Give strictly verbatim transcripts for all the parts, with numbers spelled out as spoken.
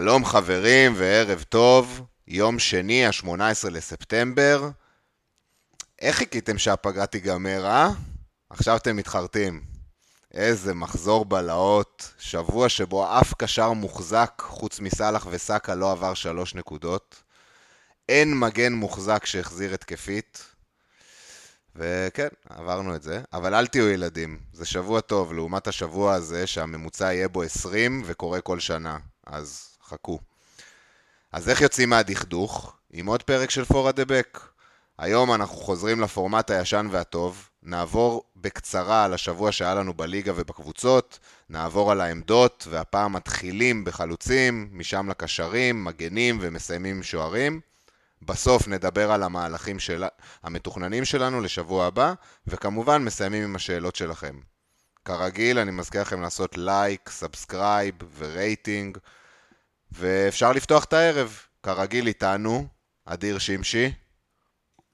שלום חברים וערב טוב, יום שני, ה-שמונה עשרה לספטמבר. איך חיכיתם שהפגרה תיגמר, אה? עכשיו אתם מתחרטים. איזה מחזור בלהות, שבוע שבו אף קשר מוחזק חוץ מסלח וסקה לא עבר שלוש נקודות. אין מגן מוחזק שהחזיר התקפית. וכן, עברנו את זה, אבל אל תהיו ילדים, זה שבוע טוב לעומת השבוע הזה שהממוצע יהיה בו עשרים וקורה כל שנה, אז חכו. אז איך יוצאים מהדכדוך? עם עוד פרק של פורה דבק. היום אנחנו חוזרים לפורמט הישן והטוב, נעבור בקצרה על השבוע שהיה לנו בליגה ובקבוצות, נעבור על העמדות, והפעם מתחילים בחלוצים, משם לקשרים, מגנים ומסיימים שוערים. בסוף נדבר על המהלכים של... המתוכננים שלנו לשבוע הבא, וכמובן מסיימים עם השאלות שלכם. כרגיל, אני מזכיר לכם לעשות לייק, סאבסקרייב ורייטינג, ואפשר לפתוח את הערב. כרגיל איתנו, אדיר שימשי.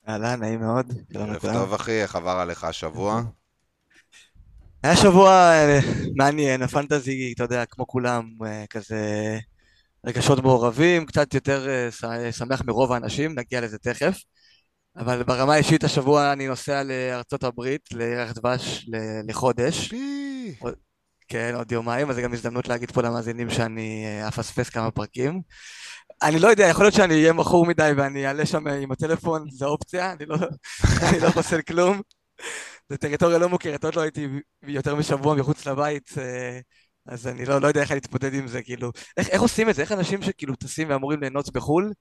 אהלה, נעים מאוד. ערב טוב אחי, איך עבר עליך השבוע? היה שבוע מעניין, הפנטזי, אתה יודע, כמו כולם, כזה... רגשות מעורבים, קצת יותר שמח מרוב האנשים, נגיע לזה תכף. אבל ברמה האישית השבוע אני נוסע לארצות הברית, לירח דבש לחודש. כן, עוד יומיים, אז זה גם הזדמנות להגיד פה למאזינים שאני אפספס כמה פרקים. אני לא יודע, יכול להיות שאני אהיה מכור מדי ואני אעלה שם עם הטלפון, זו אופציה, אני לא פוסל כלום. זו טריטוריה לא מוכרת, עוד לא הייתי יותר משבוע מחוץ לבית, אז אני לא, לא יודע איך להתפודד עם זה, כאילו, איך, איך עושים את זה? איך אנשים שכאילו טסים ואמורים ליהנות בחול,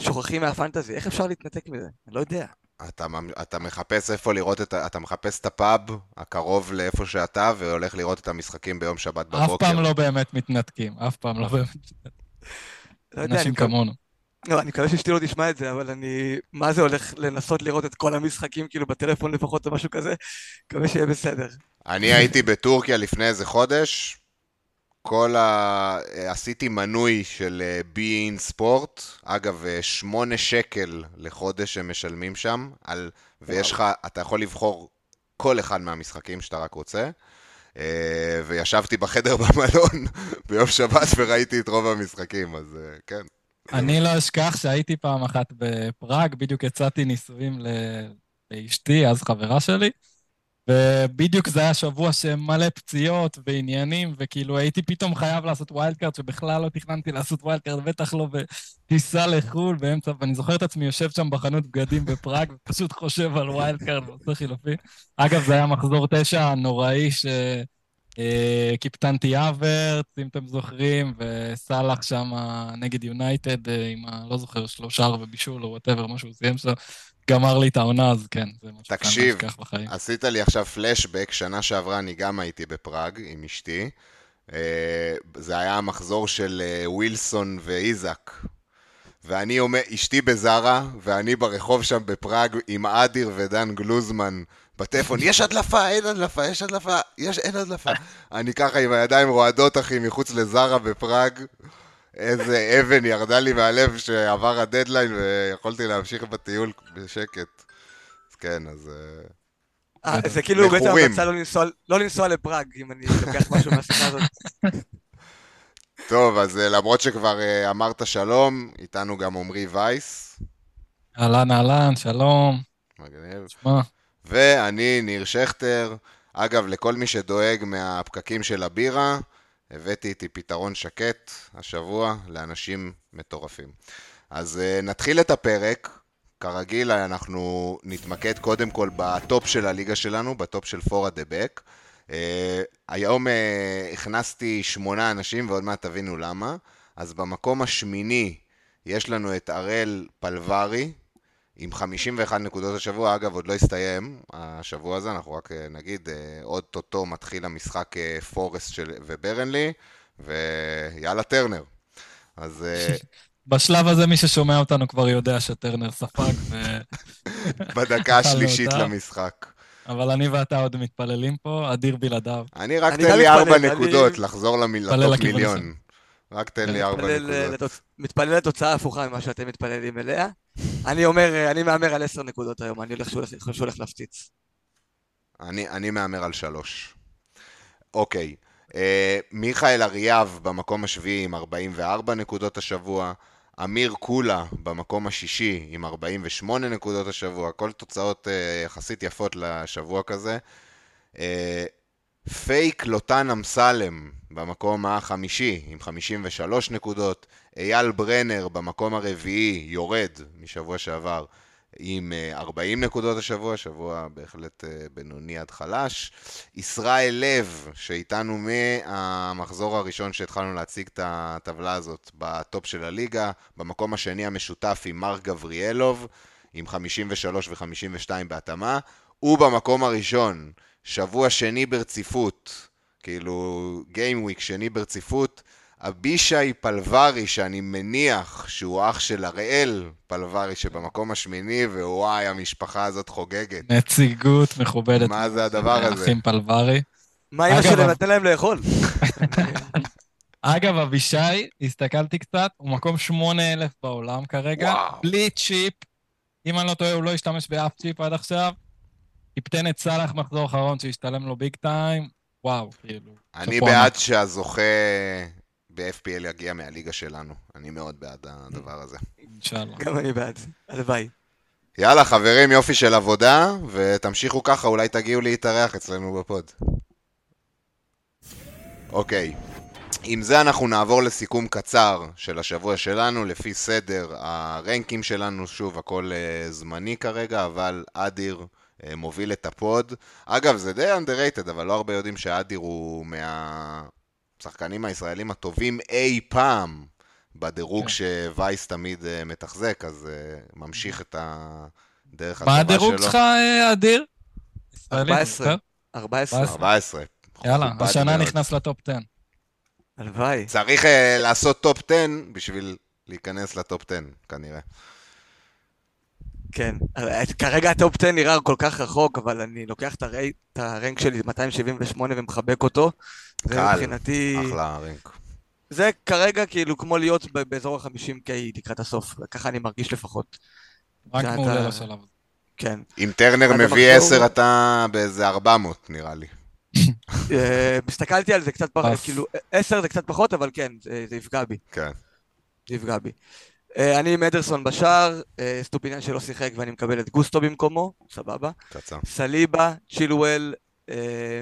שוכחים מהפנטזי? איך אפשר להתנתק מזה? אני לא יודע. אתה, אתה מחפש איפה לראות את, אתה מחפש את הפאב הקרוב לאיפה שאתה, והולך לראות את המשחקים ביום שבת בבוקר. אף פעם לא באמת מתנתקים, אף פעם לא באמת מתנתקים. לא יודע, אנשים כמונו. לא, אני מקווה שאשתי לא תשמע את זה, אבל אני, מה זה הולך לנסות לראות את כל המשחקים, כאילו בטלפון לפחות או משהו כזה, מקווה שיהיה בסדר. אני הייתי בטורקיה לפני איזה חודש, כל ה... עשיתי מנוי של בי-אין ספורט, אגב, שמונה שקל לחודש הם משלמים שם, על... ויש לך, אתה יכול לבחור כל אחד מהמשחקים שאתה רק רוצה, וישבתי בחדר במלון ביום שבת וראיתי את רוב המשחקים, אז כן. אני לא אשכח שהייתי פעם אחת בפראג, בדיוק הצעתי ניסויים לאשתי, אז חברה שלי, ובדיוק זה היה שבוע שמלא פציעות ועניינים, וכאילו הייתי פתאום חייב לעשות ווילד קארד, שבכלל לא תכננתי לעשות ווילד קארד, בטח לא, וטיסה לחול באמצע, ואני זוכר את עצמי יושב שם בחנות בגדים בפראג, ופשוט חושב על ווילד קארד, ועושה חילופי. אגב, זה היה מחזור תשע נוראי, שקיפטנתי אברט, אם אתם זוכרים, וסלח שם נגד יונייטד, עם ה... לא זוכר, שלושר ובישול, או וואטאבר, משהו סיים שם. גמר לי את העונה, אז כן. תקשיב, עשית לי עכשיו פלשבק, שנה שעברה אני גם הייתי בפראג עם אשתי, זה היה המחזור של ווילסון ואיזק, ואני אומר, אשתי בזרה, ואני ברחוב שם בפראג עם אדיר ודן גלוזמן, בטלפון, יש הדלפה, אין הדלפה, יש הדלפה, יש אין הדלפה, אני ככה עם הידיים רועדות אחי מחוץ לזרה בפראג, איזה אבן ירדה לי מהלב שעבר הדדליין ויכולתי להמשיך בטיול בשקט. אז כן, אז... זה כאילו בעצם המצא לא לנסוע לפראג, אם אני לוקח משהו מהשיחה הזאת. טוב, אז למרות שכבר אמרת שלום, איתנו גם עומרי וייס. אהלן, אהלן, שלום. מגניב. תשמע. ואני ניר שכטר. אגב, לכל מי שדואג מהפקקים של הבירה, הבאתי איתי פתרון שקט השבוע לאנשים מטורפים. אז נתחיל את הפרק, כרגיל אנחנו נתמקד קודם כל בטופ של הליגה שלנו, בטופ של פורה דבק. היום הכנסתי שמונה אנשים ועוד מעט תבינו למה. אז במקום השמיני יש לנו את אראל פלוורי עם חמישים ואחת נקודות השבוע, אגב עוד לא הסתיים השבוע הזה, אנחנו רק נגיד עוד טוטו מתחיל המשחק פורסט של וברנלי, ויאללה טרנר. אז... בשלב הזה מי ששומע אותנו כבר יודע שטרנר ספג, ו... בדקה השלישית למשחק. אבל אני ואתה עוד מתפללים פה, אדיר בלעדיו. אני רק תן לי ארבע נקודות, לחזור לטופ מיליון. רק תן לי ארבע נקודות. מתפלל לתוצאה הפוכה ממה שאתם מתפללים אליה. אני אומר, אני מאמר על עשר נקודות היום, אני הולך שהולך להפציץ. אני מאמר על שלוש. אוקיי, מיכאל אריאב במקום השביעי עם ארבעים וארבע נקודות השבוע, אמיר קולה במקום השישי עם ארבעים ושמונה נקודות השבוע, כל תוצאות יחסית יפות לשבוע כזה. פייק לוטן אמסלם במקום החמישי עם חמישים ושלוש נקודות, אייל ברנר במקום הרביעי יורד משבוע שעבר עם ארבעים נקודות השבוע, שבוע בהחלט בינוני עד חלש. ישראל לב שאיתנו מהמחזור הראשון שהתחלנו להציג את הטבלה הזאת בטופ של הליגה, במקום השני המשותף עם מרק גבריאלוב עם חמישים ושלוש ו-חמישים ושתיים בהתאמה, ובמקום הראשון שבוע שני ברציפות, כאילו גיימוויק שני ברציפות, אבישי פלוורי, שאני מניח שהוא אח של הראל פלוורי שבמקום השמיני, ווואי, המשפחה הזאת חוגגת. נציגות מכובדת. מה זה הדבר הזה? אחים פלוורי. מה אמא שלהם נתן להם לאכול? אגב, אבישי, הסתכלתי קצת, הוא מקום שמונת אלפים בעולם כרגע, בלי צ'יפ. אם אני לא טועה, הוא לא השתמש באף צ'יפ עד עכשיו. קפטן את סלח מחזור אחרון שהשתלם לו ביג טיים. וואו, כאילו. אני בעד שהזוכה ב-אף פי אל יגיע מהליגה שלנו. אני מאוד בעד הדבר הזה. אינשאללה. גם אני בעד. הלוואי. יאללה, חברים, יופי של עבודה, ותמשיכו ככה, אולי תגיעו להתארח אצלנו בפוד. אוקיי. עם זה אנחנו נעבור לסיכום קצר של השבוע שלנו, לפי סדר הרנקים שלנו. שוב, הכל זמני כרגע, אבל אדיר מוביל את הפוד. אגב, זה די underrated, אבל לא הרבה יודעים שאדיר הוא מה... השחקנים הישראלים הטובים אי פעם בדירוג שווייס תמיד מתחזק, אז ממשיך את הדרך הטובה שלו. מה הדירוג שלך, אדיר? ארבע עשרה. ארבע עשרה. יאללה, השנה נכנס לטופ עשר. הלוואי. צריך לעשות טופ עשר בשביל להיכנס לטופ עשר, כנראה. כן, כרגע הטופ עשר נראה כל כך רחוק, אבל אני לוקח את הרנק שלי מאתיים שבעים ושמונה ומחבק אותו. קל, אחלה הרנק. זה כרגע כאילו כמו להיות באזור ה-חמישים קיי לקראת הסוף, ככה אני מרגיש לפחות. רק מעולה לשלב. כן. אם טרנר מביא עשר, אתה באיזה ארבע מאות נראה לי. הסתכלתי על זה קצת פחות, כאילו עשר זה קצת פחות, אבל כן, זה יפגע בי. כן. זה יפגע בי. אני עם אדרסון בשער, סטופיניאן שלא שיחק ואני מקבל את גוסטו במקומו, סבבה. סליבה, צ'ילואל,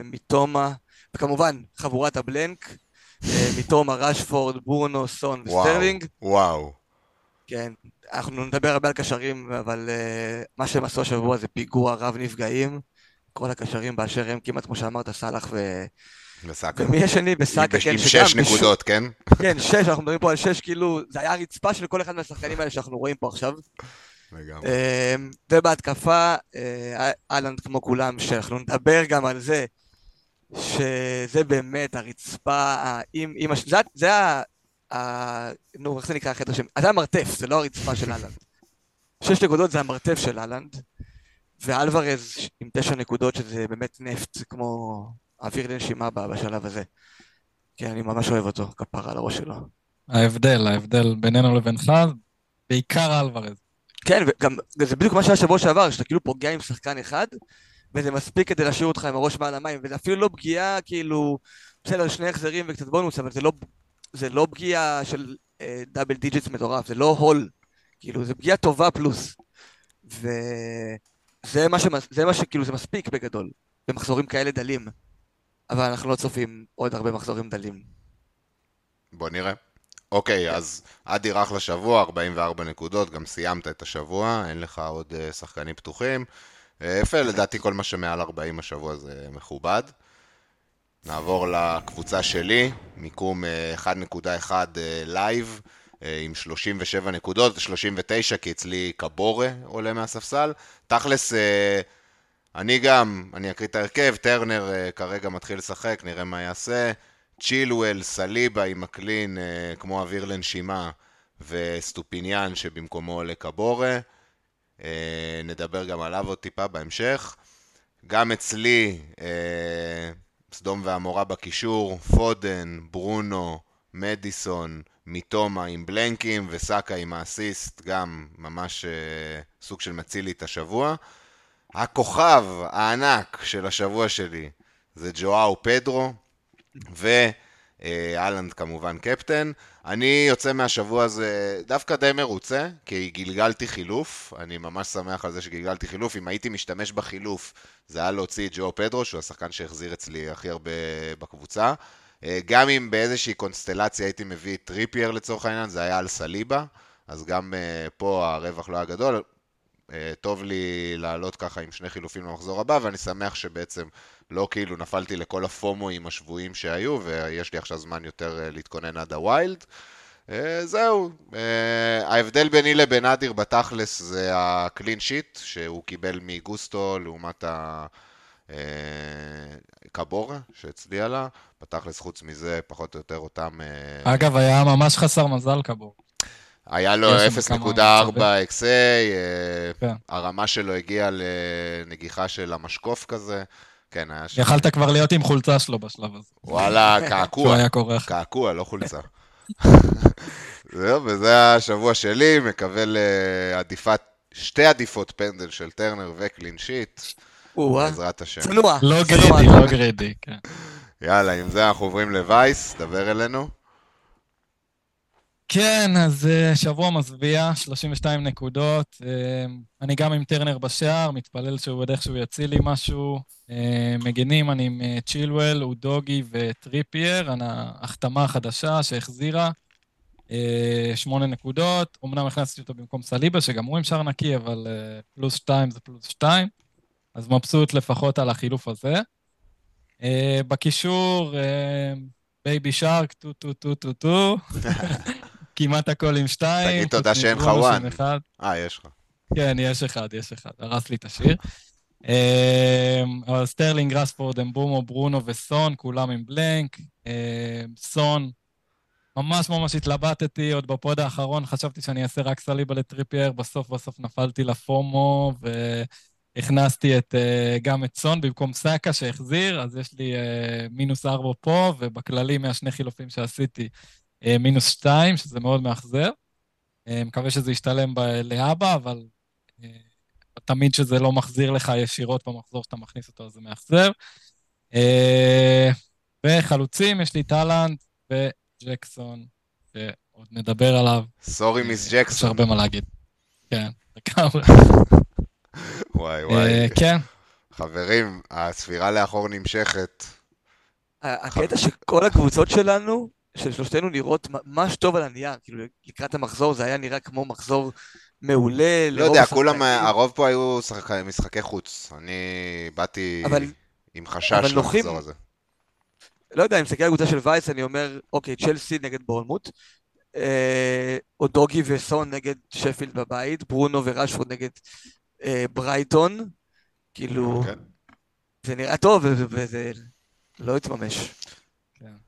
מיטומה, וכמובן חבורת הבלנק, מיטומה, רשפורד, ברונו, סון וסטרלינג. וואו. כן, אנחנו נדבר הרבה על קשרים, אבל מה שהם עשו השבוע זה פיגוע רב נפגעים. כל הקשרים באשר הם כמעט, כמו שאמרת, סלח ו... בסקה. ומי השני בסקה, כן, עם שש נקודות, כן? כן, שש, אנחנו מדברים פה על שש, כאילו, זה היה הרצפה של כל אחד מהשחקנים האלה שאנחנו רואים פה עכשיו. לגמרי. ובהתקפה, אלנד כמו כולם, שאנחנו נדבר גם על זה, שזה באמת הרצפה, זה ה... נו, איך זה נקרא אחת השם? זה המרתף, זה לא הרצפה של אלנד. שש נקודות זה המרתף של אלנד, ואלוורז עם תשע נקודות, שזה באמת נפט, כמו... אוויר לנשימה בשלב הזה. כן, אני ממש אוהב אותו, כפרה על הראש שלו. ההבדל, ההבדל בינינו לבינך, בעיקר אלוורז. כן, וגם, זה בדיוק מה שהיה שבוע שעבר, שאתה כאילו פוגע עם שחקן אחד, וזה מספיק כדי להשאיר אותך עם הראש מעל המים, וזה אפילו לא פגיעה, כאילו, בסדר, שני החזרים וקצת בונוס, אבל זה לא, זה לא פגיעה של דאבל דיג'יטס מטורף, זה לא הול, כאילו, זה פגיעה טובה פלוס. וזה מה ש, זה מה ש, כאילו, זה מספיק בגדול, במחזורים כאלה דלים. אבל אנחנו לא צופים עוד הרבה מחזורים דלים. בוא נראה. אוקיי, okay, okay. אז אדיר אחלה שבוע, ארבעים וארבע נקודות, גם סיימת את השבוע, אין לך עוד uh, שחקנים פתוחים. יפה, uh, okay. לדעתי כל מה שמעל ארבעים השבוע זה מכובד. נעבור לקבוצה שלי, מיקום uh, אחת נקודה אחת לייב, uh, uh, עם שלושים ושבע נקודות, שלושים ותשע כי אצלי קבורה עולה מהספסל. תכלס... Uh, אני גם, אני אקריא את הרכב, טרנר uh, כרגע מתחיל לשחק, נראה מה יעשה, צ'ילואל, סליבה עם הקלין uh, כמו אוויר לנשימה, וסטופיניאן שבמקומו עולה קבורה, uh, נדבר גם עליו עוד טיפה בהמשך, גם אצלי, uh, סדום והמורה בקישור, פודן, ברונו, מדיסון, מיטומה עם בלנקים, וסאקה עם האסיסט, גם ממש uh, סוג של מצילי את השבוע, הכוכב הענק של השבוע שלי זה ג'ואו פדרו ואלנד כמובן קפטן. אני יוצא מהשבוע הזה דווקא די מרוצה, כי גלגלתי חילוף, אני ממש שמח על זה שגלגלתי חילוף. אם הייתי משתמש בחילוף, זה היה להוציא את ג'ו פדרו, שהוא השחקן שהחזיר אצלי הכי הרבה בקבוצה. גם אם באיזושהי קונסטלציה הייתי מביא טריפייר לצורך העניין, זה היה על סליבה, אז גם פה הרווח לא היה גדול. טוב לי לעלות ככה עם שני חילופים למחזור הבא, ואני שמח שבעצם לא כאילו נפלתי לכל הפומואים השבועים שהיו, ויש לי עכשיו זמן יותר להתכונן עד הווילד. זהו, ההבדל ביני לבין אדיר בתכלס זה הקלין שיט, שהוא קיבל מגוסטו לעומת ה... קבור שהצדיע לה, בתכלס חוץ מזה פחות או יותר אותם. אגב, היה ממש חסר מזל קבור, היה לו אפס נקודה ארבע אקס איי, הרמה שלו הגיעה לנגיחה של המשקוף כזה. יכלת כבר להיות עם חולצה שלו בשלב הזה. וואלה, קעקוע, קעקוע, לא חולצה. זהו, וזה השבוע שלי, מקבל שתי עדיפות פנדל של טרנר וקלין שיט. בעזרת השם. צנוע. לא גרידי, לא גרידי. יאללה, עם זה אנחנו עוברים לווייס, דבר אלינו. כן, אז שבוע מזוויע, שלושים ושתיים נקודות. אני גם עם טרנר בשער, מתפלל שהוא בדרך שהוא יציל לי משהו. מגנים, אני עם צ'ילואל, אודוגי וטריפייר, ההחתמה החדשה שהחזירה. שמונה נקודות. אמנם הכנסתי אותו במקום סליבה, שגם הוא עם שער נקי, אבל פלוס שתיים זה פלוס שתיים. אז מבסוט לפחות על החילוף הזה. בקישור, בייבי שרק, טו טו טו טו טו, כמעט הכל עם שתיים. תגיד תודה שאין חוואן. אה, יש לך. כן, יש אחד, יש אחד, הרס לי את השיר. אבל סטרלינג, רספורד, אמבומו, ברונו וסון, כולם עם בלנק. סון, ממש ממש התלבטתי, עוד בפוד האחרון חשבתי שאני אעשה רק סליבה לטריפייר, בסוף בסוף נפלתי לפומו ו... הכנסתי את, גם את סון במקום סאקה שהחזיר, אז יש לי מינוס ארבע פה, ובכללי מהשני חילופים שעשיתי מינוס שתיים, שזה מאוד מאכזר. מקווה שזה ישתלם לאבא, אבל תמיד שזה לא מחזיר לך ישירות במחזור שאתה מכניס אותו, אז זה מאכזר. וחלוצים, יש לי טלנט וג'קסון, שעוד נדבר עליו. סורי מיס ג'קסון. יש הרבה מה להגיד. כן, לגמרי. וואי וואי. כן. חברים, הספירה לאחור נמשכת. הקטע שכל הקבוצות שלנו, של שלושתנו נראות ממש טוב על הנייר, כאילו לקראת המחזור זה היה נראה כמו מחזור מעולה. לא יודע, כולם, הרוב פה היו משחקי חוץ. אני באתי עם חשש למחזור הזה. לא יודע, אם מסתכל על הקבוצה של וייס, אני אומר, אוקיי, צ'לסי נגד בורנמוט, אודוגי וסון נגד שפילד בבית, ברונו ורשפורד נגד... ברייטון, כאילו, זה נראה טוב, וזה לא יתממש.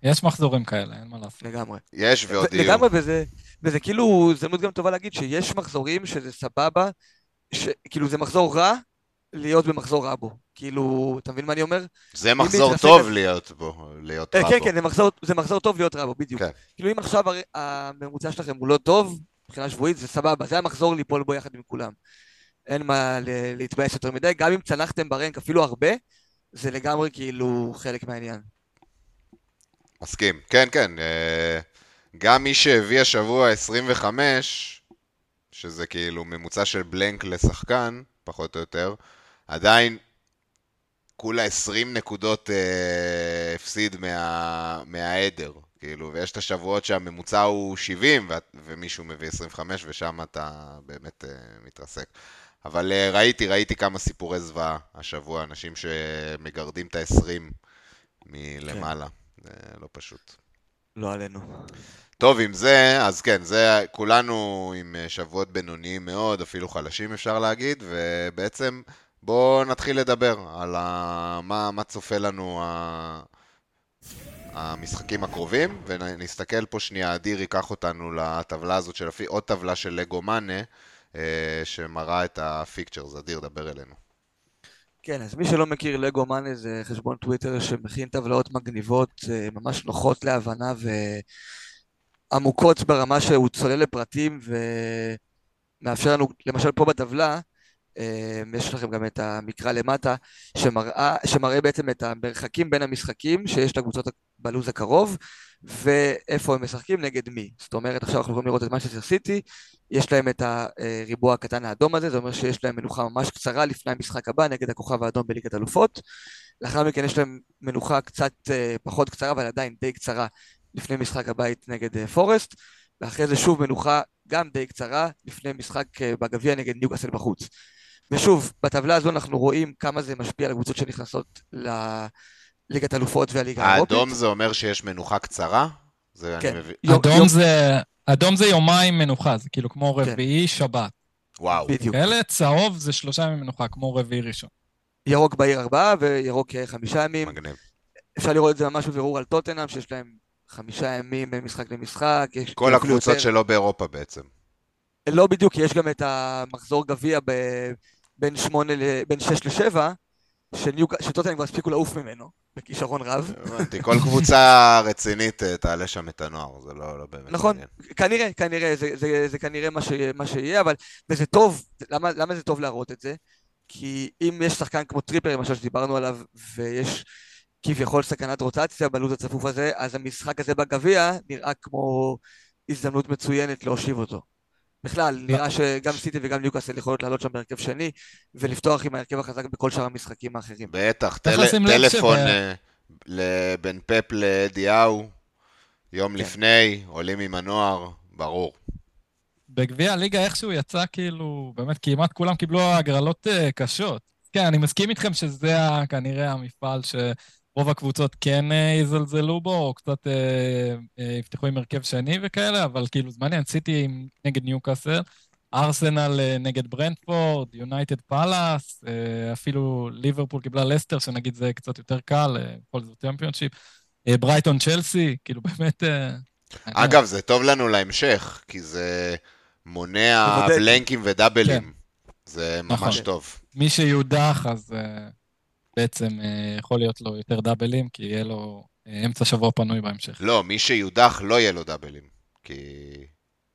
יש מחזורים כאלה, אין מה לעשות. לגמרי. יש ועוד יהיו. לגמרי, וזה כאילו, זה מאוד גם טובה להגיד שיש מחזורים שזה סבבה, כאילו זה מחזור רע להיות במחזור רע בו. כאילו, אתה מבין מה אני אומר? זה מחזור טוב להיות בו, להיות רע בו. כן, כן, זה מחזור טוב להיות רע בו, בדיוק. כאילו, אם עכשיו הממוצע שלכם הוא לא טוב, מבחינה שבועית, זה סבבה, זה המחזור ליפול בו יחד עם כולם. אין מה להתבייש יותר מדי, גם אם צנחתם ברנק אפילו הרבה, זה לגמרי כאילו חלק מהעניין. מסכים, כן, כן. גם מי שהביא השבוע עשרים וחמש, שזה כאילו ממוצע של בלנק לשחקן, פחות או יותר, עדיין כולה עשרים נקודות הפסיד מה, מהעדר, כאילו, ויש את השבועות שהממוצע הוא שבעים, ומישהו מביא עשרים וחמש, ושם אתה באמת מתרסק. אבל ראיתי, ראיתי כמה סיפורי זוועה השבוע, אנשים שמגרדים את ה-עשרים מלמעלה, זה לא פשוט. לא עלינו. טוב, עם זה, אז כן, זה כולנו עם שבועות בינוניים מאוד, אפילו חלשים אפשר להגיד, ובעצם בואו נתחיל לדבר על ה... מה, מה צופה לנו ה... המשחקים הקרובים, ונסתכל פה שנייה, אדיר ייקח אותנו לטבלה הזאת של עוד טבלה של לגו מנה, שמראה את הפיקצ'רס. אדיר, דבר אלינו. כן, אז מי שלא מכיר, לגו מנה זה חשבון טוויטר שמכין טבלאות מגניבות, ממש נוחות להבנה ועמוקות ברמה שהוא צולל לפרטים ומאפשר לנו, למשל פה בטבלה, יש לכם גם את המקרא למטה, שמראה בעצם את המרחקים בין המשחקים שיש לקבוצות בלוז הקרוב, ואיפה הם משחקים נגד מי. זאת אומרת, עכשיו אנחנו יכולים לראות את מנצ'סטר סיטי, יש להם את הריבוע הקטן האדום הזה, זה אומר שיש להם מנוחה ממש קצרה לפני המשחק הבא, נגד הכוכב האדום בליגת אלופות, לאחר מכן יש להם מנוחה קצת פחות קצרה, אבל עדיין די קצרה, לפני משחק הבית נגד פורסט, ואחרי זה שוב מנוחה גם די קצרה, לפני משחק בגביע נגד ניוקאסל בחוץ. ושוב, בטבלה הזו אנחנו רואים כמה זה משפיע על הקבוצות שנכנסות לליגת אלופות והליגה האירופית. האדום זה אומר שיש מנוחה קצרה? זה כן. אני מבין. אדום, יום... זה, אדום זה יומיים מנוחה, זה כאילו כמו רביעי כן. שבת. וואו. בדיוק. כאלה צהוב זה שלושה ימים מנוחה, כמו רביעי ראשון. ירוק בעיר ארבעה וירוק חמישה ימים. מגניב. אפשר לראות את זה ממש בבירור על טוטנהאם, שיש להם חמישה ימים בין משחק למשחק. כל הקבוצות שלו באירופה בעצם. לא בדיוק, יש גם את המחזור גביע בין שש לשבע, שטוטנהאם כבר הספיקו לעוף ממנו, בכישרון רב. הבנתי, כל קבוצה רצינית תעלה שם את הנוער, זה לא באמת. נכון, כנראה, כנראה, זה כנראה מה שיהיה, אבל זה טוב, למה זה טוב להראות את זה? כי אם יש שחקן כמו טריפר, למשל שדיברנו עליו, ויש... כביכול סכנת רוטציה בלוז הצפוף הזה, אז המשחק הזה בגביע נראה כמו הזדמנות מצוינת להושיב אותו. בכלל, נראה שגם סיטי וגם ניוקאסל יכולות לעלות שם בהרכב שני, ולפתוח עם ההרכב החזק בכל שאר המשחקים האחרים. בטח, טלפון בין פפ לדיהו, יום לפני, עולים עם הנוער, ברור. בגביע הליגה איכשהו יצא כאילו, באמת כמעט כולם קיבלו הגרלות קשות. כן, אני מסכים איתכם שזה כנראה המפעל ש... רוב הקבוצות כן יזלזלו בו, או קצת אה, אה, יפתחו עם הרכב שני וכאלה, אבל כאילו זמני, ניסיתי נגד ניוקאסל, ארסנל אה, נגד ברנטפורד, יונייטד פלאס, אה, אפילו ליברפול קיבלה לסטר, שנגיד זה קצת יותר קל, אה, כל זה צ'מפיונשיפ, אה, ברייטון צ'לסי, כאילו באמת... אה, אגב, אה. זה טוב לנו להמשך, כי זה מונע זה בלנקים ודאבלים, כן. זה ממש נכון. טוב. מי שיודח, אז... אה, בעצם יכול להיות לו יותר דאבלים, כי יהיה לו אמצע שבוע פנוי בהמשך. לא, מי שיודח לא יהיה לו דאבלים, כי...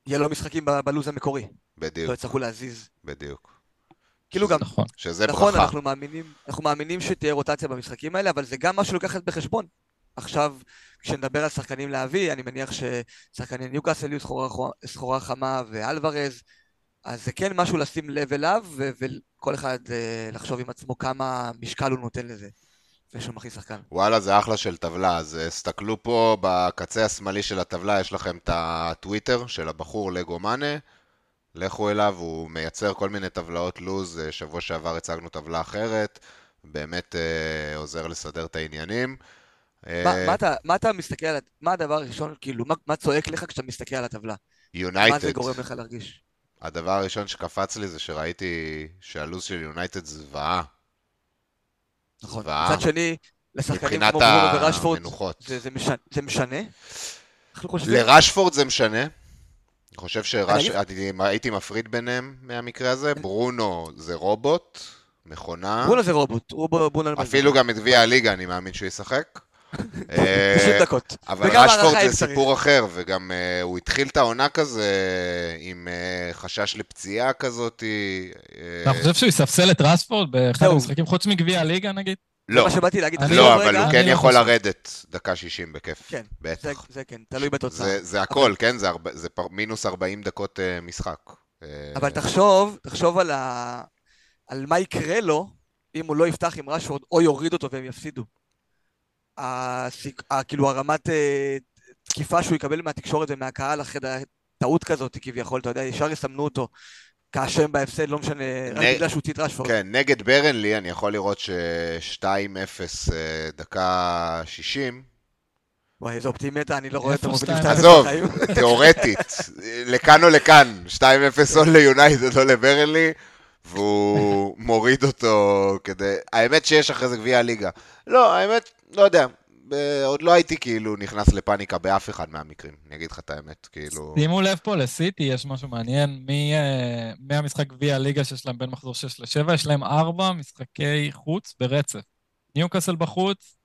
יהיה לו משחקים בלוז המקורי. בדיוק. לא יצטרכו להזיז. בדיוק. כאילו גם... נכון. שזה ברכה. נכון, אנחנו מאמינים, אנחנו מאמינים שתהיה רוטציה במשחקים האלה, אבל זה גם משהו לקחת בחשבון. עכשיו, כשנדבר על שחקנים להביא, אני מניח ששחקני ניוקאסל יהיו סחורה חמה ואלוורז, אז זה כן משהו לשים לב אליו, וכל אחד לחשוב עם עצמו כמה משקל הוא נותן לזה, ושום הכי שחקן. וואלה, זה אחלה של טבלה, אז תסתכלו פה בקצה השמאלי של הטבלה, יש לכם את הטוויטר של הבחור לגומנה, לכו אליו, הוא מייצר כל מיני טבלאות לוז, שבוע שעבר הצגנו טבלה אחרת, באמת עוזר לסדר את העניינים. מה אתה מסתכל על, מה הדבר הראשון, כאילו, מה צועק לך כשאתה מסתכל על הטבלה? יונייטד. מה זה גורם לך להרגיש? הדבר הראשון שקפץ לי זה שראיתי שהלוז של יונייטד זוועה. נכון. מצד שני, לשחקנים כמו ברונו וראשפורד, זה משנה? לראשפורד זה משנה. אני חושב שהייתי מפריד ביניהם מהמקרה הזה. ברונו זה רובוט, מכונה. ברונו זה רובוט. אפילו גם את גביע הליגה, אני מאמין שהוא ישחק. דקות. אבל ראשפורד זה סיפור אחר, וגם uh, הוא התחיל את העונה כזה עם uh, חשש לפציעה כזאת. אתה uh, חושב שהוא יספסל את ראשפורד באחד המשחקים חוץ מגביע הליגה נגיד? לא, לא, אבל הוא כן יכול לרדת דקה שישים בכיף. כן, זה כן, תלוי בתוצאה. זה הכל, כן, זה מינוס ארבעים דקות משחק. אבל תחשוב, תחשוב על מה יקרה לו אם הוא לא יפתח עם ראשפורד או יוריד אותו והם יפסידו. כאילו הרמת תקיפה שהוא יקבל מהתקשורת ומהקהל אחרי טעות כזאת כביכול, אתה יודע, ישר יסמנו אותו כאשם בהפסד, לא משנה, רק בגלל שהוא תיתרש פה. כן, נגד ברנלי אני יכול לראות ש-שתיים אפס דקה שישים. וואי, איזו אופטימטה, אני לא רואה את המובילים. עזוב, תיאורטית, לכאן או לכאן, שתיים אפס או ליונייטד או לברנלי. והוא מוריד אותו כדי... האמת שיש אחרי זה גביע הליגה. לא, האמת, לא יודע. עוד לא הייתי כאילו נכנס לפאניקה באף אחד מהמקרים. אני אגיד לך את האמת, כאילו... שימו לב פה לסיטי, יש משהו מעניין. מהמשחק גביע הליגה שיש להם בין מחזור שש ל-שבע, יש להם ארבע משחקי חוץ ברצף. ניוקאסל בחוץ,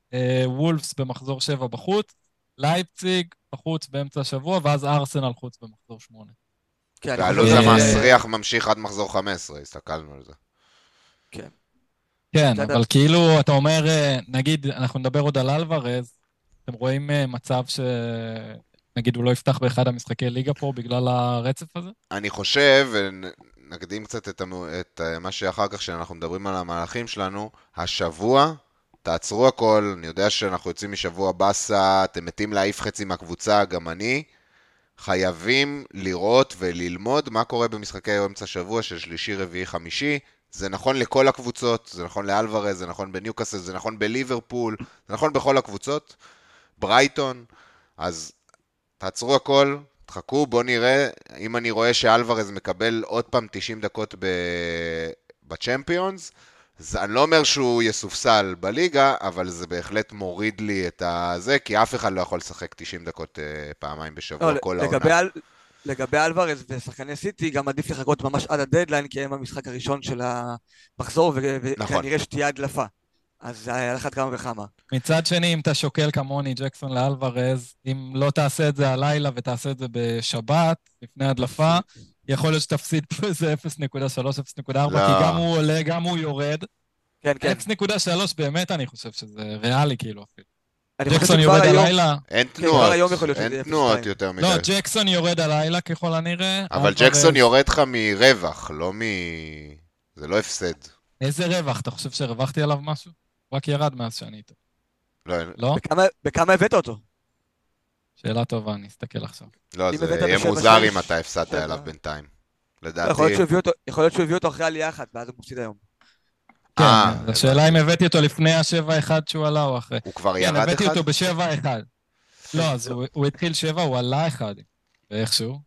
וולפס במחזור שבע בחוץ, לייפציג בחוץ באמצע השבוע, ואז ארסנל חוץ במחזור שמונה. והלוז המסריח ממשיך עד מחזור חמש עשרה, הסתכלנו על זה. כן. כן, אבל כאילו, אתה אומר, נגיד, אנחנו נדבר עוד על אלוורז, אתם רואים מצב ש... נגיד הוא לא יפתח באחד המשחקי ליגה פה בגלל הרצף הזה? אני חושב, נקדים קצת את, המו... את מה שאחר כך שאנחנו מדברים על המהלכים שלנו, השבוע, תעצרו הכל, אני יודע שאנחנו יוצאים משבוע בסה, אתם מתים להעיף חצי מהקבוצה, גם אני, חייבים לראות וללמוד מה קורה במשחקי אמצע שבוע של שלישי, רביעי, חמישי, זה נכון לכל הקבוצות, זה נכון לאלוורז, זה נכון בניוקאסל, זה נכון בליברפול, זה נכון בכל הקבוצות, ברייטון, אז... תעצרו הכל, תחכו, בוא נראה, אם אני רואה שאלוורז מקבל עוד פעם תשעים דקות בצ'מפיונס, אני לא אומר שהוא יסופסל בליגה, אבל זה בהחלט מוריד לי את זה, כי אף אחד לא יכול לשחק תשעים דקות פעמיים בשבוע לא, כל לגבי העונה. אל... לגבי אלוורז ושחקני סיטי, גם עדיף לחכות ממש עד הדדליין, כי הם המשחק הראשון של המחזור, וכנראה נכון. שתהיה הדלפה. אז היה לך כמה וכמה. מצד שני, אם אתה שוקל כמוני, ג'קסון לאלוורז, אם לא תעשה את זה הלילה ותעשה את זה בשבת, לפני הדלפה, יכול להיות שתפסיד פה איזה אפס נקודה שלוש, אפס נקודה ארבע, לא. כי גם הוא עולה, גם הוא יורד. כן, כן. אפס נקודה שלוש באמת אני חושב שזה ריאלי כאילו. ג'קסון יורד הלילה. אין תנועות, אין תנועות יותר מדי. לא, ג'קסון יורד הלילה ככל הנראה. אבל ג'קסון יורד לך מרווח, לא מ... זה לא הפסד. איזה רווח? אתה חושב שהרווחתי עליו משהו? רק ירד מאז שאני איתו. לא, לא? בכמה, בכמה הבאת אותו? שאלה טובה, אני אסתכל עכשיו. לא, זה יהיה מוזר אם אתה הפסדת עליו בינתיים. לדעתי... יכול להיות שהוא הביא אותו אחרי עלייה אחת, ואז הוא מפסיד היום. כן, השאלה אם הבאתי אותו לפני ה-שבע אחת שהוא עלה או אחרי. הוא כבר ירד אחד? כן, הבאתי אותו ב-שבע אחת. לא, אז הוא התחיל שבע, הוא עלה אחד. ואיכשהו.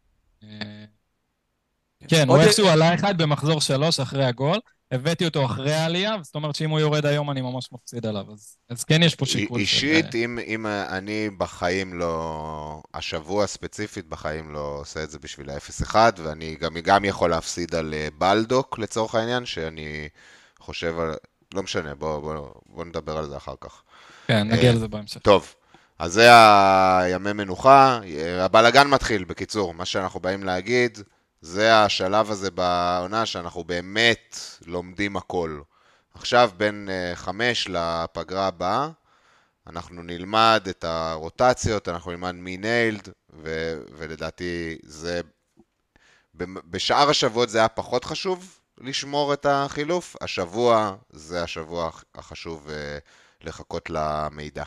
כן, הוא איכשהו עלה אחד במחזור שלוש אחרי הגול. הבאתי אותו אחרי העלייה, זאת אומרת שאם הוא יורד היום אני ממש מפסיד עליו, אז, אז כן יש פה שיקול. אישית, של... אם, אם אני בחיים לא, השבוע ספציפית בחיים לא עושה את זה בשביל ה-אפס אחת, ואני גם, גם יכול להפסיד על בלדוק לצורך העניין, שאני חושב על, לא משנה, בוא, בוא, בוא נדבר על זה אחר כך. כן, נגיע לזה בהמשך. טוב, אז זה הימי מנוחה, הבלגן מתחיל בקיצור, מה שאנחנו באים להגיד, זה השלב הזה בעונה שאנחנו באמת לומדים הכל. עכשיו בין חמש לפגרה הבאה, אנחנו נלמד את הרוטציות, אנחנו נלמד מי ניילד, ו- ולדעתי זה... בשאר השבועות זה היה פחות חשוב לשמור את החילוף, השבוע זה השבוע החשוב לחכות למידע.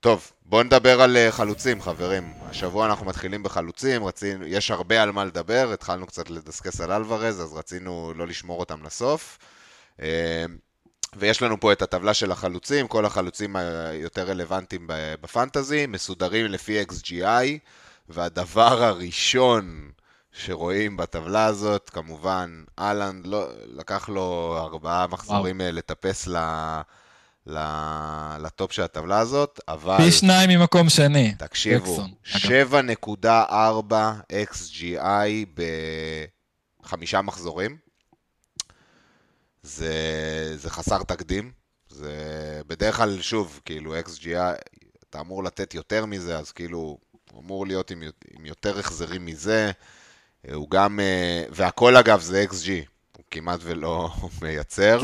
טוב, בואו נדבר על חלוצים, חברים. השבוע אנחנו מתחילים בחלוצים, רצינו, יש הרבה על מה לדבר, התחלנו קצת לדסקס על אלוורז, אז רצינו לא לשמור אותם לסוף. ויש לנו פה את הטבלה של החלוצים, כל החלוצים היותר רלוונטיים בפנטזי, מסודרים לפי אקס ג'י איי, והדבר הראשון שרואים בטבלה הזאת, כמובן, אלנד, לא, לקח לו ארבעה מחזורים לטפס ל... לטופ של הטבלה הזאת, אבל... פי שניים ממקום שני. תקשיבו, שבע נקודה ארבע אקס ג'י איי בחמישה מחזורים. זה, זה חסר תקדים. זה בדרך כלל, שוב, כאילו, אקס ג'י איי, אתה אמור לתת יותר מזה, אז כאילו, אמור להיות עם, עם יותר החזרים מזה. הוא גם, והכל אגב זה אקס ג'י. כמעט ולא מייצר,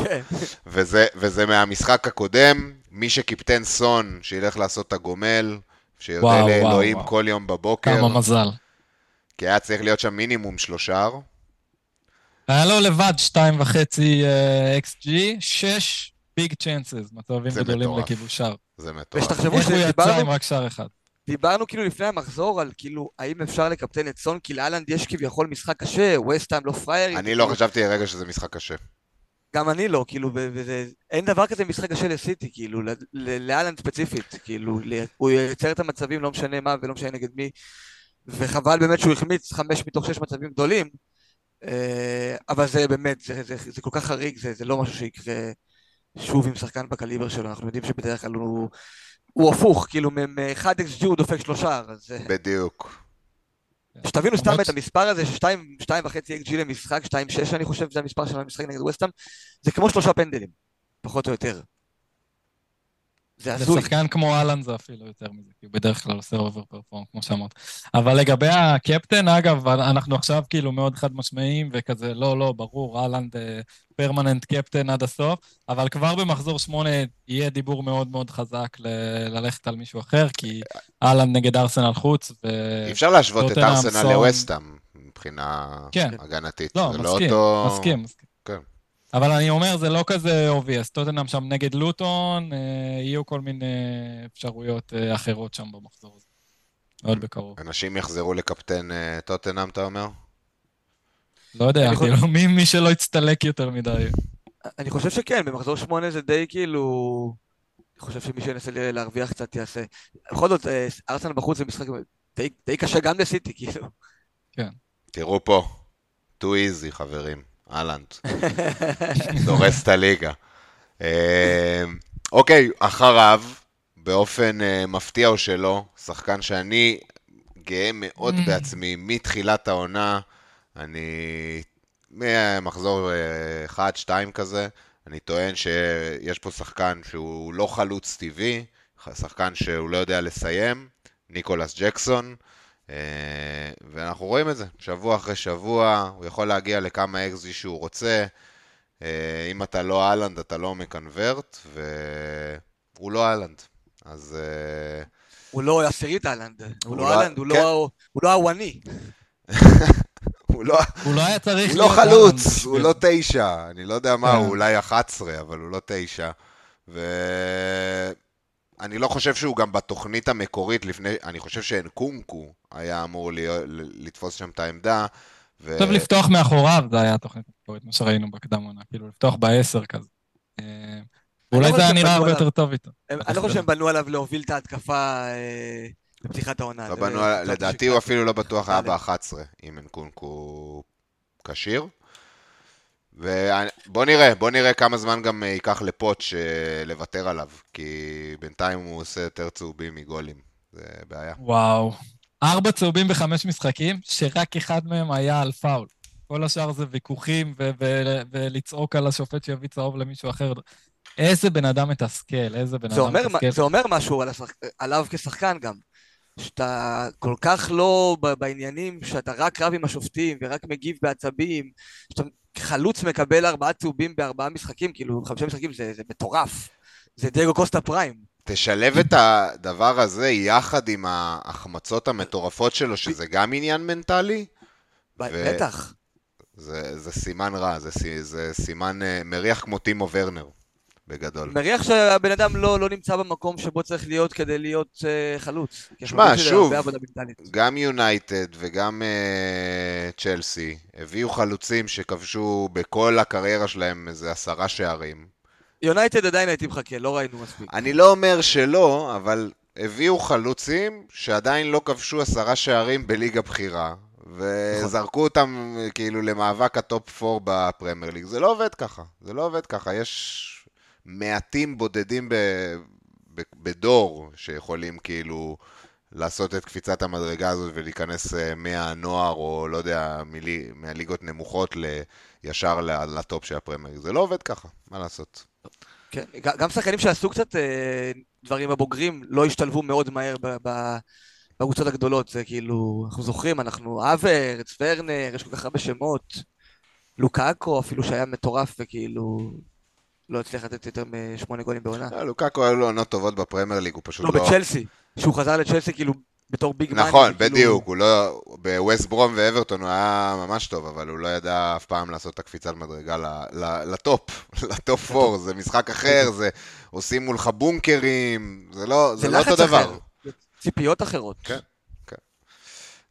וזה, וזה מהמשחק הקודם, מי שקיפטן סון, שילך לעשות את הגומל, שיודע לאלוהים כל יום בבוקר. כמה מזל. כי היה צריך להיות שם מינימום שלושה. היה לו לבד שתיים וחצי אקס ג'י, שש ביג צ'אנסס, מצבים גדולים לכיבושר. זה מטורף. איך הוא יצא עם רק שער אחד? דיברנו כאילו לפני המחזור על כאילו, האם אפשר לקפטן את סון, כי לאלנד יש כביכול משחק קשה, ווסט-האם לא פריירי. אני לא חשבתי לרגע שזה משחק קשה. גם אני לא, כאילו, אין דבר כזה משחק קשה לסיטי, כאילו, לאלנד ספציפית, כאילו, הוא ייצר את המצבים, לא משנה מה ולא משנה נגד מי, וחבל באמת שהוא החמיץ חמש מתוך שש מצבים גדולים, אבל זה באמת, זה כל כך חריג, זה לא משהו שיקרה שוב עם שחקן בקליבר שלו, אנחנו יודעים שבדרך כלל הוא... הוא הפוך, כאילו, מאחד אקס ג'י הוא דופק שלושה, אז... בדיוק. שתבינו סתם את המספר הזה, ששתיים, שתיים וחצי אקס ג'י למשחק, שתיים שש, אני חושב, זה המספר של המשחק נגד ווסטהאם, זה כמו שלושה פנדלים, פחות או יותר. זה עשוי. לשחקן כמו אלן זה אפילו יותר מזה, כי הוא בדרך כלל עושה אובר פרפורם, כמו שאמרת. אבל לגבי הקפטן, אגב, אנחנו עכשיו כאילו מאוד חד משמעיים, וכזה, לא, לא, ברור, אלן פרמננט קפטן עד הסוף, אבל כבר במחזור שמונה יהיה דיבור מאוד מאוד חזק ל- ללכת על מישהו אחר, כי אלן נגד ארסנל חוץ, ו... אפשר להשוות את ארסנל לווסטהאם, מבחינה כן. הגנתית. לא, מסכים, לא אותו... מסכים, מסכים. כן. אבל אני אומר, זה לא כזה obvious. טוטנהאם שם נגד לוטון, יהיו כל מיני אפשרויות אחרות שם במחזור הזה. עוד בקרוב. אנשים יחזרו לקפטן טוטנהאם, אתה אומר? לא יודע, מי שלא יצטלק יותר מדי. אני חושב שכן, במחזור שמונה זה די כאילו... אני חושב שמי שינסה להרוויח קצת יעשה. בכל זאת, ארסנל בחוץ זה משחק די קשה גם לסיטי, כאילו. כן. תראו פה, too easy, חברים. אלנד, דורס את הליגה. אוקיי, אחריו, באופן מפתיע או שלא, שחקן שאני גאה מאוד בעצמי, מתחילת העונה, אני מחזור אחד, שתיים כזה, אני טוען שיש פה שחקן שהוא לא חלוץ טבעי, שחקן שהוא לא יודע לסיים, ניקולס ג'קסון, ואנחנו רואים את זה, שבוע אחרי שבוע, הוא יכול להגיע לכמה אקס ג'י שהוא רוצה, אם אתה לא אלנד, אתה לא מקנברט, והוא לא אלנד, אז... הוא לא עשירית אלנד, הוא לא אלנד, הוא לא הוואני. הוא לא חלוץ, הוא לא תשע, אני לא יודע מה, הוא אולי אחת עשרה, אבל הוא לא תשע, ו... אני לא חושב שהוא גם בתוכנית המקורית לפני, אני חושב שאין קונקו היה אמור לתפוס שם את העמדה. עכשיו לפתוח מאחוריו, זה היה התוכנית המקורית, מה שראינו בקדמונה, כאילו לפתוח בעשר כזה. אולי זה היה נראה הרבה יותר טוב איתו. אני לא חושב שהם בנו עליו להוביל את ההתקפה בפתיחת העונה. לדעתי הוא אפילו לא בטוח היה ב-אחת עשרה, אם אין קונקו כשיר. ובוא נראה, בוא נראה כמה זמן גם ייקח לפוט שלוותר עליו, כי בינתיים הוא עושה יותר צהובים מגולים, זה בעיה. וואו, ארבע צהובים בחמש משחקים, שרק אחד מהם היה על פאול. כל השאר זה ויכוחים ו- ו- ולצעוק על השופט שיביא צהוב למישהו אחר. איזה בן אדם מתסכל, איזה בן אדם מתסכל. זה אומר משהו על השחק... עליו כשחקן גם. שאתה כל כך לא בעניינים, שאתה רק רב עם השופטים ורק מגיב בעצבים, שאתה חלוץ מקבל ארבעה צהובים בארבעה משחקים, כאילו חמישה משחקים זה, זה מטורף, זה דייגו קוסטה פריים. תשלב את הדבר הזה יחד עם ההחמצות המטורפות שלו, שזה גם עניין מנטלי. בטח. זה, זה סימן רע, זה, זה סימן מריח כמו טימו ורנר. בגדול. מריח שהבן אדם לא, לא נמצא במקום שבו צריך להיות כדי להיות uh, חלוץ. שמה, שוב, גם יונייטד וגם uh, צ'לסי הביאו חלוצים שכבשו בכל הקריירה שלהם איזה עשרה שערים. יונייטד עדיין הייתי מחכה, לא ראינו מספיק. אני לא אומר שלא, אבל הביאו חלוצים שעדיין לא כבשו עשרה שערים בליגה בחירה, וזרקו אותם כאילו למאבק הטופ ארבע בפרמייר ליג. זה לא עובד ככה, זה לא עובד ככה, יש... מעטים בודדים ב, ב, בדור שיכולים כאילו לעשות את קפיצת המדרגה הזאת ולהיכנס מהנוער או לא יודע, מילי, מהליגות נמוכות ל, ישר לטופ של הפרמייר. זה לא עובד ככה, מה לעשות? כן, גם שחקנים שעשו קצת דברים הבוגרים לא השתלבו מאוד מהר בקבוצות הגדולות, זה כאילו, אנחנו זוכרים, אנחנו אברץ, ורנר, יש כל כך הרבה שמות, לוקאקו אפילו שהיה מטורף וכאילו... לא הצליח לתת יותר משמונה גולים בעונה. לוקאקו היו לו עונות טובות בפרמייר ליג, הוא פשוט לא... לא, בצ'לסי. שהוא חזר לצ'לסי כאילו בתור ביג מאני. נכון, בדיוק. הוא לא... בווסט ברום ואברטון הוא היה ממש טוב, אבל הוא לא ידע אף פעם לעשות את הקפיצת מדרגה לטופ. לטופ פור. זה משחק אחר, זה... עושים מולך בונקרים. זה לא אותו דבר. זה ציפיות אחרות. כן.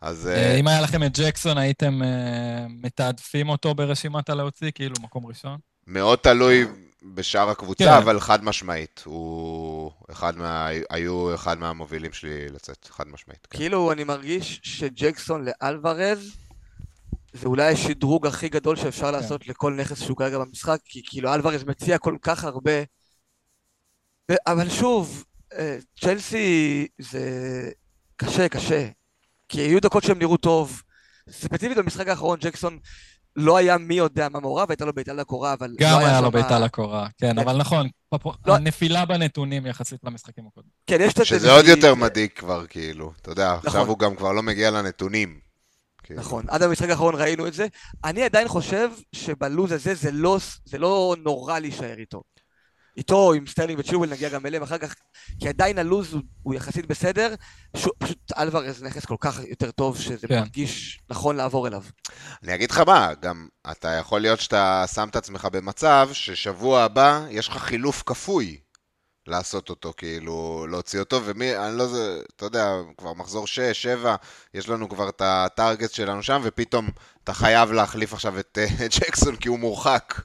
אז... אם היה לכם את ג'קסון, הייתם מתעדפים אותו ברשימת הלהוציא, כאילו מקום ראשון? מאוד תלוי בשאר הקבוצה, כן. אבל חד משמעית. הוא אחד מה... היו אחד מהמובילים שלי לצאת, חד משמעית. כן. כאילו אני מרגיש שג'קסון לאלוורז, זה אולי השדרוג הכי גדול שאפשר כן. לעשות לכל נכס שהוא כרגע במשחק, כי כאילו אלוורז מציע כל כך הרבה. ו... אבל שוב, צ'לסי זה קשה, קשה. כי היו דקות שהם נראו טוב. ספציפית במשחק האחרון, ג'קסון... לא היה מי יודע מה מעורב, הייתה לו ביתה לקורה, אבל... גם היה לו ביתה לקורה, כן, אבל נכון, הנפילה בנתונים יחסית למשחקים הקודמים. כן, יש את זה. שזה עוד יותר מדאיג כבר, כאילו. אתה יודע, עכשיו הוא גם כבר לא מגיע לנתונים. נכון, עד המשחק האחרון ראינו את זה. אני עדיין חושב שבלוז הזה זה לא נורא להישאר איתו. איתו, עם סטרלינג וצ'ילוול, נגיע גם אליהם אחר כך, כי עדיין הלוז הוא יחסית בסדר, פשוט אלוורז נכנס כל כך יותר טוב, שזה מרגיש נכון לעבור אליו. אני אגיד לך מה, גם אתה יכול להיות שאתה שם את עצמך במצב, ששבוע הבא יש לך חילוף כפוי, לעשות אותו, כאילו, להוציא אותו, ומי, אני לא, אתה יודע, כבר מחזור שש, שבע, יש לנו כבר את הטארגט שלנו שם, ופתאום אתה חייב להחליף עכשיו את ג'קסון, כי הוא מורחק.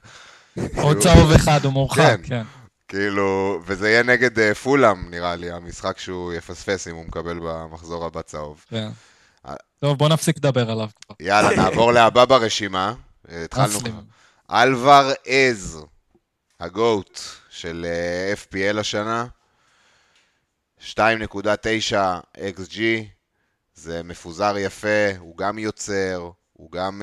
עוד צהוב אחד, הוא מורחק, כן. כאילו, וזה יהיה נגד פולאם, נראה לי, המשחק שהוא יפספס אם הוא מקבל במחזור הבא צהוב. טוב, בוא נפסיק לדבר עליו. יאללה, נעבור להבא ברשימה. התחלנו. אלוור עז, הגוט של אף פי אל השנה, שתיים נקודה תשע אקס ג'י, זה מפוזר יפה, הוא גם יוצר, הוא גם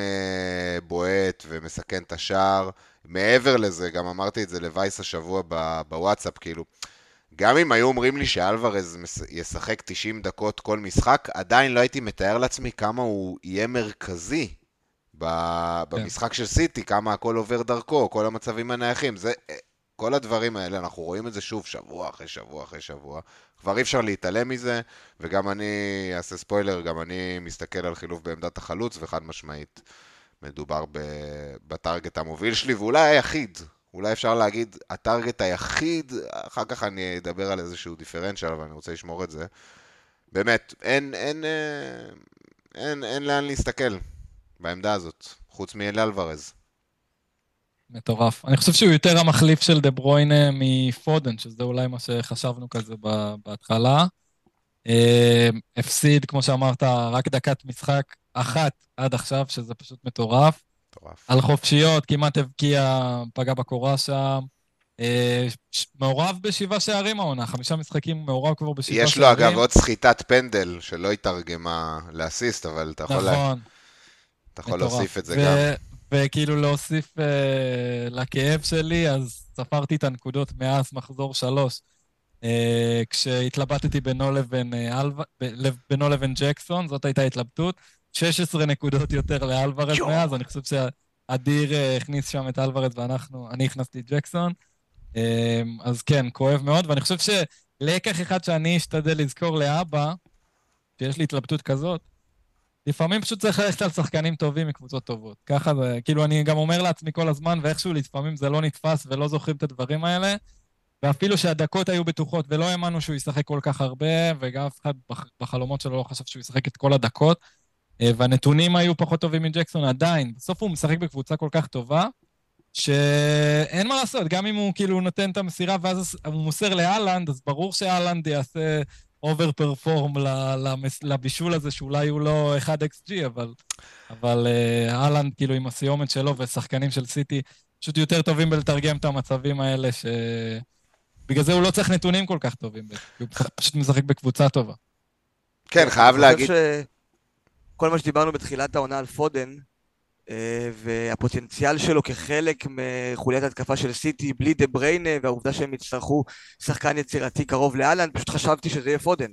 בועט ומסכן את השער. מעבר לזה, גם אמרתי את זה לווייס השבוע בוואטסאפ, כאילו, גם אם היו אומרים לי שאלוורז ישחק תשעים דקות כל משחק, עדיין לא הייתי מתאר לעצמי כמה הוא יהיה מרכזי במשחק של סיטי, כמה הכל עובר דרכו, כל המצבים הנייחים, זה, כל הדברים האלה, אנחנו רואים את זה שוב שבוע אחרי שבוע אחרי שבוע, כבר אי אפשר להתעלם מזה, וגם אני, אעשה ספוילר, גם אני מסתכל על חילוף בעמדת החלוץ, וחד משמעית. מדובר בטארגט המוביל שלי, ואולי היחיד, אולי אפשר להגיד, הטארגט היחיד, אחר כך אני אדבר על איזשהו דיפרנציאל, אבל אני רוצה לשמור את זה. באמת, אין, אין, אין, אין לאן להסתכל בעמדה הזאת, חוץ מאל אלוורז. מטורף. אני חושב שהוא יותר המחליף של דה ברוינה מפודן, שזה אולי מה שחשבנו כזה בהתחלה. הפסיד, כמו שאמרת, רק דקת משחק אחת עד עכשיו, שזה פשוט מטורף. מטורף. על חופשיות, כמעט הבקיע, פגע בקורה שם. מעורב בשבעה שערים העונה, חמישה משחקים מעורב כבר בשבעה שערים. יש לו אגב עוד סחיטת פנדל, שלא התרגמה לאסיסט, אבל אתה יכול, נכון. לה... אתה יכול להוסיף את זה ו... גם. וכאילו להוסיף uh, לכאב שלי, אז ספרתי את הנקודות מאז מחזור שלוש. Uh, כשהתלבטתי בינו לבין, uh, אלו... בינו לבין ג'קסון, זאת הייתה התלבטות, שש עשרה נקודות יותר לאלוורז מאז, אני חושב שאדיר uh, הכניס שם את אלוורז ואנחנו, אני הכנסתי את ג'קסון, uh, אז כן, כואב מאוד, ואני חושב שלקח אחד שאני אשתדל לזכור לאבא, שיש לי התלבטות כזאת, לפעמים פשוט צריך ללכת על שחקנים טובים מקבוצות טובות, ככה זה, כאילו אני גם אומר לעצמי כל הזמן, ואיכשהו לפעמים זה לא נתפס ולא זוכרים את הדברים האלה, ואפילו שהדקות היו בטוחות, ולא האמנו שהוא ישחק כל כך הרבה, וגם אף אחד בחלומות שלו לא חשב שהוא ישחק את כל הדקות, והנתונים היו פחות טובים מג'קסון עדיין. בסוף הוא משחק בקבוצה כל כך טובה, שאין מה לעשות, גם אם הוא כאילו נותן את המסירה, ואז הוא מוסר לאלנד, אז ברור שאלנד יעשה אובר פרפורם לבישול הזה, שאולי הוא לא אחד אקס ג'י, אבל, אבל אלנד כאילו עם הסיומת שלו, ושחקנים של סיטי פשוט יותר טובים בלתרגם את המצבים האלה, ש... בגלל זה הוא לא צריך נתונים כל כך טובים, הוא פשוט משחק בקבוצה טובה. כן, חייב להגיד. כל מה שדיברנו בתחילת העונה על פודן, והפוטנציאל שלו כחלק מחוליית התקפה של סיטי, בלי דה בריינה, והעובדה שהם יצטרכו שחקן יצירתי קרוב לאלנד, פשוט חשבתי שזה יהיה פודן.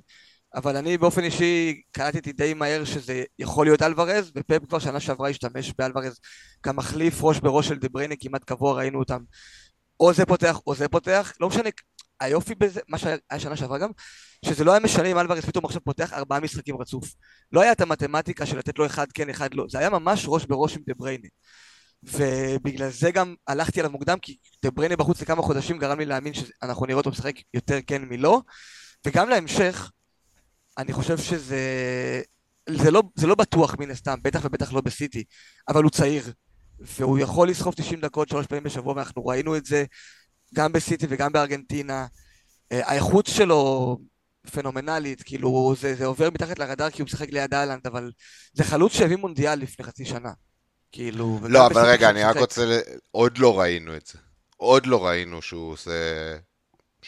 אבל אני באופן אישי קלטתי די מהר שזה יכול להיות אלוורז, ופפ כבר שנה שעברה השתמש באלוורז כמחליף ראש בראש של דה בריינה, כמעט קבוע ראינו אותם. או זה פותח, או זה פותח, לא משנה, היופי בזה, מה שהיה שנה שעברה גם, שזה לא היה משנה אם אלוורז פתאום עכשיו פותח ארבעה משחקים רצוף. לא היה את המתמטיקה של לתת לו אחד כן, אחד לא, זה היה ממש ראש בראש עם דה בריינה. ובגלל זה גם הלכתי עליו מוקדם, כי דה בריינה בחוץ לכמה חודשים גרם לי להאמין שאנחנו נראה אותו משחק יותר כן מלא, וגם להמשך, אני חושב שזה זה לא, זה לא בטוח מן הסתם, בטח ובטח לא בסיטי, אבל הוא צעיר, והוא יכול לסחוף תשעים דקות שלוש פעמים בשבוע, ואנחנו ראינו את זה גם בסיטי וגם בארגנטינה. האיכות שלו פנומנלית, כאילו זה, זה עובר מתחת לרדאר כי הוא משחק ליד אהלנד, אבל זה חלוץ שהביא מונדיאל לפני חצי שנה. כאילו, לא, אבל רגע, אני רק רוצה, עוד לא ראינו את זה. עוד לא ראינו שהוא עושה...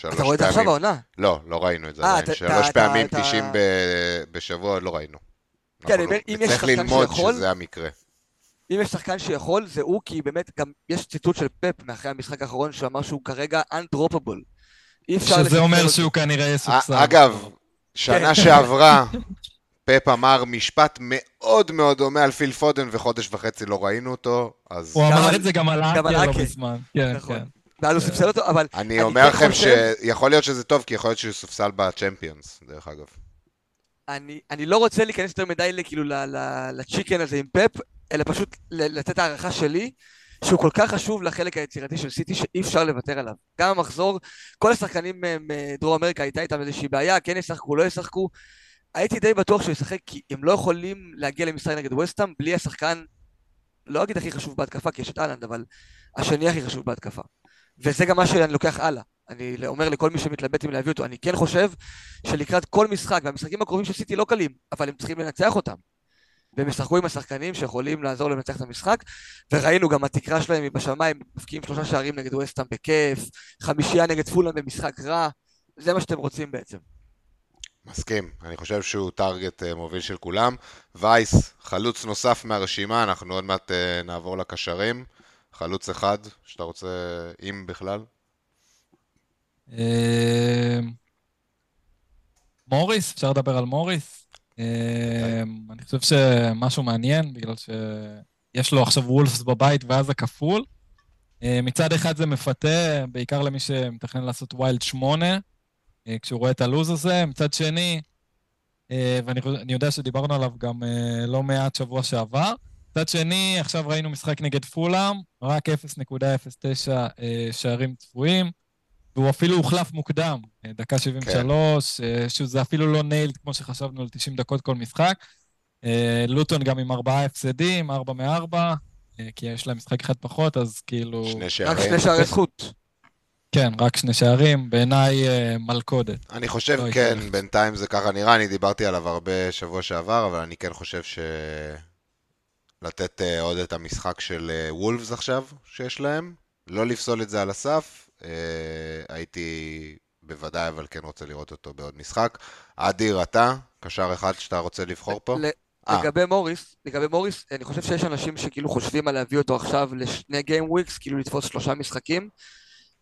אתה רואה את זה עכשיו העונה? לא, לא ראינו את זה. שלוש פעמים תשעים בשבוע, לא ראינו. כן, אם יש חלקן שיכול... צריך ללמוד שזה המקרה. אם יש שחקן שיכול, זה הוא, כי באמת גם יש ציטוט של פפ מאחרי המשחק האחרון, שאמר שהוא כרגע undroppable. שזה אומר שהוא כנראה יסופסם. אגב, שנה שעברה, פפ אמר משפט מאוד מאוד דומה על פיל פודן, וחודש וחצי לא ראינו אותו, אז... הוא אמר את זה גם על אקיה לא בזמן. כן, כן. ואז הוא ספסל אותו, אבל... אני אומר לכם שיכול להיות שזה טוב, כי יכול להיות שהוא סופסל בצ'מפיונס, דרך אגב. אני לא רוצה להיכנס יותר מדי כאילו לצ'יקן הזה עם פפ, אלא פשוט לתת הערכה שלי, שהוא כל כך חשוב לחלק היצירתי של סיטי, שאי אפשר לוותר עליו. גם המחזור, כל השחקנים מדרום אמריקה הייתה איתם איזושהי בעיה, כן ישחקו, לא ישחקו. הייתי די בטוח שהוא ישחק, כי הם לא יכולים להגיע למשחק נגד ווסטהאם, בלי השחקן, לא אגיד הכי חשוב בהתקפה, כי יש את אילנד, אבל השני הכי חשוב בהתקפה. וזה גם מה שאני לוקח הלאה. אני אומר לכל מי שמתלבט אם להביא אותו, אני כן חושב שלקראת כל משחק, והמשחקים הקרובים של סיטי לא קלים, אבל הם צריכים לנצח אותם. והם ישחקו עם השחקנים שיכולים לעזור לנצח את המשחק, וראינו גם התקרה שלהם מבשמיים, מפקיעים שלושה שערים נגד ווסטהאם בכיף, חמישייה נגד פולהאם במשחק רע, זה מה שאתם רוצים בעצם. מסכים, אני חושב שהוא טארגט מוביל של כולם. וייס, חלוץ נוסף מהרשימה, אנחנו עוד מעט נעבור לקשרים. חלוץ אחד, שאתה רוצה, אם בכלל? מוריס, אפשר לדבר על מוריס? אני חושב שמשהו מעניין, בגלל שיש לו עכשיו וולפס בבית ואז הכפול. מצד אחד זה מפתה, בעיקר למי שמתכנן לעשות ווילד שמונה, כשהוא רואה את הלוז הזה. מצד שני, ואני יודע שדיברנו עליו גם לא מעט שבוע שעבר, מצד שני, עכשיו ראינו משחק נגד פולהאם, רק אפס נקודה אפס תשע שערים צפויים, והוא אפילו הוחלף מוקדם, דקה שבעים ושלוש, כן. שזה אפילו לא ניילד כמו שחשבנו על תשעים דקות כל משחק. לוטון גם עם ארבעה הפסדים, ארבע מארבע, כי יש להם משחק אחד פחות, אז כאילו... שני שערים. רק שני שערי זכות. כן, רק שני שערים, בעיניי מלכודת. אני חושב, לא כן, יקרה. בינתיים זה ככה נראה, אני דיברתי עליו הרבה שבוע שעבר, אבל אני כן חושב ש... לתת עוד את המשחק של וולפס עכשיו שיש להם, לא לפסול את זה על הסף, הייתי בוודאי אבל כן רוצה לראות אותו בעוד משחק. אדיר, אתה, קשר אחד שאתה רוצה לבחור פה? לגבי מוריס, לגבי מוריס, אני חושב שיש אנשים שכאילו חושבים על להביא אותו עכשיו לשני גיים וויקס, כאילו לתפוס שלושה משחקים,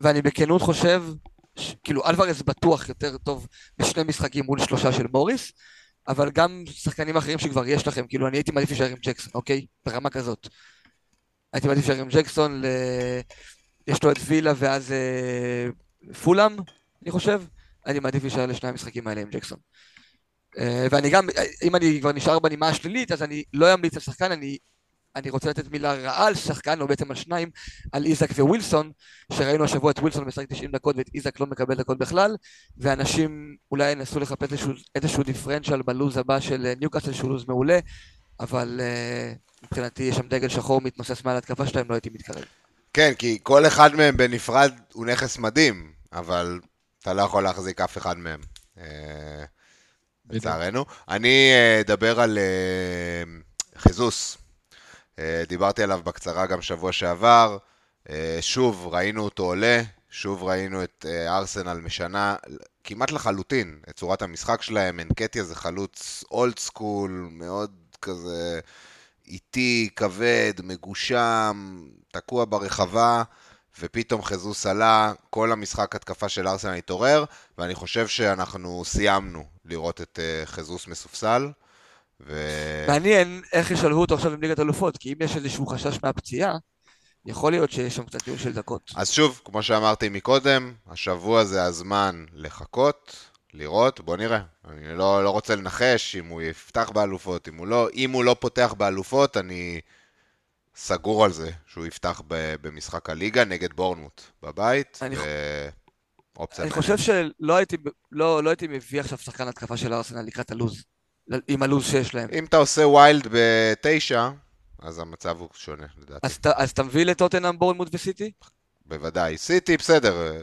ואני בכנות חושב, כאילו אלוורס בטוח יותר טוב בשני משחקים מול שלושה של מוריס, אבל גם שחקנים אחרים שכבר יש לכם, כאילו אני הייתי מעדיף להישאר עם ג'קסון, אוקיי? ברמה כזאת. הייתי מעדיף להישאר עם ג'קסון ל... יש לו את וילה ואז אה, פולהאם, אני חושב. אני מעדיף להישאר לשני המשחקים האלה עם ג'קסון. אה, ואני גם, אם אני כבר נשאר בנימה השלילית, אז אני לא אמליץ על שחקן, אני, אני רוצה לתת מילה רעה על שחקן, או בעצם על שניים, על איזק ווילסון, שראינו השבוע את ווילסון משחק תשעים דקות, ואת איזק לא מקבל דקות בכלל, ואנשים אולי ינסו לחפש איזשהו, איזשהו דיפרנציאל בלוז הבא של ניוקאסל, שהוא לוז מעולה, אבל אה, מבחינתי יש שם דגל שחור מתנוסס מעל התקפה שלהם, לא הייתי מתקרב. כן, כי כל אחד מהם בנפרד הוא נכס מדהים, אבל אתה לא יכול להחזיק אף אחד מהם, לצערנו. אני אדבר על חיזוס, דיברתי עליו בקצרה גם שבוע שעבר, שוב ראינו אותו עולה, שוב ראינו את ארסנל משנה כמעט לחלוטין, את צורת המשחק שלהם. אנקטיה זה חלוץ אולד סקול, מאוד כזה... איטי, כבד, מגושם, תקוע ברחבה, ופתאום חזוס עלה, כל המשחק התקפה של ארסנל התעורר, ואני חושב שאנחנו סיימנו לראות את חזוס מסופסל. מעניין איך ישלבו אותו עכשיו עם ליגת אלופות, כי אם יש איזשהו חשש מהפציעה, יכול להיות שיש שם קצת דיון של דקות. אז שוב, כמו שאמרתי מקודם, השבוע זה הזמן לחכות, לראות, בוא נראה. אני לא, לא רוצה לנחש אם הוא יפתח באלופות, אם הוא לא, אם הוא לא פותח באלופות, אני סגור על זה שהוא יפתח ב, במשחק הליגה נגד בורנמוט בבית. אני, ו... ח... אני חושב שלא הייתי, לא, לא הייתי מביא עכשיו שחקן התקפה של ארסנל לקראת הלוז, עם הלוז שיש להם. אם אתה עושה ויילד בתשע, אז המצב הוא שונה, לדעתי. אז, אז תמביא לטוטנהאם, בורנמוט וסיטי? בוודאי, סיטי בסדר.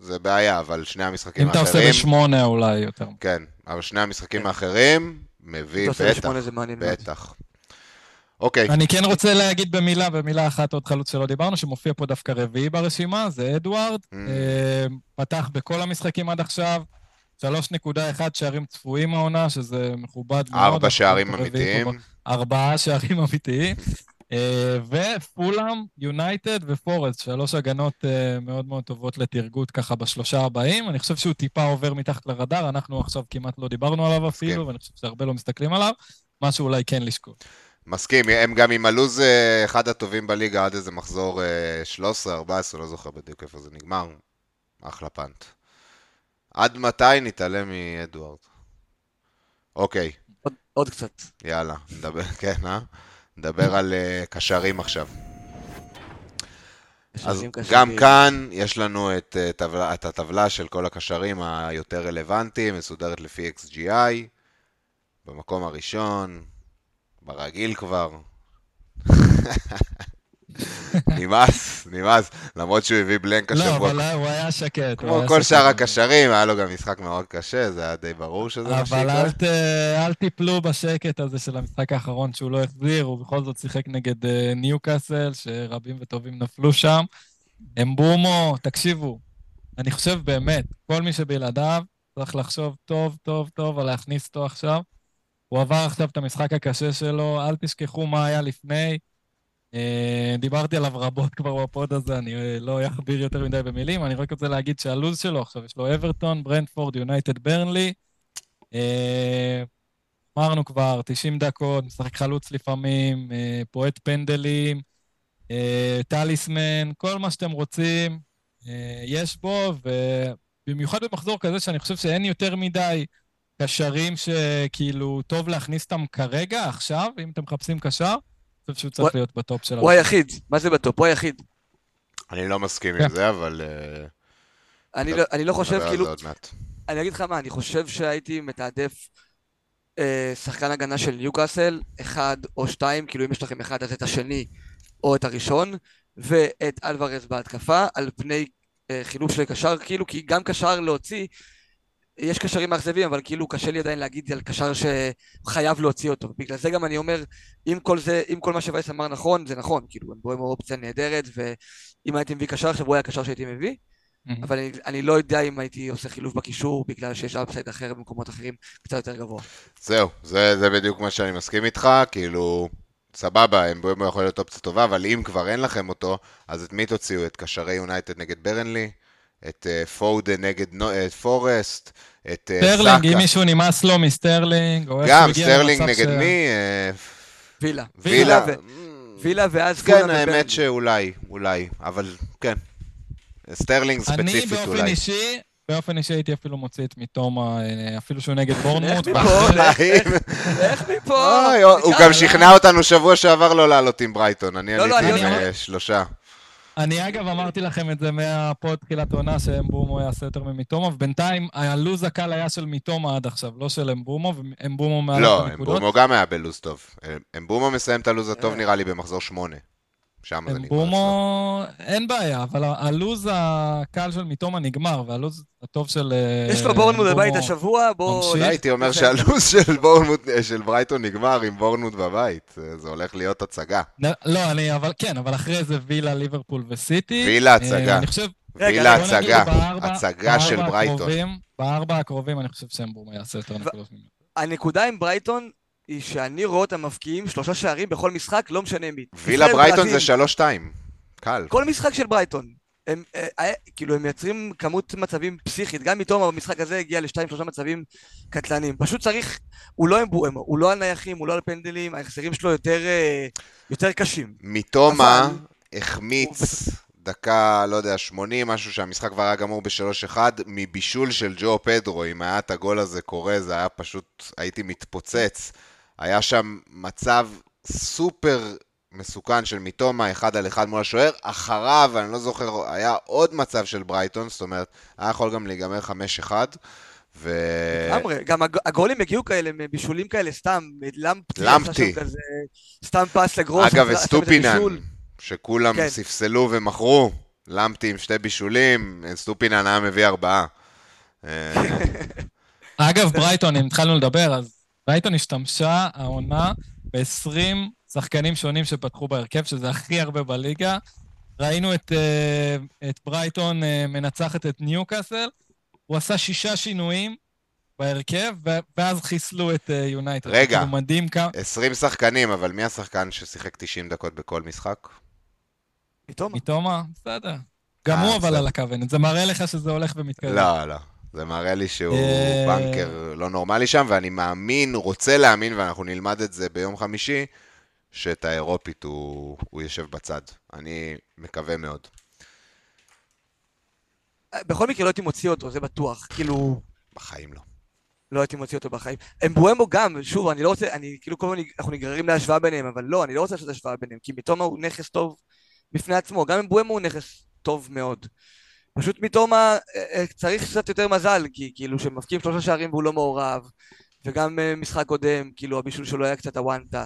זה בעיה, אבל שני המשחקים אם האחרים... אם אתה עושה בשמונה אולי יותר. כן, אבל שני המשחקים כן. האחרים מביא בטח, בטח. אוקיי. אני כן רוצה להגיד במילה, במילה אחת עוד חלוץ שלא דיברנו, שמופיע פה דווקא רביעי ברשימה, זה אדוארד. Mm. אה, פתח בכל המשחקים עד עכשיו, שלוש נקודה אחת שערים צפויים העונה, שזה מכובד מאוד. ארבע שערים אמיתיים. ארבעה שערים אמיתיים. ופולאם, יונייטד ופורסט, שלוש הגנות מאוד מאוד טובות לתרגות ככה בשלושה הבאים. אני חושב שהוא טיפה עובר מתחת לרדאר, אנחנו עכשיו כמעט לא דיברנו עליו אפילו, ואני חושב שהרבה לא מסתכלים עליו, משהו אולי כן לשקול. מסכים, הם גם עם הלוז אחד הטובים בליגה, עד איזה מחזור שלוש עשרה ארבע עשרה, לא זוכר בדיוק איפה זה נגמר, אחלה פאנט. עד מתי נתעלם מאדוארד? אוקיי. עוד, עוד קצת. יאללה, נדבר, כן, אה? נדבר על uh, קשרים עכשיו. אז קשרים. גם כאן יש לנו את, uh, טבלה, את הטבלה של כל הקשרים היותר רלוונטיים, מסודרת לפי X G I, במקום הראשון, ברגיל כבר. נמאס, נמאס, למרות שהוא הביא בלנק השבוע. לא, אבל הוא היה שקט. כמו כל שאר הקשרים, היה לו גם משחק מאוד קשה, זה היה די ברור שזה מה שיקרה. אבל אל תיפלו בשקט הזה של המשחק האחרון שהוא לא החזיר, הוא בכל זאת שיחק נגד ניוקאסל, שרבים וטובים נפלו שם. אמבומו, תקשיבו, אני חושב באמת, כל מי שבלעדיו צריך לחשוב טוב, טוב, טוב, על להכניס אותו עכשיו. הוא עבר עכשיו את המשחק הקשה שלו, אל תשכחו מה היה לפני. דיברתי עליו רבות כבר בפוד הזה, אני לא אכביר יותר מדי במילים, אני רק רוצה להגיד שהלוז שלו עכשיו, יש לו אברטון, ברנטפורד, יונייטד, ברנלי, אמרנו כבר תשעים דקות, משחק חלוץ לפעמים, פועט פנדלים, טליסמן, כל מה שאתם רוצים, יש בו, ובמיוחד במחזור כזה שאני חושב שאין יותר מדי קשרים שכאילו טוב להכניס אותם כרגע, עכשיו, אם אתם מחפשים קשר, אני חושב שהוא צריך להיות בטופ של... הוא היחיד, מה זה בטופ? הוא היחיד. אני לא מסכים עם זה, אבל... אני לא חושב כאילו... אני אגיד לך מה, אני חושב שהייתי מתעדף שחקן הגנה של ניוקאסל, אחד או שתיים, כאילו אם יש לכם אחד, אז את השני או את הראשון, ואת אלוורז בהתקפה, על פני חילוף של קשר, כאילו, כי גם קשר להוציא, יש קשרים מאכזבים, אבל כאילו קשה לי עדיין להגיד על קשר שחייב להוציא אותו. בגלל זה גם אני אומר, אם כל זה, אם כל מה שווייס אמר נכון, זה נכון. כאילו, הם בואים אופציה נהדרת, ואם הייתי מביא קשר, עכשיו הוא היה קשר שהייתי מביא, אבל אני, אני לא יודע אם הייתי עושה חילוף בקישור, בגלל שיש אפסייד אחר במקומות אחרים, קצת יותר גבוה. זהו, זה, זה בדיוק מה שאני מסכים איתך, כאילו, סבבה, הם בואים יכול להיות אופציה טובה, אבל אם כבר אין לכם אותו, אז את מי תוציאו? את קשרי יונייטד נגד ברנלי? את פודן נגד פורסט, את סטרלינג, אם מישהו נמאס לו מסטרלינג, גם סטרלינג נגד מי? וילה. וילה. וילה ואז כן, האמת שאולי, אולי, אבל כן. סטרלינג ספציפית אולי. אני באופן אישי, באופן אישי הייתי אפילו מוציא את מיטומה, אפילו שהוא נגד בורנמוט. איך מפה? הוא גם שכנע אותנו שבוע שעבר לא לעלות עם ברייטון, אני עליתי עם שלושה. אני אגב אמרתי לכם את זה מהפוד תחילת עונה שאמבומו יעשה יותר ממיטומה, ובינתיים הלוז הקל היה של מיטומה עד עכשיו, לא של אמבומו, ואמבומו מעל את הנקודות. לא, אמבומו גם היה בלוז טוב. אמבומו מסיים את הלוז הטוב נראה לי במחזור שמונה. שם זה נגמר. אמבומו, אין בעיה, אבל הלוז הקל של מיטומה נגמר, והלוז הטוב של... יש לו בורנמוט בבית השבוע, בואו... הייתי אומר שהלוז של ברייטון נגמר עם בורנמוט בבית, זה הולך להיות הצגה. לא, כן, אבל אחרי זה וילה, ליברפול וסיטי. וילה הצגה. וילה הצגה, הצגה של ברייטון. בארבע הקרובים אני חושב שאמבומו יעשה יותר נקודות ממנו. הנקודה עם ברייטון... היא שאני רואה אותם מבקיעים שלושה שערים בכל משחק, לא משנה מי. וילה ברייטון זה שלוש שתיים, קל. כל משחק של ברייטון, הם, כאילו הם מייצרים כמות מצבים פסיכית, גם מתום המשחק הזה הגיע לשתיים שלושה מצבים קטלניים. פשוט צריך, הוא לא אמבו, הוא לא על נייחים, הוא לא על פנדלים, ההחזרים שלו יותר, יותר קשים. מתומה החמיץ דקה, לא יודע, שמונים, משהו שהמשחק כבר היה גמור בשלוש אחד, מבישול של ג'ו פדרו, אם היה את הגול הזה קורה, זה היה פשוט, הייתי מתפוצץ. היה שם מצב סופר מסוכן של מיטומה, אחד על אחד מול השוער, אחריו, אני לא זוכר, היה עוד מצב של ברייטון, זאת אומרת, היה יכול גם להיגמר חמש אחד, ו... אמרי, גם הגולים הגיעו כאלה, בישולים כאלה, סתם, למפתי, למפתי. כזה, סתם פס לגרוס. אגב, סטופינן, שכולם כן. ספסלו ומחרו, למפתי עם שתי בישולים, סטופינן היה מביא ארבעה. אגב, ברייטון, אם התחלנו לדבר, אז ברייטון השתמשה העונה ב-עשרים שחקנים שונים שפתחו בהרכב, שזה הכי הרבה בליגה. ראינו את, את ברייטון מנצחת את ניוקאסל, הוא עשה שישה שינויים, בהרכב, ואז חיסלו את יונייטד. רגע, עשרים שחקנים, אבל מי השחקן ששיחק תשעים דקות בכל משחק? איתומה. איתומה, בסדר. גם הוא אבל על הכוונת, זה מראה לך שזה הולך ומתקדם. לא, לא, זה מראה לי שהוא בנקר לא נורמלי שם, ואני מאמין, רוצה להאמין, ואנחנו נלמד את זה ביום חמישי, שאת האירופית הוא יושב בצד. אני מקווה מאוד. בכל מקרה לא הייתי מוציא אותו, זה בטוח, כאילו... בחיים לא. לא הייתי מוציא אותו בחיים. אמבואמו גם, שוב, אני לא רוצה, אני, כאילו, כל מיני, אנחנו נגררים להשוואה ביניהם, אבל לא, אני לא רוצה לעשות השוואה ביניהם, כי מתומה הוא נכס טוב בפני עצמו, גם אמבואמו הוא נכס טוב מאוד. פשוט מתומה צריך קצת יותר מזל, כי כאילו, שמפקיעים שלושה שערים והוא לא מעורב, וגם משחק קודם, כאילו, הבישול שלו היה קצת הוואנטה.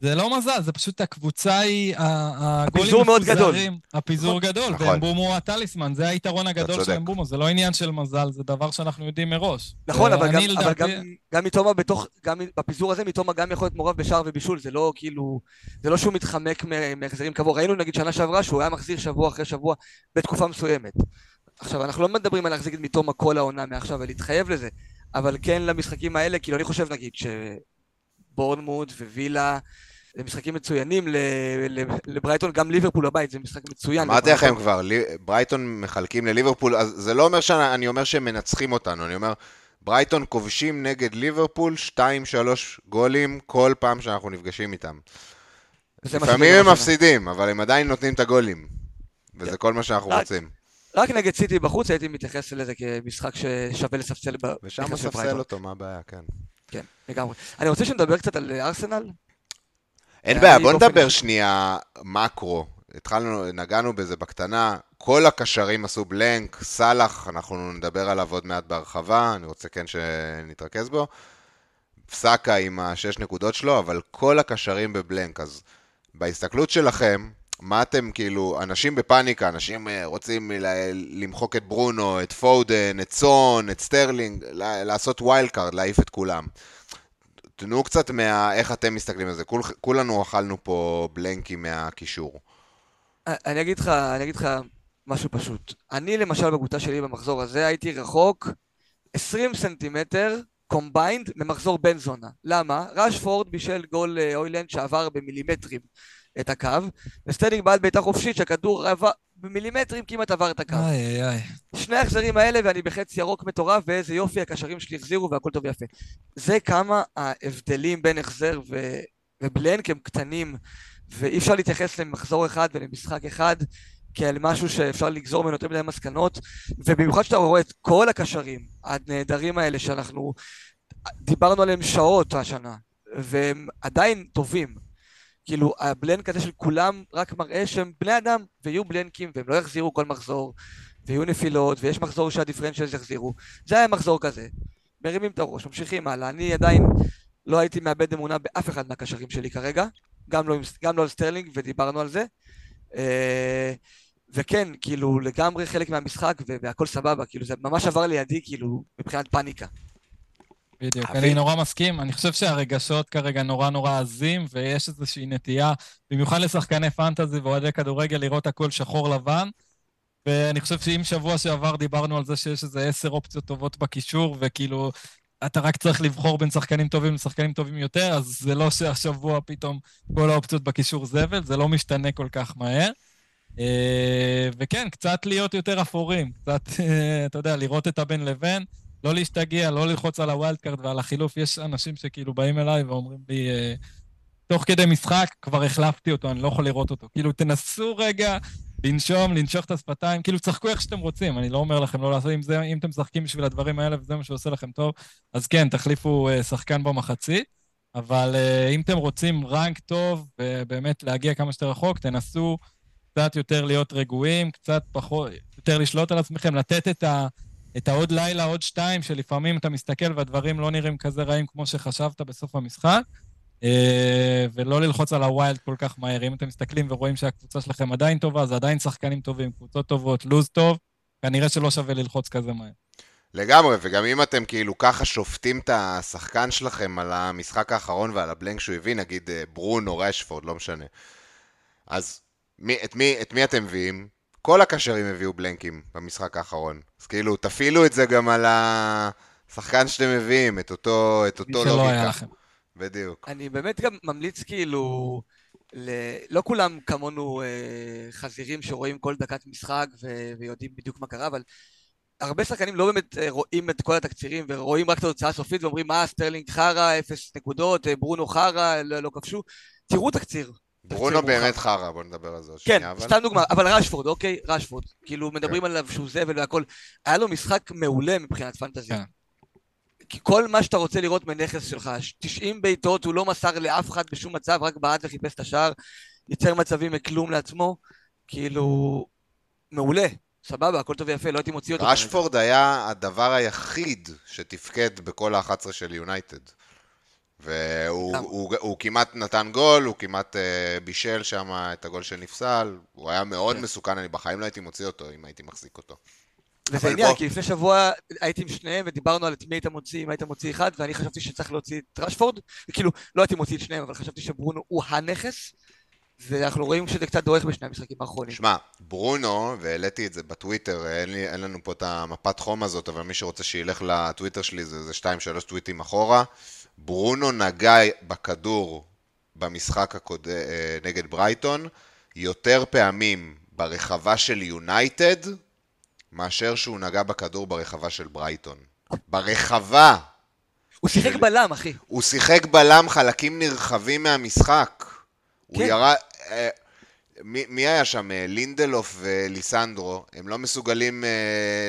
זה לא מזל, זה פשוט הקבוצה היא, הגולים מפוזרים, הפיזור גדול, ואמבומו הוא הטליסמן, זה היתרון הגדול של אמבומו, זה לא עניין של מזל, זה דבר שאנחנו יודעים מראש. נכון, אבל גם מתומה בתוך, גם בפיזור הזה מתומה גם יכול להיות מעורב בשער ובישול, זה לא כאילו, זה לא שהוא מתחמק מהחזירים קבוע, ראינו נגיד שנה שעברה שהוא היה מחזיר שבוע אחרי שבוע בתקופה מסוימת. עכשיו, אנחנו לא מדברים על להחזיק את מתומה כל העונה מעכשיו ולהתחייב לזה, אבל כן למשחקים האלה, כאילו אני חושב נגיד ש... בורנמוט ווילה, זה משחקים מצוינים, לברייטון גם ליברפול הבית, זה משחק מצוין. אמרתי לכם כבר, ברייטון מחלקים לליברפול, אז זה לא אומר שאני אומר שהם מנצחים אותנו, אני אומר, ברייטון כובשים נגד ליברפול, שתיים שלוש גולים כל פעם שאנחנו נפגשים איתם. לפעמים הם מפסידים, אבל הם עדיין נותנים את הגולים, וזה כל מה שאנחנו רוצים. רק נגד סיטי בחוץ, הייתי מתייחס לזה כמשחק ששווה לספסל ברייטון. ושם מספסל אותו, מה הבעיה, כן. כן, לגמרי. אני רוצה שנדבר קצת על ארסנל. אין בעיה, בוא נדבר שנייה מקרו. התחלנו, נגענו בזה בקטנה, כל הקשרים עשו בלנק, סלח, אנחנו נדבר עליו עוד מעט בהרחבה, אני רוצה כן שנתרכז בו. פסקה עם השש נקודות שלו, אבל כל הקשרים בבלנק. אז בהסתכלות שלכם, מה אתם כאילו, אנשים בפאניקה, אנשים רוצים למחוק את ברונו, את פודן, את סון, את סטרלינג, לעשות ווילד קארד, להעיף את כולם. תנו קצת מה... איך אתם מסתכלים על זה? כול, כולנו אכלנו פה בלנקי מהקישור. אני אגיד לך, אני אגיד לך משהו פשוט. אני למשל בקבוצה שלי במחזור הזה הייתי רחוק עשרים סנטימטר קומביינד ממחזור בן זונה. למה? רשפורד בישל גול אוילנד שעבר במילימטרים את הקו, וסטרלינג בעד ביתה חופשית שהכדור עבר במילימטרים כמעט עבר את הקו. איי, איי. שני החזרים האלה ואני בחץ ירוק מטורף, ואיזה יופי, הקשרים שלי החזירו והכל טוב יפה. זה כמה ההבדלים בין החזר ו... ובלנק הם קטנים, ואי אפשר להתייחס למחזור אחד ולמשחק אחד, כאל משהו שאפשר לגזור מן יותר מדי מסקנות, ובמיוחד שאתה רואה את כל הקשרים הנהדרים האלה שאנחנו דיברנו עליהם שעות השנה, והם עדיין טובים. כאילו, הבלנק הזה של כולם רק מראה שהם בני אדם, ויהיו בלנקים, והם לא יחזירו כל מחזור, ויהיו נפילות, ויש מחזור שהדיפרנצ'ייז יחזירו. זה היה מחזור כזה. מרימים את הראש, ממשיכים הלאה. אני עדיין לא הייתי מאבד אמונה באף אחד מהקשרים שלי כרגע, גם לא, גם לא על סטרלינג, ודיברנו על זה. וכן, כאילו, לגמרי חלק מהמשחק, והכל סבבה, כאילו, זה ממש עבר לידי, כאילו, מבחינת פאניקה. בדיוק, אני נורא מסכים, אני חושב שהרגשות כרגע נורא נורא עזים, ויש איזושהי נטייה, במיוחד לשחקני פנטזי ועודי כדורגל, לראות הכל שחור לבן, ואני חושב שאם שבוע שעבר דיברנו על זה שיש איזה עשר אופציות טובות בקישור, וכאילו, אתה רק צריך לבחור בין שחקנים טובים לשחקנים טובים יותר, אז זה לא שהשבוע פתאום כל האופציות בקישור זבל, זה לא משתנה כל כך מהר. וכן, קצת להיות יותר אפורים, קצת, אתה יודע, לראות את הבן לבן, לא להשתגע, לא ללחוץ על הווילד קארד ועל החילוף. יש אנשים שכאילו באים אליי ואומרים לי, תוך כדי משחק כבר החלפתי אותו, אני לא יכול לראות אותו. כאילו תנסו רגע לנשום, לנשוך את השפתיים, כאילו צחקו איך שאתם רוצים, אני לא אומר לכם לא לעשות, אם, זה, אם אתם משחקים בשביל הדברים האלה וזה מה שעושה לכם טוב, אז כן, תחליפו שחקן במחצית, אבל אם אתם רוצים רנק טוב ובאמת להגיע כמה שיותר רחוק, תנסו קצת יותר להיות רגועים, קצת פחות, יותר לשלוט על עצמכם, לתת את ה... את העוד לילה, עוד שתיים, שלפעמים אתה מסתכל והדברים לא נראים כזה רעים כמו שחשבת בסוף המשחק, ולא ללחוץ על הווילד כל כך מהר. אם אתם מסתכלים ורואים שהקבוצה שלכם עדיין טובה, זה עדיין שחקנים טובים, קבוצות טובות, לוז טוב, כנראה שלא שווה ללחוץ כזה מהר. לגמרי, וגם אם אתם כאילו ככה שופטים את השחקן שלכם על המשחק האחרון ועל הבלנק שהוא הביא, נגיד ברונו, רשפורד, לא משנה. אז מי, את מי, את מי אתם מביאים? כל הקשרים הביאו בלנקים במשחק האחרון. אז כאילו, תפעילו את זה גם על שחקן שאתם מביאים, את אותו לוגיקה. בדיוק. אני באמת גם ממליץ כאילו, לא כולם כמונו חזירים שרואים כל דקת משחק ויודעים בדיוק מה קרה, אבל הרבה שחקנים לא באמת רואים את כל התקצירים ורואים רק את התוצאה הסופית ואומרים מה, סטרלינג חרה, אפס נקודות, ברונו חרה, לא כבשו. תראו תקציר. ברונו באמת חרה, בוא נדבר על זה. כן, סתם דוגמה, אבל רשפורד, אוקיי, רשפורד. כאילו מדברים עליו שהוא זבל והכל. היה לו משחק מעולה מבחינת פנטזיה. כי כל מה שאתה רוצה לראות מנכס שלך, תשעים בעיטות, הוא לא מסר לאף אחד בשום מצב, רק בעט וחיפש את השער, ייצר מצבים מכלום לעצמו, כאילו, מעולה, סבבה, הכל טוב ויפה, לא הייתי מוציא אותו. רשפורד היה הדבר היחיד שתפקד בכל ה-אחת עשרה של יונייטד, והוא הוא, הוא כמעט נתן גול, הוא כמעט uh, בישל שם את הגול שנפסל, הוא היה מאוד מסוכן, אני בחיים לא הייתי מוציא אותו, אם הייתי מחזיק אותו. וזה עניין, בוא... כי לפני שבוע הייתי עם שניהם ודיברנו על את מי היית מוציא, אם היית מוציא אחד, ואני חשבתי שצריך להוציא את רשפורד, וכאילו לא הייתי מוציא את שניהם, אבל חשבתי שברונו הוא הנכס, ואנחנו רואים שזה קצת דורך בשני המשחקים האחרונים. שמע, ברונו, והעליתי את זה בטוויטר, אין, לי, אין לנו פה את המפת חום הזאת, אבל מי שרוצה שילך לטוויטר שלי זה, זה שתיים שלוש טוויטים אחורה, ברונו נגע בכדור במשחק הקוד... נגד ברייטון, יותר פעמים ברחבה של יונייטד, מאשר שהוא נגע בכדור ברחבה של ברייטון. ברחבה! הוא שיחק של... בלם, אחי. הוא שיחק בלם, חלקים נרחבים מהמשחק. כן. הוא ירא... אה, מי, מי היה שם? לינדלוף וליסנדרו. הם לא מסוגלים אה,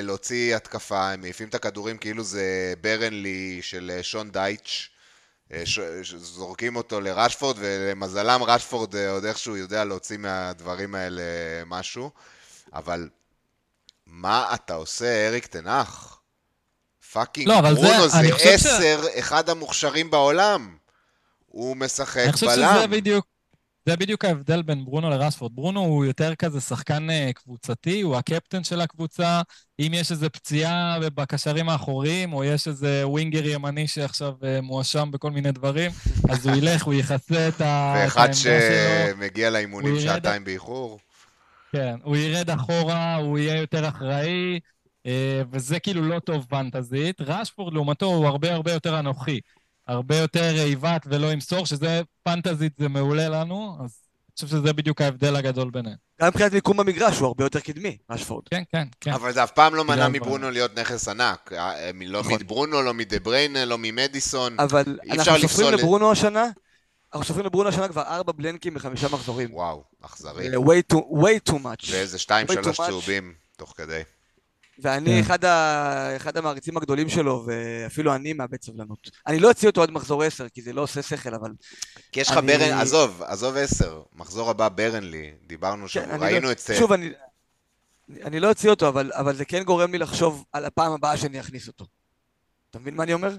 להוציא התקפה, הם מעיפים את הכדורים כאילו זה ברנלי של שון דייץ'. שזורקים אותו לרשפורד, ולמזלם רשפורד עוד איכשהו יודע להוציא מהדברים האלה משהו. אבל... מה אתה עושה, אריק תנח? פאקינג ברונו זה עשר, אחד המוכשרים בעולם. הוא משחק בלם. אני חושב שזה בדיוק, זה בדיוק ההבדל בין ברונו לרשפורד. ברונו הוא יותר כזה שחקן קבוצתי, הוא הקפטן של הקבוצה. אם יש איזו פציעה בקשרים האחוריים, או יש איזה ווינגר ימני שעכשיו מואשם בכל מיני דברים, אז הוא ילך, הוא יחסה את ה... ואחד שמגיע לאימונים שעתיים באיחור. כן, הוא ירד אחורה, הוא יהיה יותר אחראי, וזה כאילו לא טוב פנטזית. רשפורד לעומתו הוא הרבה הרבה יותר אנוכי, הרבה יותר עיוות ולא ימסור, שזה פנטזית זה מעולה לנו, אז אני חושב שזה בדיוק ההבדל הגדול ביניהם. גם מבחינת מיקום במגרש הוא הרבה יותר קדמי, רשפורד. כן, כן, כן. אבל זה אף פעם לא מנע מברונו להיות נכס ענק, לא מברונו, לא מדבריינה, לא ממדיסון. אבל אנחנו סופרים לברונו השנה? אנחנו סופרים לברונו השנה כבר ארבע בלנקים בחמישה מחזורים. וואו, אכזרי. way too, way too much. ואיזה שתיים, שלוש צהובים תוך כדי. ואני אחד, ה... אחד המעריצים הגדולים שלו, ואפילו אני מאבד סבלנות. אני לא אציא אותו עד מחזור עשר, כי זה לא עושה שכל, אבל... כי יש לך אני... ברן, עזוב, עזוב עשר. מחזור הבא ברנלי, דיברנו שם, כן, ראינו לא... את... שוב, אני, אני לא אציא אותו, אבל... אבל זה כן גורם לי לחשוב על הפעם הבאה שאני אכניס אותו. אתה מבין מה אני אומר?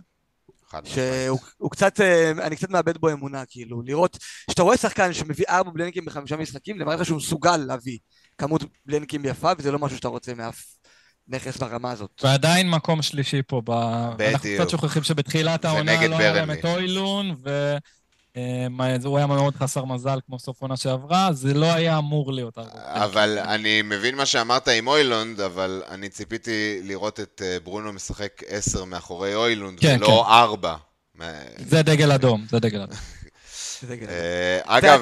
שהוא קצת, אני קצת מאבד בו אמונה, כאילו, לראות, שאתה רואה שחקן שמביא ארבע בלנקים בחמישה משחקים, למראה לך שהוא מסוגל להביא כמות בלנקים יפה, וזה לא משהו שאתה רוצה מאף נכס ברמה הזאת. ועדיין מקום שלישי פה, אנחנו קצת שוכחים שבתחילת העונה לא היה להם את אוילון, והוא היה מאוד חסר מזל כמו סוף עונה שעברה, זה לא היה אמור להיות. אבל אני מבין מה שאמרת עם אוילונד, אבל אני ציפיתי לראות את ברונו משחק עשר מאחורי אוילונד, ולא ארבע. זה דגל אדום, זה דגל אדום. אגב...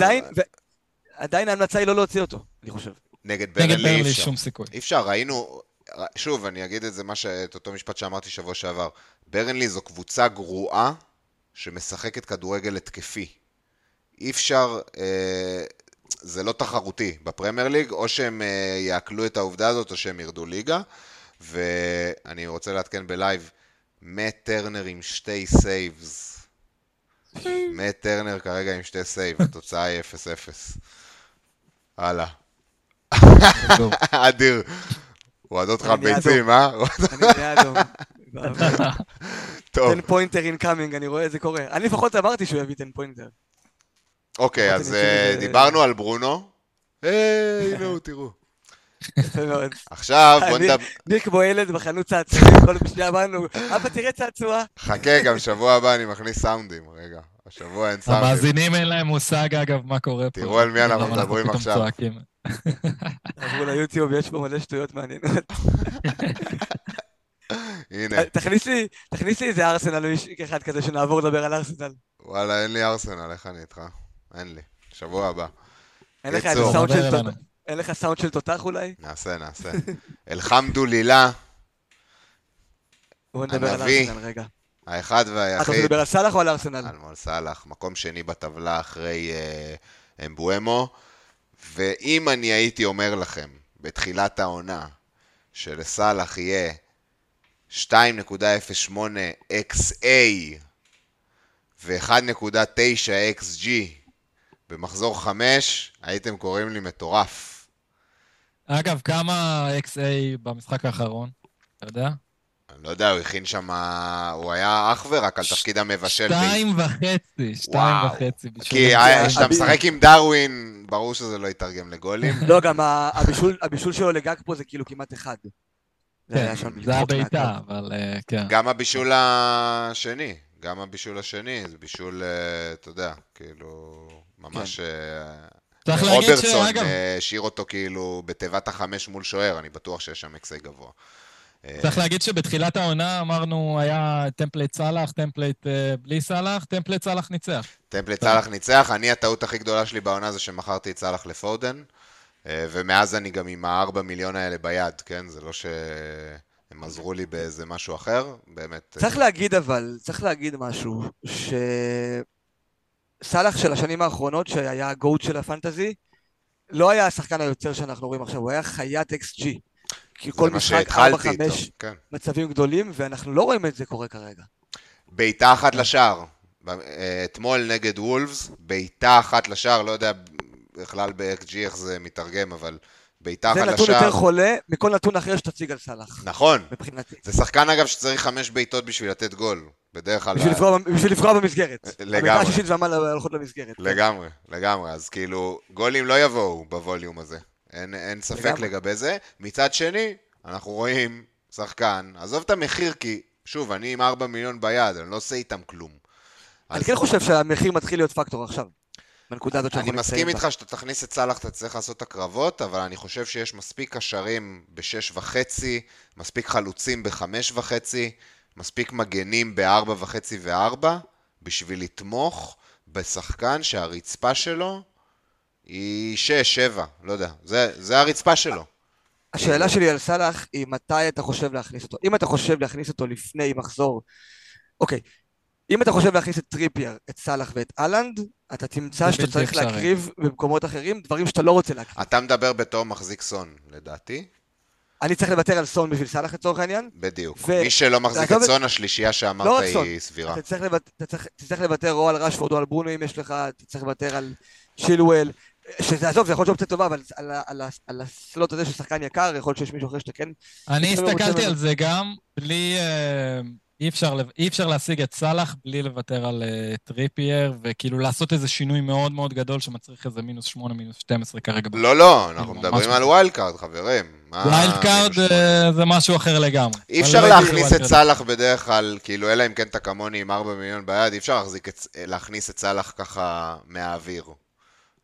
ועדיין ההמלצה היא לא להוציא אותו, אני חושב. נגד ברנלי אי אפשר. אי אפשר, ראינו... שוב, אני אגיד את זה, את אותו משפט שאמרתי שבוע שעבר. ברנלי זו קבוצה גרועה, שמשחקת כדורגל התקפי. אי אפשר, אה, זה לא תחרותי בפרמייר ליג, או שהם אה, יעקלו את העובדה הזאת, או שהם ירדו ליגה, ואני רוצה להתקן בלייב, מאט טרנר עם שתי סייבס. מאט טרנר כרגע עם שתי סייב, התוצאה היא אפס אפס. הלאה. אדיר. הוא עד אותך ביצים, אה? אני נהיה אדום. טוב. ten pointer incoming, אני רואה את זה קורה. אני לפחות אמרתי שהוא יביא ten pointer. אוקיי, אז דיברנו על ברונו. היי, הנה הוא, תראו. עכשיו, בוא נדבר... ניר כמו ילד בחנות צעצועים, כל בשביל אמרנו, אבא תראה צעצועה. חכה, גם שבוע הבא אני מכניס סאונדים, רגע. השבוע אין סאונדים. המאזינים אין להם מושג, אגב, מה קורה פה. תראו על מי אנחנו מדברים עכשיו. עברו ליוטיוב, יש פה מלא שטויות מעניינות. הנה. תכניס לי, תכניס לי איזה ארסנל, אחד כזה שנעבור לדבר על ארסנל. וואלה, אין לי ארסנל, איך אני איתך? אין לי, שבוע הבא. אין לך איזה סאונד של תותח? אין לך סאונד של תותח אולי? נעשה, נעשה. אלחמדו לילה. בואו נדבר על ארסנל רגע. האחד והיחיד. אתה מדבר על סלאח או על ארסנל? על מול סלאח, מקום שני בטבלה אחרי אמבואמו. ואם אני הייתי אומר לכם, בתחילת העונה, שלסלאח יהיה שתיים נקודה אפס שמונה אקס איי ו-אחד נקודה תשע אקס ג'י במחזור חמש, הייתם קוראים לי מטורף. אגב, כמה אקס איי במשחק האחרון? אתה יודע? אני לא יודע, הוא הכין שם, הוא היה אך ורק על תפקיד המבשל. שתיים וחצי, שתיים וחצי. כי כשאתה משחק עם דרווין, ברור שזה לא יתרגם לגולים. לא, גם הבישול שלו לגג פה זה כאילו כמעט אחד. זה הביתה, אבל כן. גם הבישול השני, גם הבישול השני, זה בישול, אתה יודע, כאילו, ממש... רוברטסון השאיר אותו כאילו בתיבת החמש מול שוער, אני בטוח שיש שם אקסי גבוה. צריך להגיד שבתחילת העונה אמרנו, היה טמפלייט סלאח, טמפלייט בלי סלאח, טמפלייט סלאח ניצח. טמפלייט סלאח ניצח, אני הטעות הכי גדולה שלי בעונה זה שמכרתי את סלאח לפודן, ומאז אני גם עם הארבע מיליון האלה ביד, כן? זה לא שהם עזרו לי באיזה משהו אחר, באמת... צריך להגיד אבל, צריך להגיד משהו, שסלאח של השנים האחרונות, שהיה הגאוט של הפנטזי, לא היה השחקן היוצר שאנחנו רואים עכשיו, הוא היה חיית אקס ג'י. כי כל משחק ארבע חמש מצבים גדולים, ואנחנו לא רואים את זה קורה כרגע. ביתה אחת לשער, אתמול נגד וולפס, ביתה אחת לשער, לא יודע בכלל ב-אקס ג'י איך זה מתרגם, אבל ביתה אחת לשער... זה נתון יותר חולה מכל נתון אחר שתציג על סלאח. נכון, זה שחקן אגב שצריך חמש בעיטות בשביל לתת גול, בדרך כלל... בשביל לפגוע במסגרת. לגמרי. המאה השישית והמעלה הולכות למסגרת. לגמרי, לגמרי, אז כאילו גולים לא יבואו בווליום הזה. אין, אין ספק לגמרי. לגבי זה. מצד שני, אנחנו רואים שחקן, עזוב את המחיר, כי שוב, אני עם ארבע מיליון ביד, אני לא עושה איתם כלום. אני אז... כן חושב שהמחיר מתחיל להיות פקטור עכשיו. בנקודה הזאת שאנחנו נמצאים. אני מסכים איתך שאתה תכניס את סלאח, אתה צריך לעשות את הקרבות, אבל אני חושב שיש מספיק קשרים בשש וחצי, מספיק חלוצים בחמש וחצי, מספיק מגנים בארבע וחצי וארבע, בשביל לתמוך בשחקן שהרצפה שלו, היא שש, שבע, לא יודע, זה, זה הרצפה שלו. השאלה שלי על סלאח היא מתי אתה חושב להכניס אותו. אם אתה חושב להכניס אותו לפני מחזור, אוקיי, אם אתה חושב להכניס את טריפייר, את סלאח ואת אלנד, אתה תמצא שאתה צריך להקריב במקומות אחרים, דברים שאתה לא רוצה להקריב. אתה מדבר בתור מחזיק סון, לדעתי. אני צריך לוותר על סון בשביל סלאח לצורך העניין. בדיוק, ו... מי שלא מחזיק את סון, השלישייה שאמרת לא היא סבירה. אתה צריך לוותר, אתה צריך, אתה צריך לוותר או על רשפורד או על ברונו אם יש לך, אתה צריך לוותר על שילואל. שזה עזוב, זה יכול להיות טובה, אבל על, על, על, על הסלוט הזה של שחקן יקר, יכול להיות שיש מישהו אחרי שתקן. אני הסתכלתי על זה גם, בלי, אי אפשר, אי אפשר להשיג את סלאח בלי לוותר על טריפייר, וכאילו לעשות איזה שינוי מאוד מאוד גדול, שמצריך איזה מינוס שמונה, מינוס שתים עשרה כרגע. לא, לא, אנחנו מדברים על ווילד קארד, חברים. ווילד קארד זה משהו אחר לגמרי. אי אפשר להכניס את סלאח בדרך כלל, כאילו אלא אם כן תקמוני עם ארבע מיליון ביד, אי אפשר להכניס את סלאח ככה מהאוויר.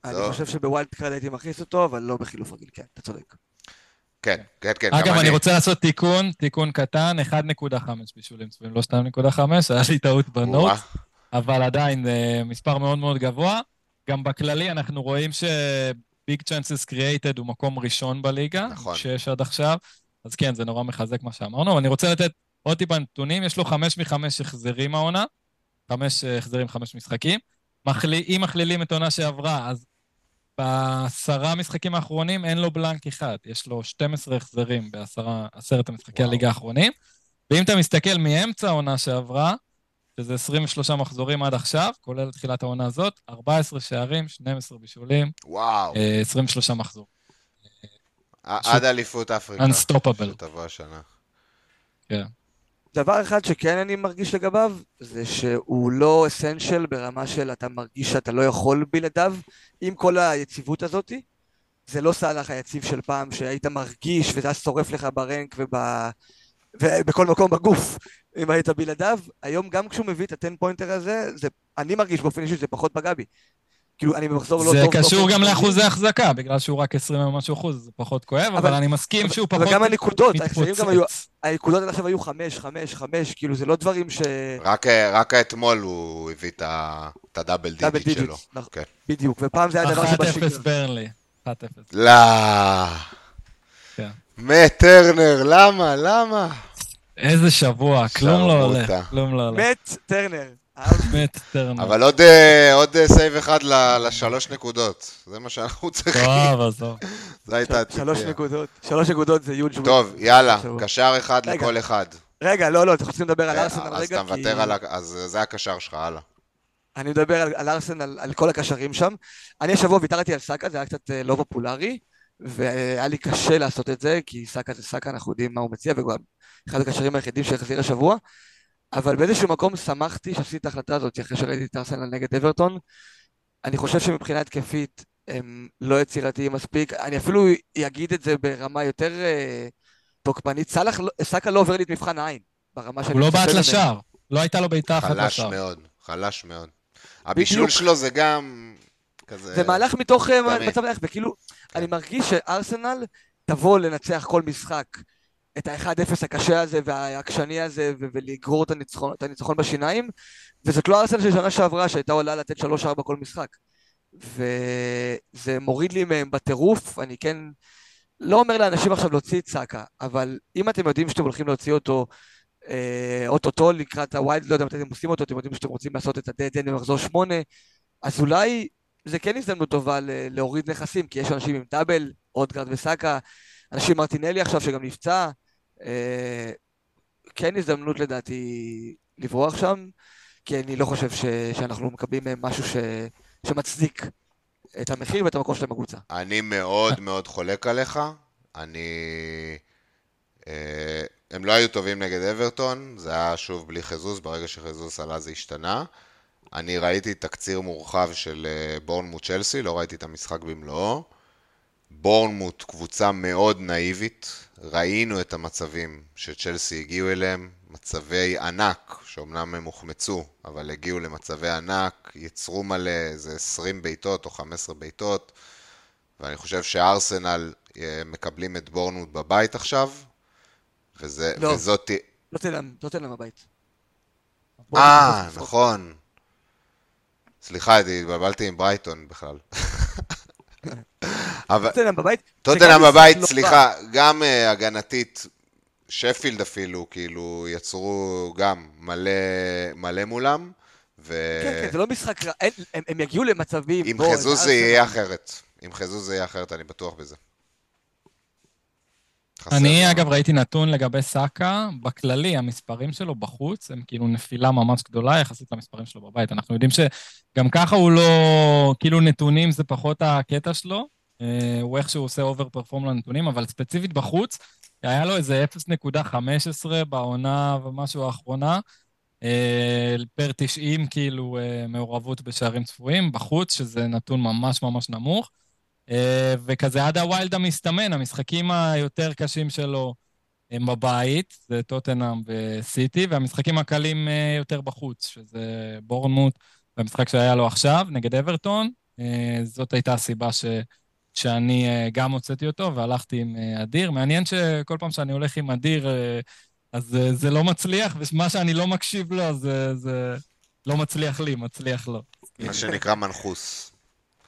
אני חושב שבווילד קארד הייתי מכניס אותו, אבל לא בחילוף רגיל, כן, אתה צודק. כן, כן, כן. אגב, אני רוצה לעשות תיקון, תיקון קטן, אחד נקודה חמש בישולים צבועים, לא שתיים נקודה חמש, היה לי טעות בנוט, אבל עדיין מספר מאוד מאוד גבוה. גם בכללי אנחנו רואים שביג צ'אנסס קריאייטד הוא מקום ראשון בליגה, שיש עד עכשיו, אז כן, זה נורא מחזק מה שאמרנו, אבל אני רוצה לתת עוד טיפה נתונים, יש לו חמש מחמש החזרים העונה, חמש החזרים, חמש משחקים, אם מכלילים את העונה שעברה, אז בעשרה משחקים האחרונים אין לו בלנק אחד, יש לו שתים עשרה החזרים בעשרת המשחקי הליגה האחרונים, ואם אתה מסתכל מאמצע העונה שעברה, שזה עשרים ושלושה מחזורים עד עכשיו, כולל תחילת העונה הזאת, ארבעה עשר שערים, שנים עשר בישולים, עשרים ושלושה מחזור. עד אליפות אפריקה. Unstoppable. שתבוא השנה. כן. דבר אחד שכן אני מרגיש לגביו, זה שהוא לא אסנשל ברמה של אתה מרגיש שאתה לא יכול בלעדיו, עם כל היציבות הזאת, זה לא סלאח היציב של פעם שהיית מרגיש וזה שורף לך ברנק ובכל מקום בגוף, אם היית בלעדיו, היום גם כשהוא מביא את הטן פוינטר הזה, אני מרגיש באופן אישי שזה פחות פגע בי, כאילו אני במחזור לא... זה קשור גם לאחוזי החזקה, בגלל שהוא רק עשרים ומשהו אחוז, זה פחות כואב, אבל אני מסכים שהוא פחות מתפוצץ. הנקודות עכשיו היו חמש, חמש, חמש, כאילו זה לא דברים ש... רק אתמול הוא הביא את הדאבל דיג'יט שלו. בדיוק, ופעם זה היה דבר שבשגרה. אחת אפס ברנלי, אחת אפס. לא! מאט טרנר, למה, למה? איזה שבוע, כלום לא הולך, כלום לא הולך. מאט טרנר. אבל עוד עוד סייב אחד לשלוש נקודות, זה מה שאנחנו צריכים. זה הייתה טיפיה. שלוש נקודות, שלוש נקודות זה יוג'ו. טוב, יאללה, קשר אחד לכל אחד. רגע, לא, לא, אתם רוצים לדבר על ארסנל רגע? אז אתה מוותר על, אז זה הקשר שלך, הלאה. אני מדבר על ארסנל, על כל הקשרים שם. אני השבוע ויתרתי על סאקה, זה היה קצת לא פופולרי, והיה לי קשה לעשות את זה, כי סאקה זה סאקה, אנחנו יודעים מה הוא מציע, וגם אחד הקשרים היחידים שהחזיר השבוע. אבל באיזשהו מקום שמחתי שעשיתי את ההחלטה הזאת, אחרי שראיתי את ארסנל נגד אברטון. אני חושב שמבחינה התקפית הם לא יצירתיים מספיק, אני אפילו אגיד את זה ברמה יותר תוקפנית, סלח, סאקה לא עובר לי את מבחן העין, ברמה שאני... הוא לא בעט לשער, לא הייתה לו בעיטה אחת לשער. חלש מאוד, חלש מאוד. הבישול שלו זה גם כזה... זה מהלך מתוך מצב הלך, וכאילו אני מרגיש שארסנל תבוא לנצח כל משחק, את ה-אחד אפס הקשה הזה והעקשני הזה, ולגרור את הניצחון בשיניים, וזאת לא ארסנל של שנה שעברה, שהייתה עולה לתת שלוש ארבע בכל משחק. וזה מוריד לי מהם בטירוף, אני כן לא אומר לאנשים עכשיו להוציא את סאקה, אבל אם אתם יודעים שאתם הולכים להוציא אותו, אוטוטו לקראת הווילד, לא יודע מתי אתם עושים אותו, אתם יודעים שאתם רוצים לעשות את הדד-אנד במחזור שמונה, אז אולי זה כן הזדמנות טובה להוריד נכסים, כי יש אנשים עם טאבל, אודגרד וסאקה, אנשים מרטינלי עכשיו שגם נפצע, כן הזדמנות לדעתי לברוח שם, כי אני לא חושב ש, שאנחנו מקבלים משהו ש, שמצדיק את המחיר ואת המקום של המקבוצה. אני מאוד מאוד חולק עליך, אני... הם לא היו טובים נגד אברטון, זה היה שוב בלי חזוס, ברגע שחזוס עלה זה השתנה. אני ראיתי תקציר מורחב של בורנמוט צ'לסי, לא ראיתי את המשחק במלואו. בורנמוט קבוצה מאוד נאיבית, ראינו את המצבים שצ'לסי הגיעו אליהם, מצבי ענק, שאומנם הם הוחמצו, אבל הגיעו למצבי ענק, יצרו מלא איזה עשרים ביתות או חמש עשרה ביתות, ואני חושב שארסנל מקבלים את בורנמוט בבית עכשיו, וזה, לא, וזאת... לא תן להם, לא תן להם הבית. אה, נכון. סליחה, התבלבלתי עם ברייטון בכלל. טוטנהאם בבית, טוטנהאם בבית, סליחה, גם הגנתית, שפילד אפילו, כאילו יצרו גם מלא מלא מולם, כן כן, זה לא משחק, הם יגיעו למצבים, עם חזוז זה יהיה אחרת, עם חזוז זה יהיה אחרת, אני בטוח בזה. אני אגב ראיתי נתון לגבי סאקה, בכללי המספרים שלו בחוץ, הם כאילו נפילה ממש גדולה יחסית למספרים שלו בבית, אנחנו יודעים שגם ככה הוא לא, כאילו נתונים זה פחות הקטע שלו, הוא איך שהוא עושה אובר פרפורם לנתונים, אבל ספציפית בחוץ, היה לו איזה אפס נקודה חמש עשרה בעונה ומשהו האחרונה, פר תשעים כאילו מעורבות בשערים צפויים, בחוץ, שזה נתון ממש ממש נמוך, וכזה עד הווילד המסתמן, המשחקים היותר קשים שלו הם בבית, זה טוטנהאם וסיטי, והמשחקים הקלים יותר בחוץ, שזה בורנמוט, והמשחק שהיה לו עכשיו, נגד אברטון, זאת הייתה הסיבה ש... שאני גם הוצאתי אותו והלכתי עם אדיר. מעניין שכל פעם שאני הולך עם אדיר, אז זה לא מצליח, ומה שאני לא מקשיב לו, זה, זה לא מצליח לי, מצליח לו. מה שנקרא מנחוס.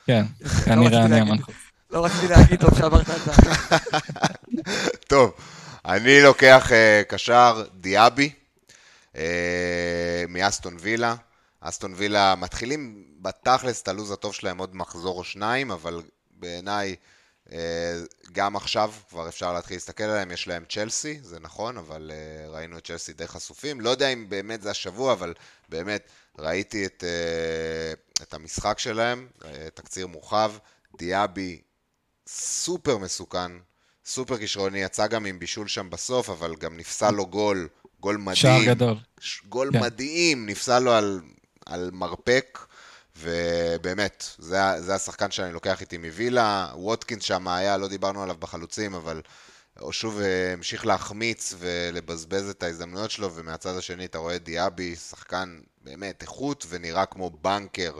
כן, כנראה אני המנחוס. לא רציתי להגיד, טוב שעברת את זה. טוב, אני לוקח קשר דיאבי, מאסטון וילה. אסטון וילה מתחילים בתכלס את הלוז הטוב שלהם עוד מחזור או שניים, אבל... בעיניי, גם עכשיו כבר אפשר להתחיל להסתכל עליהם, יש להם צ'לסי, זה נכון, אבל ראינו את צ'לסי די חשופים, לא יודע אם באמת זה השבוע, אבל באמת ראיתי את, את המשחק שלהם, תקציר מורחב, דיאבי סופר מסוכן, סופר כישרוני, יצא גם עם בישול שם בסוף, אבל גם נפסה לו גול, גול מדהים, שער גדול, גול yeah. מדהים, נפסה לו על, על מרפק, ובאמת, זה, זה השחקן שאני לוקח איתי מווילה, ווטקינס שם היה, לא דיברנו עליו בחלוצים, אבל שוב המשיך להחמיץ ולבזבז את ההזדמנויות שלו, ומהצד השני אתה רואה דיאבי, שחקן באמת איכות ונראה כמו בנקר,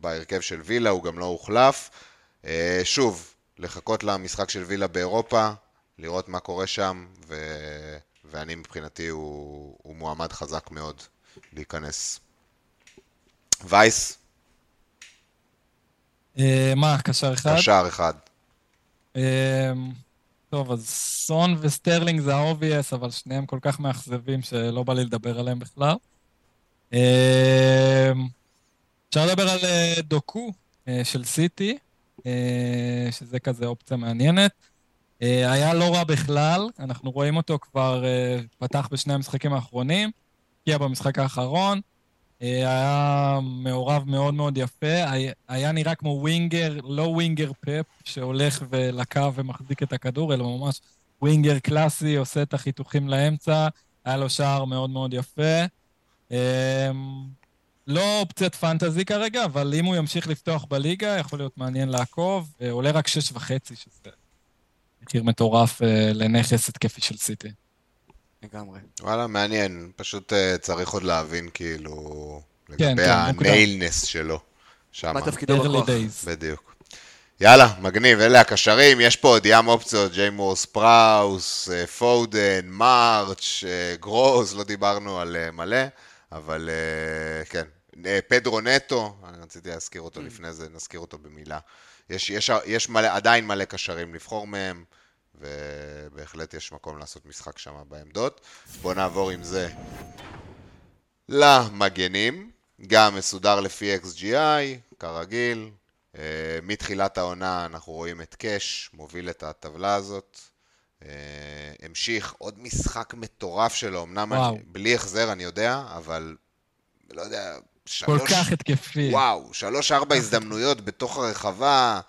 בהרכב של וילה, הוא גם לא הוחלף. שוב, לחכות למשחק של וילה באירופה, לראות מה קורה שם, ואני מבחינתי הוא מועמד חזק מאוד להיכנס. וייס? מה, קשר אחד? קשר אחד. טוב, אז סון וסטרלינג זה האובייס, אבל שניהם כל כך מאכזבים שלא בא לי לדבר עליהם בכלל. אפשר לדבר על דוקו של סיטי, שזה כזה אופציה מעניינת. היה לא רע בכלל, אנחנו רואים אותו כבר פתח בשני המשחקים האחרונים, הגיע במשחק האחרון, היה מעורב מאוד מאוד יפה, היה נראה כמו ווינגר, לא ווינגר פאפ, שהולך ולקה ומחזיק את הכדור, אלא ממש ווינגר קלאסי, עושה את החיתוכים לאמצע, היה לו שער מאוד מאוד יפה. לא אופציית פנטזי כרגע, אבל אם הוא ימשיך לפתוח בליגה, יכול להיות מעניין לעקוב, עולה רק שש וחצי, שזה מכיר מטורף לנכס התקפי של סיטי. לגמרי. וואלה, מעניין, פשוט צריך עוד להבין כאילו לגבי הניילנס שלו. מה תפקידו בכוח? בדיוק. יאללה, מגניב, אלה הקשרים, יש פה עוד ים אופציות, ג'יי מור ספראוס, פודן, מרץ', גרוס, לא דיברנו על מלא, אבל כן, פדרו נטו, אני רציתי להזכיר אותו לפני זה, נזכיר אותו במילה. יש, יש, יש מלא, עדיין מלא קשרים לבחור מהם, ובהחלט יש מקום לעשות משחק שם בעמדות. בואו נעבור עם זה למגנים, גם מסודר לפי X G I, כרגיל. מתחילת העונה אנחנו רואים את קש, מוביל את הטבלה הזאת. המשיך עוד משחק מטורף שלו, אמנם אני, בלי החזר אני יודע, אבל לא יודע... שלוש, כל כך התקפי. וואו, שלוש ארבע הזדמנויות בתוך הרחבה.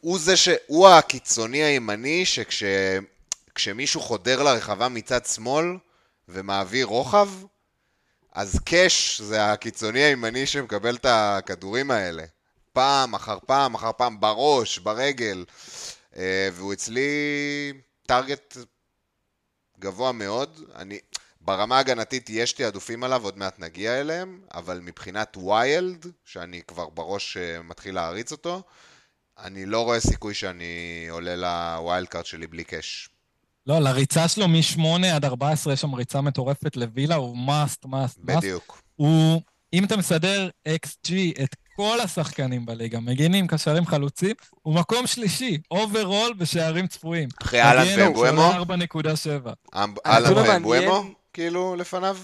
הוא זה שהוא הקיצוני הימני שכש, כשמישהו חודר לרחבה מצד שמאל ומעביר רוחב, אז קש זה הקיצוני הימני שמקבל את הכדורים האלה. פעם אחר פעם אחר פעם בראש, ברגל. והוא אצלי טרגט גבוה מאוד. אני... ברמה הגנתית יש תיעדופים עליו, עוד מעט נגיע אליהם, אבל מבחינת ויילד, שאני כבר בראש מתחיל להריץ אותו, אני לא רואה סיכוי שאני עולה לוויילד קארט שלי בלי קש. לא, לריצה שלו מ-שמונה עד ארבע עשרה, יש שם ריצה מטורפת לווילה, הוא מאסט, מאסט, מאסט. בדיוק. הוא, אם אתה מסדר X G את כל השחקנים בליגה, מגינים, קשרים, חלוצים, הוא מקום שלישי, אוברול בשערים צפויים. אחרי אלן ובואמו? ארבע נקודה שבע. אלן ובואמו? כאילו לפניו?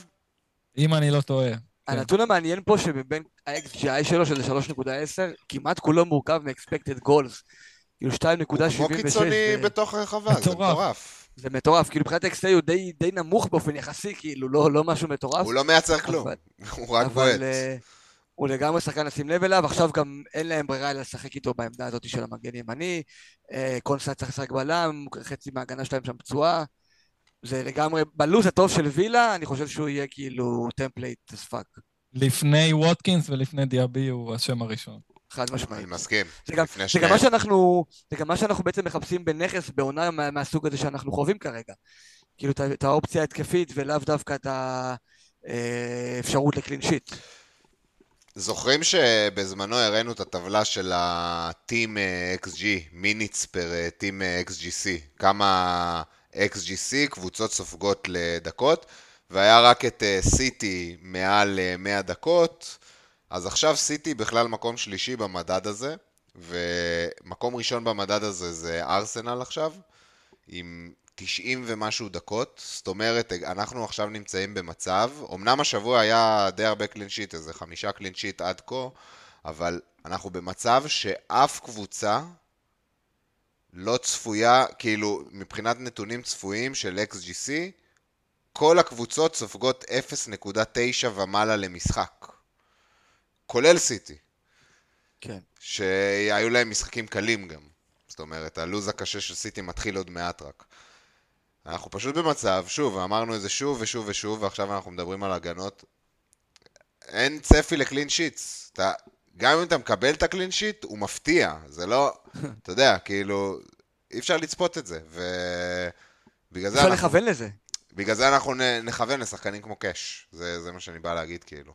אם אני לא טועה. הנתון המעניין פה שבין ה-X G I שלו, שזה שלוש נקודה עשר, כמעט כולו מורכב מ-expected goals. כאילו שתיים נקודה שבעים ושש. כמו קיצוני בתוך הרחבה, זה מטורף. זה מטורף, כאילו מבחינת X A הוא די נמוך באופן יחסי, כאילו לא משהו מטורף. הוא לא מייצר כלום, הוא רק בועט. הוא לגמרי שחקן לשים לב אליו, עכשיו גם אין להם ברירה לשחק איתו בעמדה הזאת של המגן ימני, קונסט צריך לשחק בלם, חצי מההגנה שלהם שם פצועה, זה לגמרי, בלוז הטוב של וילה, אני חושב שהוא יהיה כאילו טמפלייט ספק. לפני ווטקינס ולפני דיאבי הוא השם הראשון. חד משמעית. אני מסכים. זה גם, זה גם מה שאנחנו, זה גם מה שאנחנו בעצם מחפשים בנכס, בעונה מה, מהסוג הזה שאנחנו חווים כרגע. כאילו את האופציה התקפית ולאו דווקא את האפשרות לקלין שיט. זוכרים שבזמנו הראינו את הטבלה של ה-Team X G, מיניץ פר Team X G C, כמה X G C, קבוצות סופגות לדקות, והיה רק את סיטי מעל מאה דקות, אז עכשיו סיטי בכלל מקום שלישי במדד הזה, ומקום ראשון במדד הזה זה ארסנל עכשיו, עם תשעים ומשהו דקות, זאת אומרת, אנחנו עכשיו נמצאים במצב, אמנם השבוע היה די הרבה קלינשיט, איזה חמישה קלינשיט עד כה, אבל אנחנו במצב שאף קבוצה לא צפויה, כאילו מבחינת נתונים צפויים של X G C, כל הקבוצות סופגות אפס נקודה תשע ומעלה למשחק, כולל סיטי, כן. שהיו להם משחקים קלים גם, זאת אומרת, הלוז הקשה של סיטי מתחיל עוד מעט רק. אנחנו פשוט במצב, שוב, אמרנו את זה שוב ושוב ושוב, ועכשיו אנחנו מדברים על הגנות. אין צפי לקלין שיטס. אתה, גם אם אתה מקבל את הקלין שיט, הוא מפתיע. זה לא, אתה יודע, כאילו, אי אפשר לצפות את זה. ובגלל זה אנחנו... אפשר לכוון לזה. בגלל זה אנחנו נכוון לשחקנים כמו קש. זה, זה מה שאני בא להגיד, כאילו.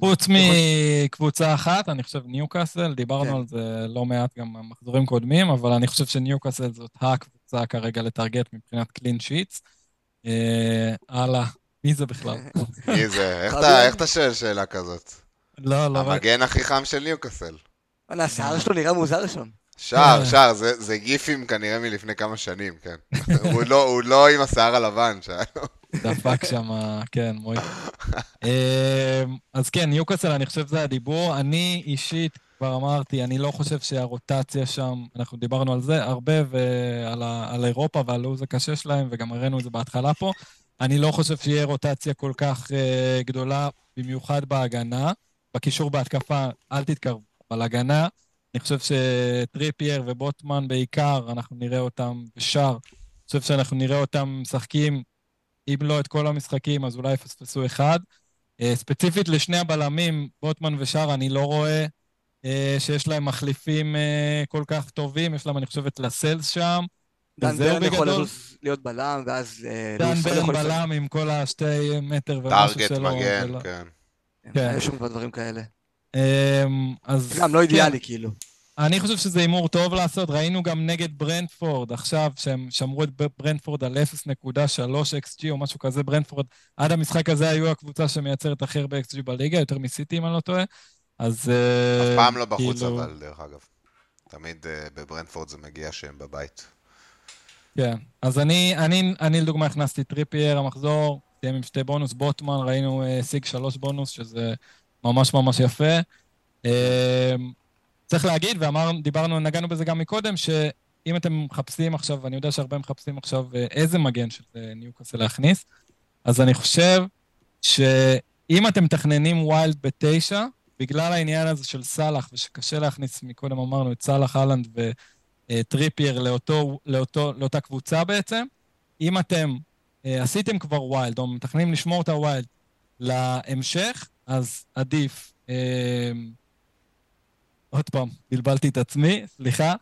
חוץ מקבוצה אחת, אני חושב ניוקאסל, דיברנו על זה לא מעט גם במחזורים קודמים, אבל אני חושב שניוקאסל זאת הקבוצה כרגע לטרגט מבחינת קלין שיטס. הלאה, מי זה בכלל? מי זה? איך אתה שואל שאלה כזאת? לא, לא. המגן הכי חם של ניוקאסל. השער שלו נראה מוזר שם. שער, שער, זה גיפים כנראה מלפני כמה שנים, כן. הוא לא עם השיער הלבן, שאלו. דפק שם, כן, מויק. אז כן, ניוקאסל, אני חושב זה הדיבור. אני אישית כבר אמרתי, אני לא חושב שהרוטציה שם, אנחנו דיברנו על זה הרבה, ועל אירופה ועל לוז הקשה שלהם, וגם הראינו את זה בהתחלה פה. אני לא חושב שיהיה רוטציה כל כך גדולה, במיוחד בהגנה. בקישור בהתקפה, אל תתקרבו, אבל הגנה, אני חושב שטריפייר ובוטמן בעיקר, אנחנו נראה אותם בשאר. אני חושב שאנחנו נראה אותם משחקים, אם לא את כל המשחקים, אז אולי פספסו אחד. ספציפית לשני הבלמים, בוטמן ושאר, אני לא רואה שיש להם מחליפים כל כך טובים, יש להם, אני חושב, את לסלס שם. דן ברן יכול להיות בלם, ואז... דן ברן בלם עם כל השתי מטר ומשהו שלו. טרגט מגן, כן. אין שום דברים כאלה. אז גם לא אידיאלי, כאילו. אני חושב שזה אימור טוב לעשות, ראינו גם נגד ברנטפורד, עכשיו שהם שמרו את ברנטפורד על אפס נקודה שלוש אקס ג'י או משהו כזה, ברנטפורד, עד המשחק הזה היו הקבוצה שמייצרת אחר ב-אקס ג'י בליגה, יותר מסיטי אם אני לא טועה, אז... אף פעם לא בחוץ אבל, דרך אגב. תמיד בברנטפורד זה מגיע שהם בבית. כן, אז אני לדוגמה הכנסתי טריפייר המחזור, תהיה עם שתי בונוס, בוטמן, ראינו סיג שלוש בונוס, שזה ממש ממש יפה. צריך להגיד, ודיברנו, נגענו בזה גם מקודם, שאם אתם מחפשים עכשיו, אני יודע שהרבה מחפשים עכשיו איזה מגן של ניוקאסל להכניס, אז אני חושב שאם אתם מתכננים ווילד בתשע, בגלל העניין הזה של סלאח, ושקשה להכניס, מקודם אמרנו, את סלאח, הלנד וטריפייר לאותו, לאותו, לאותה קבוצה בעצם, אם אתם עשיתם כבר ווילד, או מתכננים לשמור את הווילד להמשך, אז עדיף... עוד פעם, בלבלתי את עצמי, סליחה.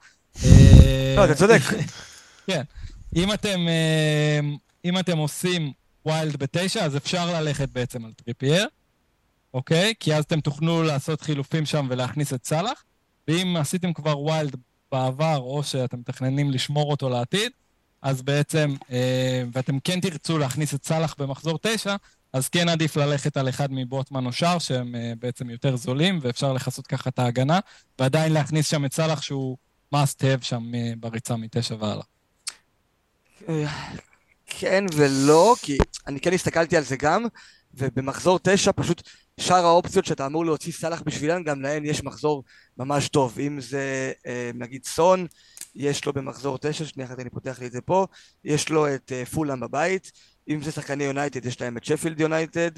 לא, אתה צודק. כן. אם אתם עושים ווילד בתשע, אז אפשר ללכת בעצם על טריפייר, אוקיי? כי אז אתם תוכלו לעשות חילופים שם ולהכניס את סלאח, ואם עשיתם כבר ווילד בעבר, או שאתם מתכננים לשמור אותו לעתיד, אז בעצם, ואתם כן תרצו להכניס את סלאח במחזור תשע, אז כן עדיף ללכת על אחד מבוטמן או שר, שהם בעצם יותר זולים, ואפשר לחסות ככה את ההגנה, ועדיין להכניס שם את סלאח שהוא must have שם בריצה מתשע ועלה. כן ולא, כי אני כן הסתכלתי על זה גם, ובמחזור תשע פשוט שאר האופציות שאתה אמור להוציא סלאח בשבילן, גם להן יש מחזור ממש טוב. אם זה נגיד סון, יש לו במחזור תשע, שנייה אחת אני פותח לי את זה פה, יש לו את פולאם בבית, אם זה שחקני יונייטד, יש להם את שפילד יונייטד,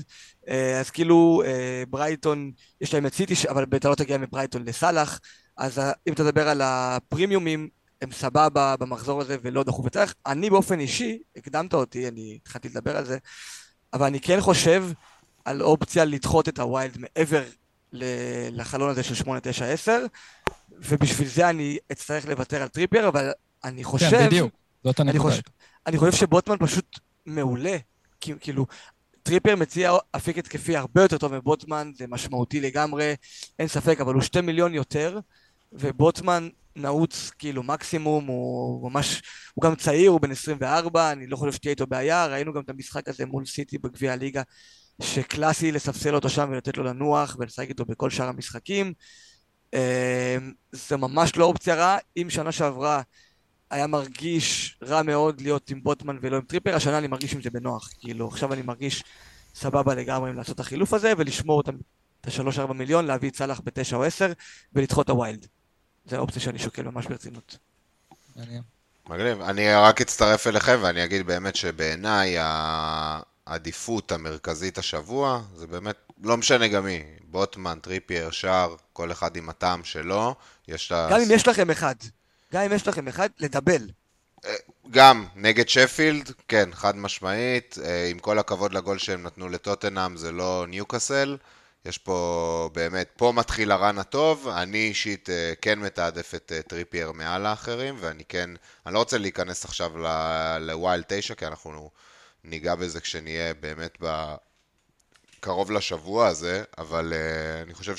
אז כאילו ברייטון, יש להם את סיטי, אבל אתה לא תגיע מברייטון לסלאח, אז אם אתה דבר על הפרימיומים, הם סבבה במחזור הזה ולא דחוף וצריך. אני באופן אישי, הקדמת אותי, אני התחלתי לדבר על זה, אבל אני כן חושב על אופציה לדחות את הווילד מעבר לחלון הזה של שמונה, תשע, עשר, ובשביל זה אני אצטרך לוותר על טריפייר, אבל אני חושב... כן, בדיוק, זאת הנקודה. אני חושב שבוטמן פשוט... מעולה, כאילו, טריפר מציע אפיק התקפי הרבה יותר טוב מבוטמן, זה משמעותי לגמרי, אין ספק, אבל הוא שתי מיליון יותר, ובוטמן נעוץ כאילו מקסימום, הוא ממש, הוא גם צעיר, הוא בן עשרים וארבע, אני לא חושב שתהיה איתו בעיה, ראינו גם את המשחק הזה מול סיטי בגביע הליגה, שקלאסי לספסל אותו שם ולתת לו לנוח, ולשחק איתו בכל שאר המשחקים, זה ממש לא אופציה רע, אם שנה שעברה, היה מרגיש רע מאוד להיות עם בוטמן ולא עם טריפר, השנה אני מרגיש עם זה בנוח, כאילו עכשיו אני מרגיש סבבה לגמרי עם לעשות את החילוף הזה, ולשמור אותם את ה-שלוש עד ארבע מיליון, להביא את סלאח ב-תשע או עשר, ולדחות את הווילד. זו האופציה שאני שוקל ממש ברצינות. מגניב, אני רק אצטרף אליכם, ואני אגיד באמת שבעיניי העדיפות המרכזית השבוע, זה באמת לא משנה גם מי, בוטמן, טריפר, שער, כל אחד עם הטעם שלו, יש לה... גם אם יש לכם אחד. גם אם יש לכם אחד, לדבל. גם, נגד שפילד, כן, חד משמעית, עם כל הכבוד לגול שהם נתנו לטוטנהאם, זה לא ניוקאסל, יש פה באמת, פה מתחיל הרן הטוב, אני אישית כן מתעדף את טריפייר מעל האחרים, ואני כן, אני לא רוצה להיכנס עכשיו לווילד תשע, כי אנחנו ניגע בזה כשנהיה באמת ב... קרוב לשבוע הזה, אבל uh, אני חושב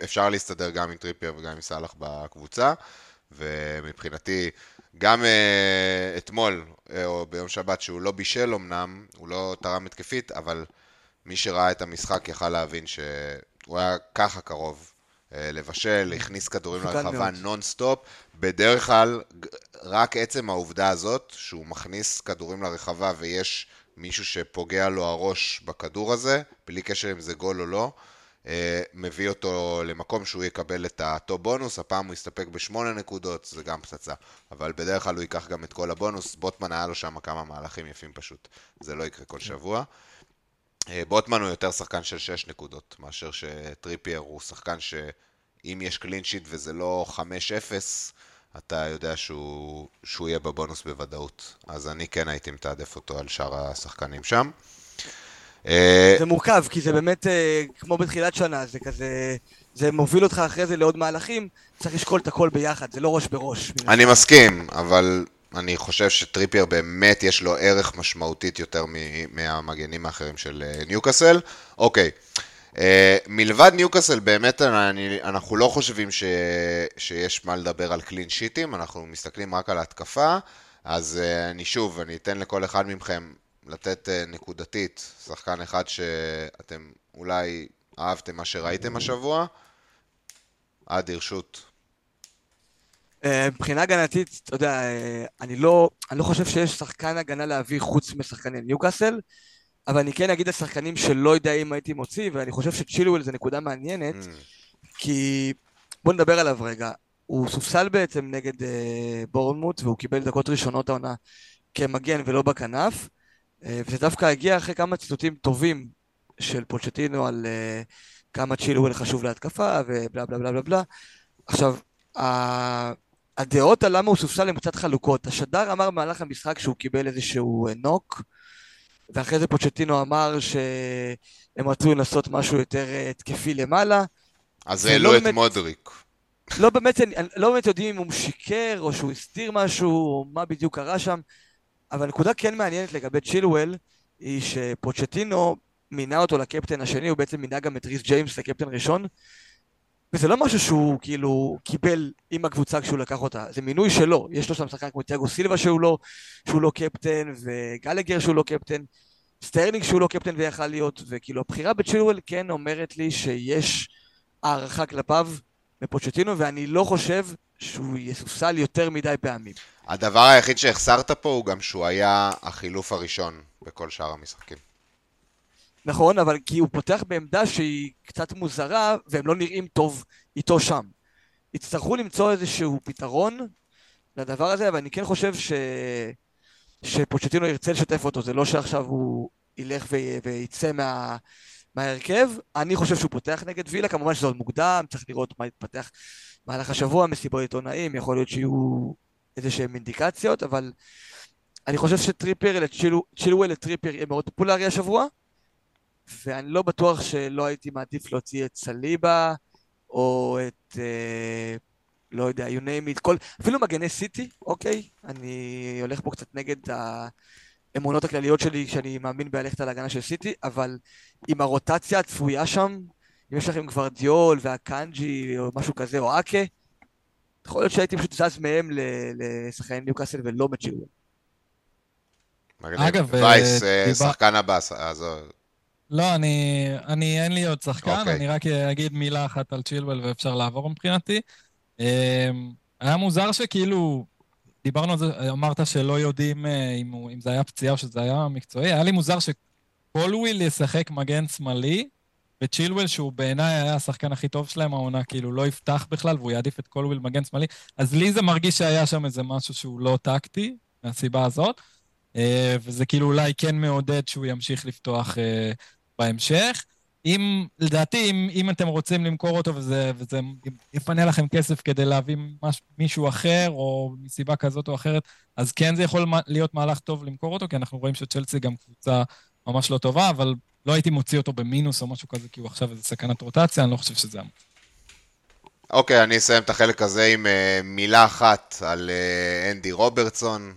שאפשר להסתדר גם עם טריפר וגם עם סלח בקבוצה, ומבחינתי גם uh, אתמול, uh, או ביום שבת, שהוא לא בישל אמנם, הוא לא תרם התקפית, אבל מי שראה את המשחק יכל להבין שהוא היה ככה קרוב uh, לבשל, להכניס כדורים לרחבה נונסטופ, בדרך כלל רק עצם העובדה הזאת, שהוא מכניס כדורים לרחבה ויש מישהו שפוגע לו הראש בכדור הזה, בלי קשר אם זה גול או לא, מביא אותו למקום שהוא יקבל את אותו בונוס, הפעם הוא יסתפק בשמונה נקודות, זה גם פצצה, אבל בדרך כלל הוא ייקח גם את כל הבונוס, בוטמן היה לו שם כמה מהלכים יפים פשוט, זה לא יקרה כל שבוע. בוטמן הוא יותר שחקן של שש נקודות, מאשר שטריפייר הוא שחקן שאם יש קלינשיט וזה לא חמש אפס, אתה יודע שהוא, שהוא יהיה בבונוס בוודאות. אז אני כן הייתי מתעדף אותו על שאר השחקנים שם. זה מורכב, כי זה באמת כמו בתחילת שנה, זה כזה, זה מוביל אותך אחרי זה לעוד מהלכים, צריך לשקול את הכל ביחד, זה לא ראש בראש. אני מסכים, אבל אני חושב שטריפייר באמת יש לו ערך משמעותית יותר מהמגנים האחרים של ניוקאסל. אוקיי. מלבד ניוקאסל באמת אנחנו לא חושבים שיש מה לדבר על קלין שיטים, אנחנו מסתכלים רק על ההתקפה, אז אני שוב, אני אתן לכל אחד מכם לתת נקודתית, שחקן אחד שאתם אולי אהבתם מה שראיתם השבוע, אדיר שוט. מבחינה הגנתית, אתה יודע, אני לא חושב שיש שחקן הגנה להביא חוץ משחקני ניוקאסל, אבל אני כן אגיד לשחקנים שלא יודע אם הייתי מוציא, ואני חושב שצ'ילואל זה נקודה מעניינת, כי בוא נדבר עליו רגע, הוא סופסל בעצם נגד אה, בורנמוט, והוא קיבל דקות ראשונות העונה כמגן ולא בכנף, אה, וזה דווקא הגיע אחרי כמה ציטוטים טובים של פוצ'טינו על אה, כמה צ'ילואל חשוב להתקפה, ובלה בלה בלה בלה בלה. עכשיו, ה... הדעות על למה הוא סופסל הם קצת חלוקות, השדר אמר מהלך המשחק שהוא קיבל איזשהו אה, נוק, ואחרי זה פוצ'טינו אמר שהם רצו לנסות משהו יותר תקפי למעלה. אז העלו את מודריק. לא באמת, לא באמת יודעים אם הוא משיקר או שהוא הסתיר משהו או מה בדיוק קרה שם, אבל הנקודה כן מעניינת לגבי צ'ילואל היא שפוצ'טינו מינה אותו לקפטן השני, הוא בעצם מינה גם את ריס ג'יימס לקפטן ראשון, וזה לא משהו שהוא כאילו קיבל עם הקבוצה כשהוא לקח אותה, זה מינוי שלו, יש לו שם שחקן כמו תיאגו סילבה שהוא לא, שהוא לא קפטן, וגלגר שהוא לא קפטן, סטרלינג שהוא לא קפטן ויכל להיות, וכאילו הבחירה בצ'ילואל כן אומרת לי שיש הערכה כלפיו מפוצ'טינו, ואני לא חושב שהוא יסופסל יותר מדי פעמים. הדבר היחיד שהחסרת פה הוא גם שהוא היה החילוף הראשון בכל שאר המשחקים. נכון, אבל כי הוא פותח בעמדה שהיא קצת מוזרה, והם לא נראים טוב איתו שם. יצטרכו למצוא איזשהו פתרון לדבר הזה, אבל אני כן חושב ש... שפוצ'טינו ירצה לשתף אותו, זה לא שעכשיו הוא ילך ו... וייצא מה... מההרכב, אני חושב שהוא פותח נגד וילה, כמובן שזה עוד מוקדם, צריך לראות מה יתפתח מהלך השבוע, מסיבות עיתונאים, יכול להיות שיהיו איזשהם אינדיקציות, אבל אני חושב שטריפר לצ'ילו... צ'ילואל לטריפר יהיה מאוד פופולרי השבוע, ואני לא בטוח שלא הייתי מעדיף להוציא את סליבה, או את, אה, לא יודע, you name it, כל, אפילו מגני סיטי, אוקיי, אני הולך פה קצת נגד האמונות הכלליות שלי, שאני מאמין בהלכת על ההגנה של סיטי, אבל עם הרוטציה הצפויה שם, אם יש לכם כבר דיול והקנג'י, או משהו כזה, או אקה, יכול להיות שהייתי פשוט זז מהם לשחקני ניוקאסל ולא מצ'ירו. אגב, וייס, שחקן הבא, אז... לא, אני, אני, אין לי עוד שחקן, okay. אני רק אגיד מילה אחת על צ'ילואל ואפשר לעבור מבחינתי. היה מוזר שכאילו, דיברנו על זה, אמרת שלא יודעים אם, אם זה היה פציעה או שזה היה מקצועי, היה לי מוזר שקולוויל ישחק מגן שמאלי, וצ'ילואל שהוא בעיניי היה השחקן הכי טוב שלהם, העונה כאילו לא יפתח בכלל והוא יעדיף את קולוויל מגן שמאלי, אז לי זה מרגיש שהיה שם איזה משהו שהוא לא טקטי, מהסיבה הזאת, וזה כאילו אולי כן מעודד שהוא ימשיך לפתוח בהמשך. אם, לדעתי, אם, אם אתם רוצים למכור אותו וזה, וזה יפנה לכם כסף כדי להביא מש, מישהו אחר, או מסיבה כזאת או אחרת, אז כן זה יכול להיות מהלך טוב למכור אותו, כי אנחנו רואים שצ'לסי גם קבוצה ממש לא טובה, אבל לא הייתי מוציא אותו במינוס או משהו כזה, כי הוא עכשיו איזה סכנת רוטציה, אני לא חושב שזה... אוקיי, אני אסיים את החלק הזה עם מילה אחת על אנדי רוברטסון,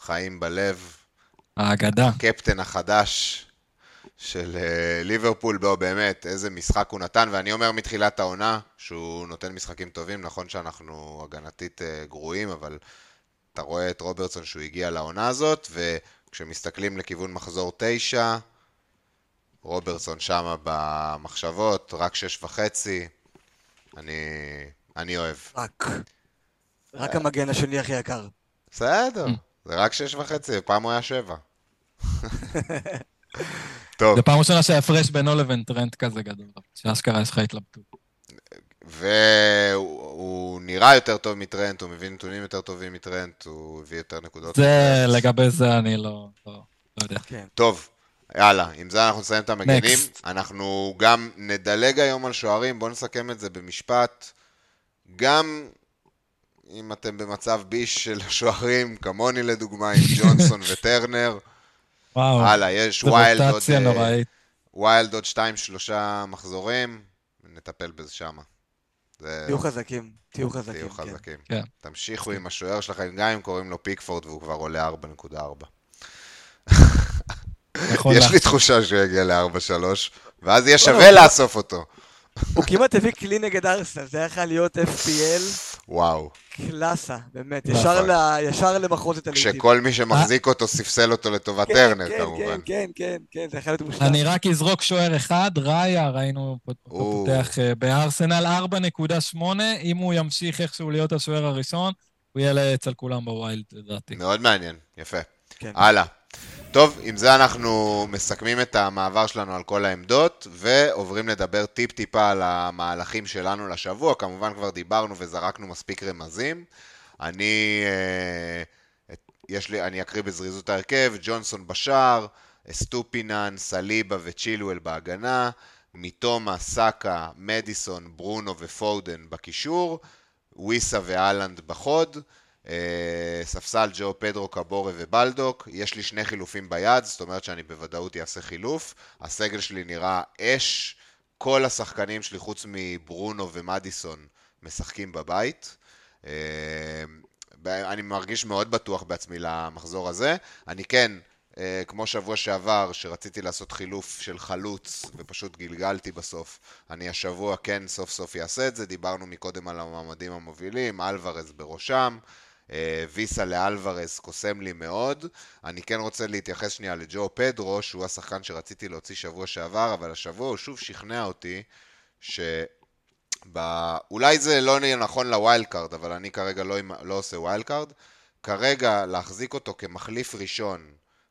חיים בלב. האגדה. הקפטן החדש. של ליברפול, בו באמת איזה משחק הוא נתן, ואני אומר מתחילת העונה שהוא נותן משחקים טובים, נכון שאנחנו הגנתית גרועים, אבל אתה רואה את רוברטסון שהוא הגיע לעונה הזאת, וכשמסתכלים לכיוון מחזור תשע, רוברטסון שמה במחשבות, רק שש וחצי, אני, אני אוהב. רק, רק המגן השני הכי יקר. בסדר, זה רק שש וחצי, פעם הוא היה שבע. טוב. זה פעם ראשונה שהפרש בינו לבין טרנד כזה גדול, שאשכרה יש לך התלבטות. והוא נראה יותר טוב מטרנד, הוא מביא נתונים יותר טובים מטרנד, הוא הביא יותר נקודות. זה, לגבי זה אני לא, לא, לא יודע. כן. טוב, יאללה, עם זה אנחנו נסיים את המגנים. Next. אנחנו גם נדלג היום על שוערים, בואו נסכם את זה במשפט. גם אם אתם במצב ביש של השוערים, כמוני לדוגמה, עם ג'ונסון וטרנר, וואו, הלאה, יש ווילד עוד שתיים, שלושה מחזורים, נטפל בזה שמה. תהיו חזקים, תהיו חזקים. תהיו חזקים. תמשיכו עם השוער שלכם, גם אם קוראים לו פיקפורד והוא כבר עולה ארבע נקודה ארבע. יש לי תחושה שהוא יגיע ל-ארבע נקודה שלוש, ואז יהיה שווה לאסוף אותו. הוא כמעט הביא כלי נגד ארסנל, זה היה יכול להיות אף פי אל. וואו. קלאסה, באמת, ישר למחוז את הליטים. כשכל מי שמחזיק אותו ספסל אותו לטובת טרנר, כמובן. כן, כן, כן, כן, זה יכול להיות מושלם. אני רק אזרוק שוער אחד, ראיה, ראינו פותח בארסנל ארבע נקודה שמונה, אם הוא ימשיך איכשהו להיות השוער הראשון, הוא יהיה אצל כולם בווילד, לדעתי. מאוד מעניין, יפה. הלאה. טוב, עם זה אנחנו מסכמים את המעבר שלנו על כל העמדות, ועוברים לדבר טיפ-טיפה על המהלכים שלנו לשבוע. כמובן כבר דיברנו וזרקנו מספיק רמזים. אני, אה, יש לי, אני אקריא בזריזות הרכב, ג'ונסון בשער, סטופינן, סליבה וצ'ילואל בהגנה, מיטומה, סאקה, מדיסון, ברונו ופודן בקישור, וויסה ואלנד בחוד, ספסל ג'ו, פדרו, קבורה ובלדוק. יש לי שני חילופים ביד, זאת אומרת שאני בוודאות אעשה חילוף. הסגל שלי נראה אש, כל השחקנים שלי חוץ מברונו ומדיסון משחקים בבית. אני מרגיש מאוד בטוח בעצמי למחזור הזה. אני כן, כמו שבוע שעבר שרציתי לעשות חילוף של חלוץ ופשוט גלגלתי בסוף, אני השבוע כן סוף סוף אעשה את זה. דיברנו מקודם על המעמדים המובילים, אלוורז בראשם, ויסה לאלוורז קוסם לי מאוד. אני כן רוצה להתייחס שנייה לג'ו פדרו, שהוא השחקן שרציתי להוציא שבוע שעבר, אבל השבוע הוא שוב שכנע אותי ש... בא... אולי זה לא נהיה נכון לוויילד קארד, אבל אני כרגע לא, לא עושה וויילד קארד. כרגע להחזיק אותו כמחליף ראשון,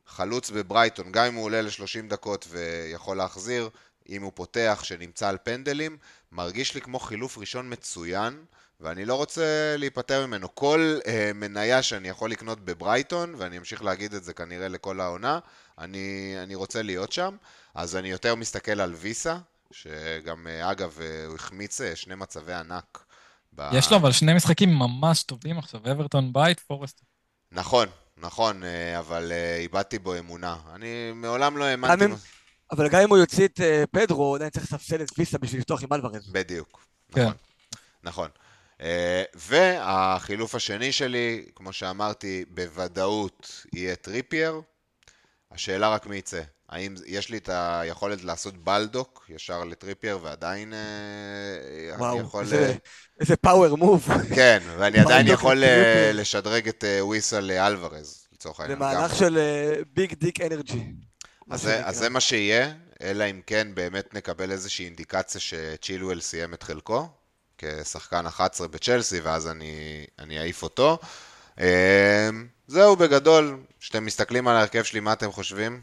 חלוץ בברייטון, גם אם הוא עולה ל-שלושים דקות ויכול להחזיר, אם הוא פותח שנמצא על פנדלים, מרגיש לי כמו חילוף ראשון מצוין, ואני לא רוצה להיפטר ממנו. כל uh, מניה שאני יכול לקנות בברייטון, ואני אמשיך להגיד את זה כנראה לכל העונה, אני, אני רוצה להיות שם. אז אני יותר מסתכל על ויסה, שגם uh, אגב uh, הוא החמיץ שני מצבי ענק. ב... יש לו אבל שני משחקים ממש טובים עכשיו, אברטון בית, פורסט. נכון, נכון, uh, אבל uh, איבדתי בו אמונה. אני מעולם לא האמנתי... מ... אבל גם אם הוא יוציא את uh, פדרו, אני צריך לספסל את ויסה בשביל לפתוח עם אלוורז. בדיוק, נכון, כן. נכון. והחילוף השני שלי, כמו שאמרתי, בוודאות יהיה טריפייר. השאלה רק מי יצא. האם יש לי את היכולת לעשות בלדוק ישר לטריפייר ועדיין אני יכול... איזה פאוור מוב. כן, ואני עדיין יכול לשדרג את וויסה לאלוורז, לצורך העניין. זה מהלך של ביג דיק אנרג'י. אז זה מה שיהיה, אלא אם כן באמת נקבל איזושהי אינדיקציה שצ'ילואל סיים את חלקו. כשחקן אחת עשרה בצ'לסי, ואז אני, אני אעיף אותו. זהו בגדול, שאתם מסתכלים על ההרכב שלי, מה אתם חושבים?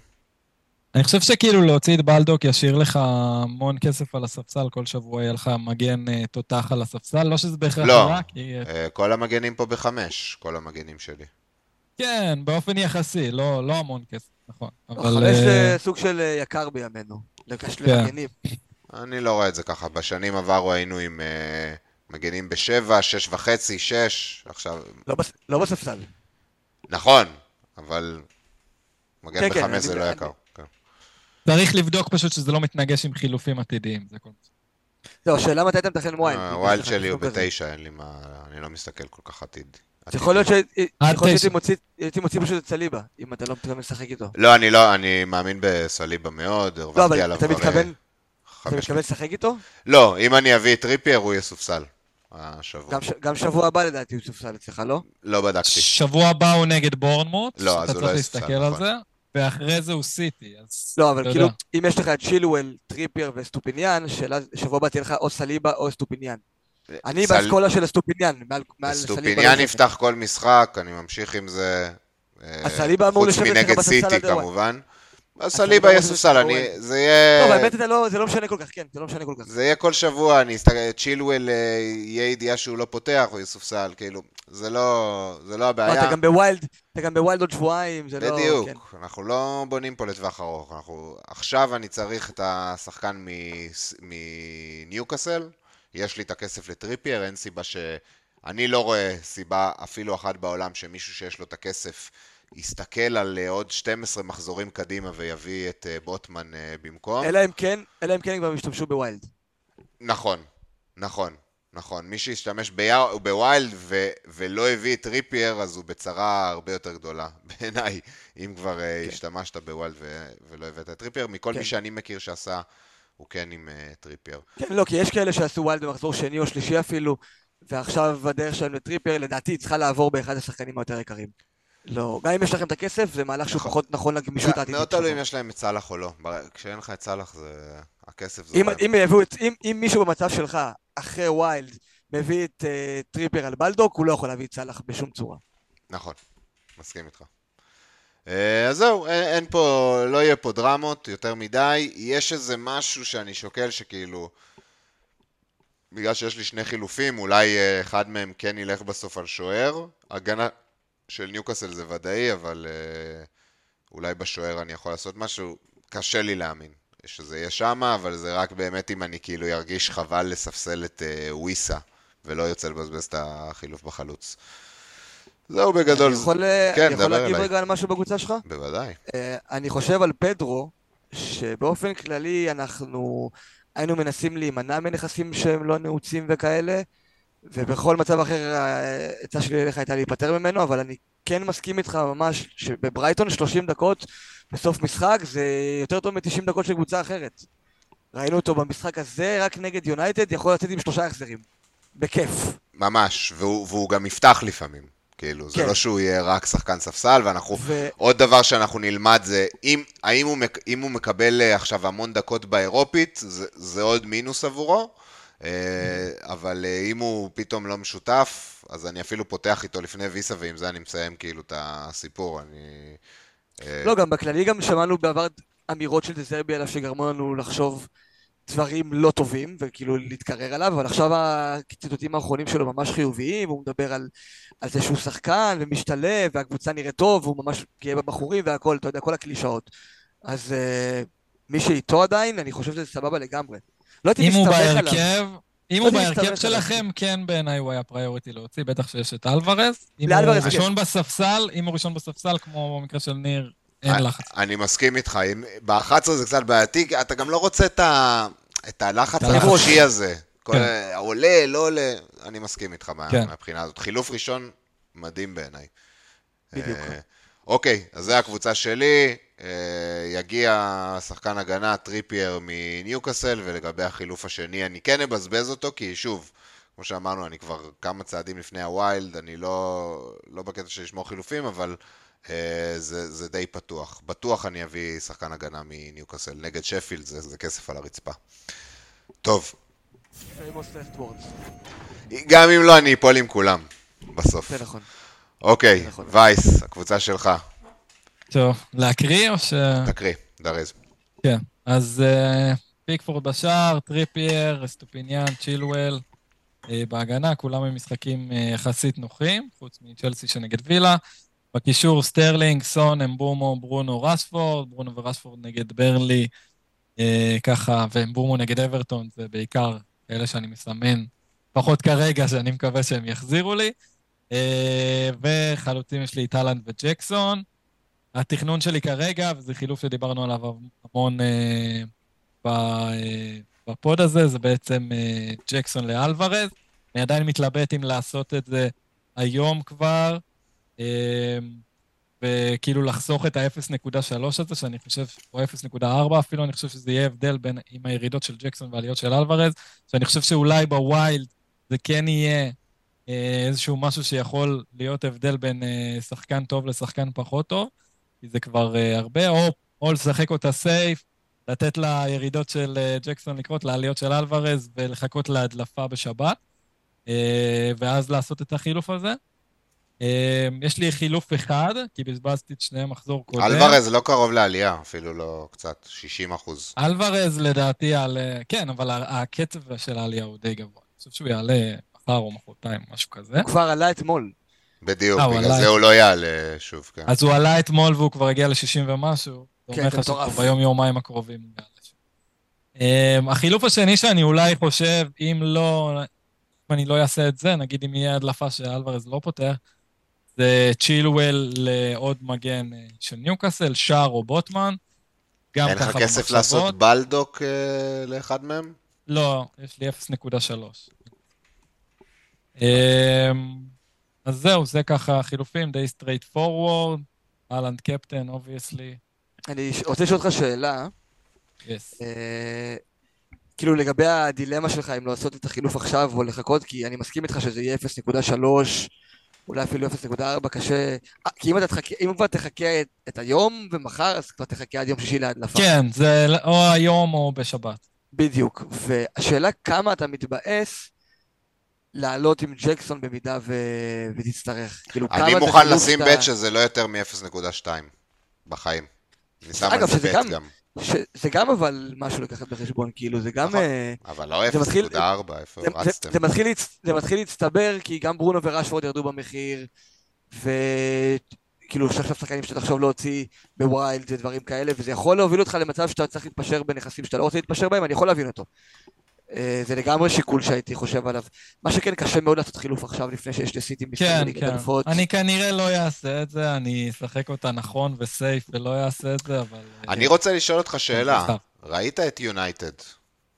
אני חושב שכאילו להוציא את בלדוק ישאיר לך המון כסף על הספסל, כל שבוע יהיה לך מגן תותח על הספסל, לא שזה בהכרח לא, כי... כל המגנים פה בחמש, כל המגנים שלי. כן, באופן יחסי, לא, לא המון כסף, נכון. אבל... חמש זה סוג של יקר בימינו, לקש למגנים. אני לא רואה את זה ככה. בשנים עברו היינו עם uh, מגנים בשבע, שש וחצי, שש, עכשיו... לא, בס... לא בספסל. נכון, אבל מגן כן, בחמש כן, זה אני... לא יקר. אני... כן. צריך לבדוק פשוט שזה לא מתנגש עם חילופים עתידיים. זה כל... לא, שאלה מתי אתם תכן וויילד. הוויילד שלי הוא בתשע, אני לא מסתכל כל כך עתיד. יכול להיות שהייתי מוציא פשוט את סליבה, אם אתה לא משחק איתו. לא, אני לא, אני מאמין בסליבה מאוד, הרווחתי עליו כבר... לא, אבל אתה מתכוון, אתה מתכוון לשחק איתו? לא, אם אני אביא את ריפייר, הוא יסופסל. השבוע. גם שבוע הבא לדעתי הוא סופסל אצלך, לא? לא בדקתי. שבוע הבא הוא נגד בורנמוט, אתה צריך להסתכל על זה, ואחרי זה הוא סיטי. לא, אבל כאילו, אם יש לך את צ'ילואל, טריפייר וסטופיניאן, שבוע הבא תהיה לך או סליבה או סטופיניאן. אני באסכולה של סטופיניאן. סטופיניאן יפתח כל משחק, אני ממשיך עם זה, חוץ מנגד סיטי כמובן. הסליבה יהיה סופסל, אני, זה יהיה... לא, באמת זה לא משנה כל כך, כן, זה לא משנה כל כך. זה יהיה כל שבוע, אני אסתכל, צ'ילואל יהיה ידיעה שהוא לא פותח, הוא יהיה סופסל, כאילו, זה לא, זה לא הבעיה. אתה גם בווילד, אתה גם בווילד עוד שבועיים, זה לא... בדיוק, אנחנו לא בונים פה לטווח ארוך, אנחנו, עכשיו אני צריך את השחקן מניוקאסל, יש לי את הכסף לטריפייר, אין סיבה ש... אני לא רואה סיבה אפילו אחת בעולם שמישהו שיש לו את הכסף יסתכל על עוד שנים עשר מחזורים קדימה ויביא את בוטמן במקום. אלא אם כן, אלא אם כן כבר משתמשו בווילד. נכון, נכון, נכון. מי שהשתמש בווילד ולא הביא את ריפייר, אז הוא בצרה הרבה יותר גדולה, בעיניי, אם כבר השתמשת בווילד ולא הבאת את ריפייר. מכל מי שאני מכיר שעשה, הוא כן עם טריפייר. כן, לא, כי יש כאלה שעשו ווילד במחזור שני או שלישי אפילו, ועכשיו הדרך שלנו לטריפייר, לדעתי, צריכה לעבור באחד השחקנים היותר יקרים. לא, גם אם יש לכם את הכסף, זה מהלך שהוא פחות נכון לגמישות העתידית. מאוד תלוי אם יש להם את סלח או לא. כשאין לך את סלח, הכסף זה... אם מישהו במצב שלך, אחרי ווילד, מביא את טריפר על בלדוק, הוא לא יכול להביא את סלח בשום צורה. נכון, מסכים איתך. אז זהו, אין פה, לא יהיה פה דרמות יותר מדי. יש איזה משהו שאני שוקל שכאילו... בגלל שיש לי שני חילופים, אולי אחד מהם כן ילך בסוף על שוער. הגנה... של ניוקאסל זה ודאי, אבל אה, אולי בשוער אני יכול לעשות משהו, קשה לי להאמין שזה יהיה שמה, אבל זה רק באמת אם אני כאילו ירגיש חבל לספסל את אה, וויסה, ולא יוצא לבזבז את החילוף בחלוץ. זהו בגדול. אני יכול, כן, אני יכול להגיב רגע על משהו בקבוצה שלך? בוודאי. אה, אני חושב על פדרו, שבאופן כללי אנחנו היינו מנסים להימנע מנכסים שהם לא נעוצים וכאלה, ובכל מצב אחר ההצעה שלי אליך הייתה להיפטר ממנו, אבל אני כן מסכים איתך ממש שבברייטון שלושים דקות בסוף משחק זה יותר טוב מ-תשעים דקות של קבוצה אחרת. ראינו אותו במשחק הזה רק נגד יונייטד, יכול לצאת עם שלושה החזרים, בכיף. ממש, והוא, והוא גם יפתח לפעמים, כאילו, כן. זה לא שהוא יהיה רק שחקן ספסל, ואנחנו, ו... עוד דבר שאנחנו נלמד זה, אם, האם הוא, אם הוא מקבל עכשיו המון דקות באירופית, זה, זה עוד מינוס עבורו, אבל אם הוא פתאום לא משותף, אז אני אפילו פותח איתו לפני ויסה, ועם זה אני מסיים כאילו את הסיפור. לא, גם בכללי גם שמענו בעבר אמירות של דזרבי עליו שגרמו לנו לחשוב דברים לא טובים, וכאילו להתקרר עליו, אבל עכשיו הציטוטים האחרונים שלו ממש חיוביים, הוא מדבר על זה שהוא שחקן ומשתלב, והקבוצה נראה טוב, הוא ממש גאה בבחורים והכל, אתה יודע, כל הקלישאות. אז מי שאיתו עדיין, אני חושב שזה סבבה לגמרי. לא אם הוא בהרכב, אם הוא בהרכב שלכם, כן בעיניי הוא היה פריוריטי להוציא, בטח שיש את אלוורס. אם הוא ראשון בספסל, אם הוא ראשון בספסל, כמו במקרה של ניר, אין לחץ. אני מסכים איתך, ב-אחת עשרה זה קצת בעייתי, אתה גם לא רוצה את הלחץ הראשי הזה. עולה, לא עולה, אני מסכים איתך מהבחינה הזאת. חילוף ראשון מדהים בעיניי. בדיוק. אוקיי, אז זה הקבוצה שלי. יגיע שחקן הגנה טריפייר מניוקאסל, ולגבי החילוף השני אני כן אבזבז אותו, כי שוב, כמו שאמרנו, אני כבר כמה צעדים לפני הווילד, אני לא, לא בקטע שישמור חילופים, אבל אה, זה, זה די פתוח. בטוח אני אביא שחקן הגנה מניוקאסל, נגד שפילד, זה, זה כסף על הרצפה. טוב. גם אם לא, אני אפול עם כולם, בסוף. אוקיי, וייס, הקבוצה שלך. טוב, להקריא או ש... תקריא, דרז. כן, אז uh, פיקפורד בשער, טריפייר, סטופיניאן, צ'ילואל, uh, בהגנה, כולם הם משחקים uh, יחסית נוחים, חוץ מצ'לסי שנגד וילה, בקישור סטרלינג, סון, אמבומו, ברונו, רשפורד, ברונו ורשפורד נגד ברלי, uh, ככה, ואמבומו נגד אברטון, זה בעיקר אלה שאני מסמן, פחות כרגע שאני מקווה שהם יחזירו לי, uh, וחלוצים יש לי טלנט וג'קסון, התכנון שלי כרגע, וזה חילוף שדיברנו עליו המון אה, ב, אה, בפוד הזה, זה בעצם אה, ג'קסון לאלוורז. אני עדיין מתלבט אם לעשות את זה היום כבר, וכאילו לחסוך את ה-אפס נקודה שלוש הזה, שאני חושב, או אפס נקודה ארבע אפילו, אני חושב שזה יהיה הבדל בין עם הירידות של ג'קסון והעליות של אלוורז, שאני חושב שאולי בווילד זה כן יהיה איזשהו משהו שיכול להיות הבדל בין שחקן טוב לשחקן פחות טוב, כי זה כבר הרבה, או, או לשחק אותה סייף, לתת לירידות של ג'קסון לקרות, לעליות של אלוורז, ולחכות להדלפה בשבת, ואז לעשות את החילוף הזה. יש לי חילוף אחד, כי בזבזתי את שני מחזור קודם. אלוורז לא קרוב לעלייה, אפילו לא קצת, שישים אחוז. אלוורז לדעתי על... כן, אבל הקצב של העלייה הוא די גבוה. אני חושב שהוא יעלה מחר או מחרתיים, משהו כזה. הוא כבר עלה אתמול. בדיוק, בגלל זה הוא לא יעלה שוב. אז הוא עלה אתמול והוא כבר הגיע ל-שישים ומשהו. זה אומר לך שוב ביום יומיים הקרובים. החילוף השני שאני אולי חושב, אם לא... אם אני לא אעשה את זה, נגיד אם יהיה הדלפה שאלוורז לא פותח, זה צ'ילואל לעוד מגן של ניוקאסל, שער או בוטמן. אין לך כסף לעשות בלדוק לאחד מהם? לא, יש לי אפס נקודה שלוש. אז זהו, זה ככה חילופים, די סטרייט פורוורד, אהלנד קפטן, אובייסלי. אני רוצה לשאול אותך שאלה. יס. כאילו לגבי הדילמה שלך, אם לא לעשות את החילוף עכשיו או לחכות, כי אני מסכים איתך שזה יהיה אפס נקודה שלוש, אולי אפילו אפס נקודה ארבע, קשה, כי אם כבר תחכה את היום ומחר, אז כבר תחכה עד יום שישי להדלפה. כן, זה או היום או בשבת. בדיוק, והשאלה כמה אתה מתבאס לעלות עם ג'קסון במידה ותצטרך. אני מוכן לשים בית שזה לא יותר מ-אפס נקודה שתיים בחיים. אני שם על זה בית גם. זה גם אבל משהו לקחת בחשבון, כאילו זה גם... אבל לא אפס נקודה ארבע, איפה רצתם? זה מתחיל להצטבר, כי גם ברונו ורשפורד ירדו במחיר, וכאילו עכשיו שחקנים שאתה תחשוב להוציא בווילד ודברים כאלה, וזה יכול להוביל אותך למצב שאתה צריך להתפשר בנכסים שאתה לא רוצה להתפשר בהם, אני יכול להבין אותו. זה לגמרי שיקול שהייתי חושב עליו. מה שכן, קשה מאוד לעשות חילוף עכשיו, לפני שיש לסיטים מסתובבים נגד אלפות. אני כנראה לא אעשה את זה, אני אשחק אותה נכון וסייף ולא אעשה את זה, אבל... אני רוצה לשאול אותך שאלה. ראית את יונייטד?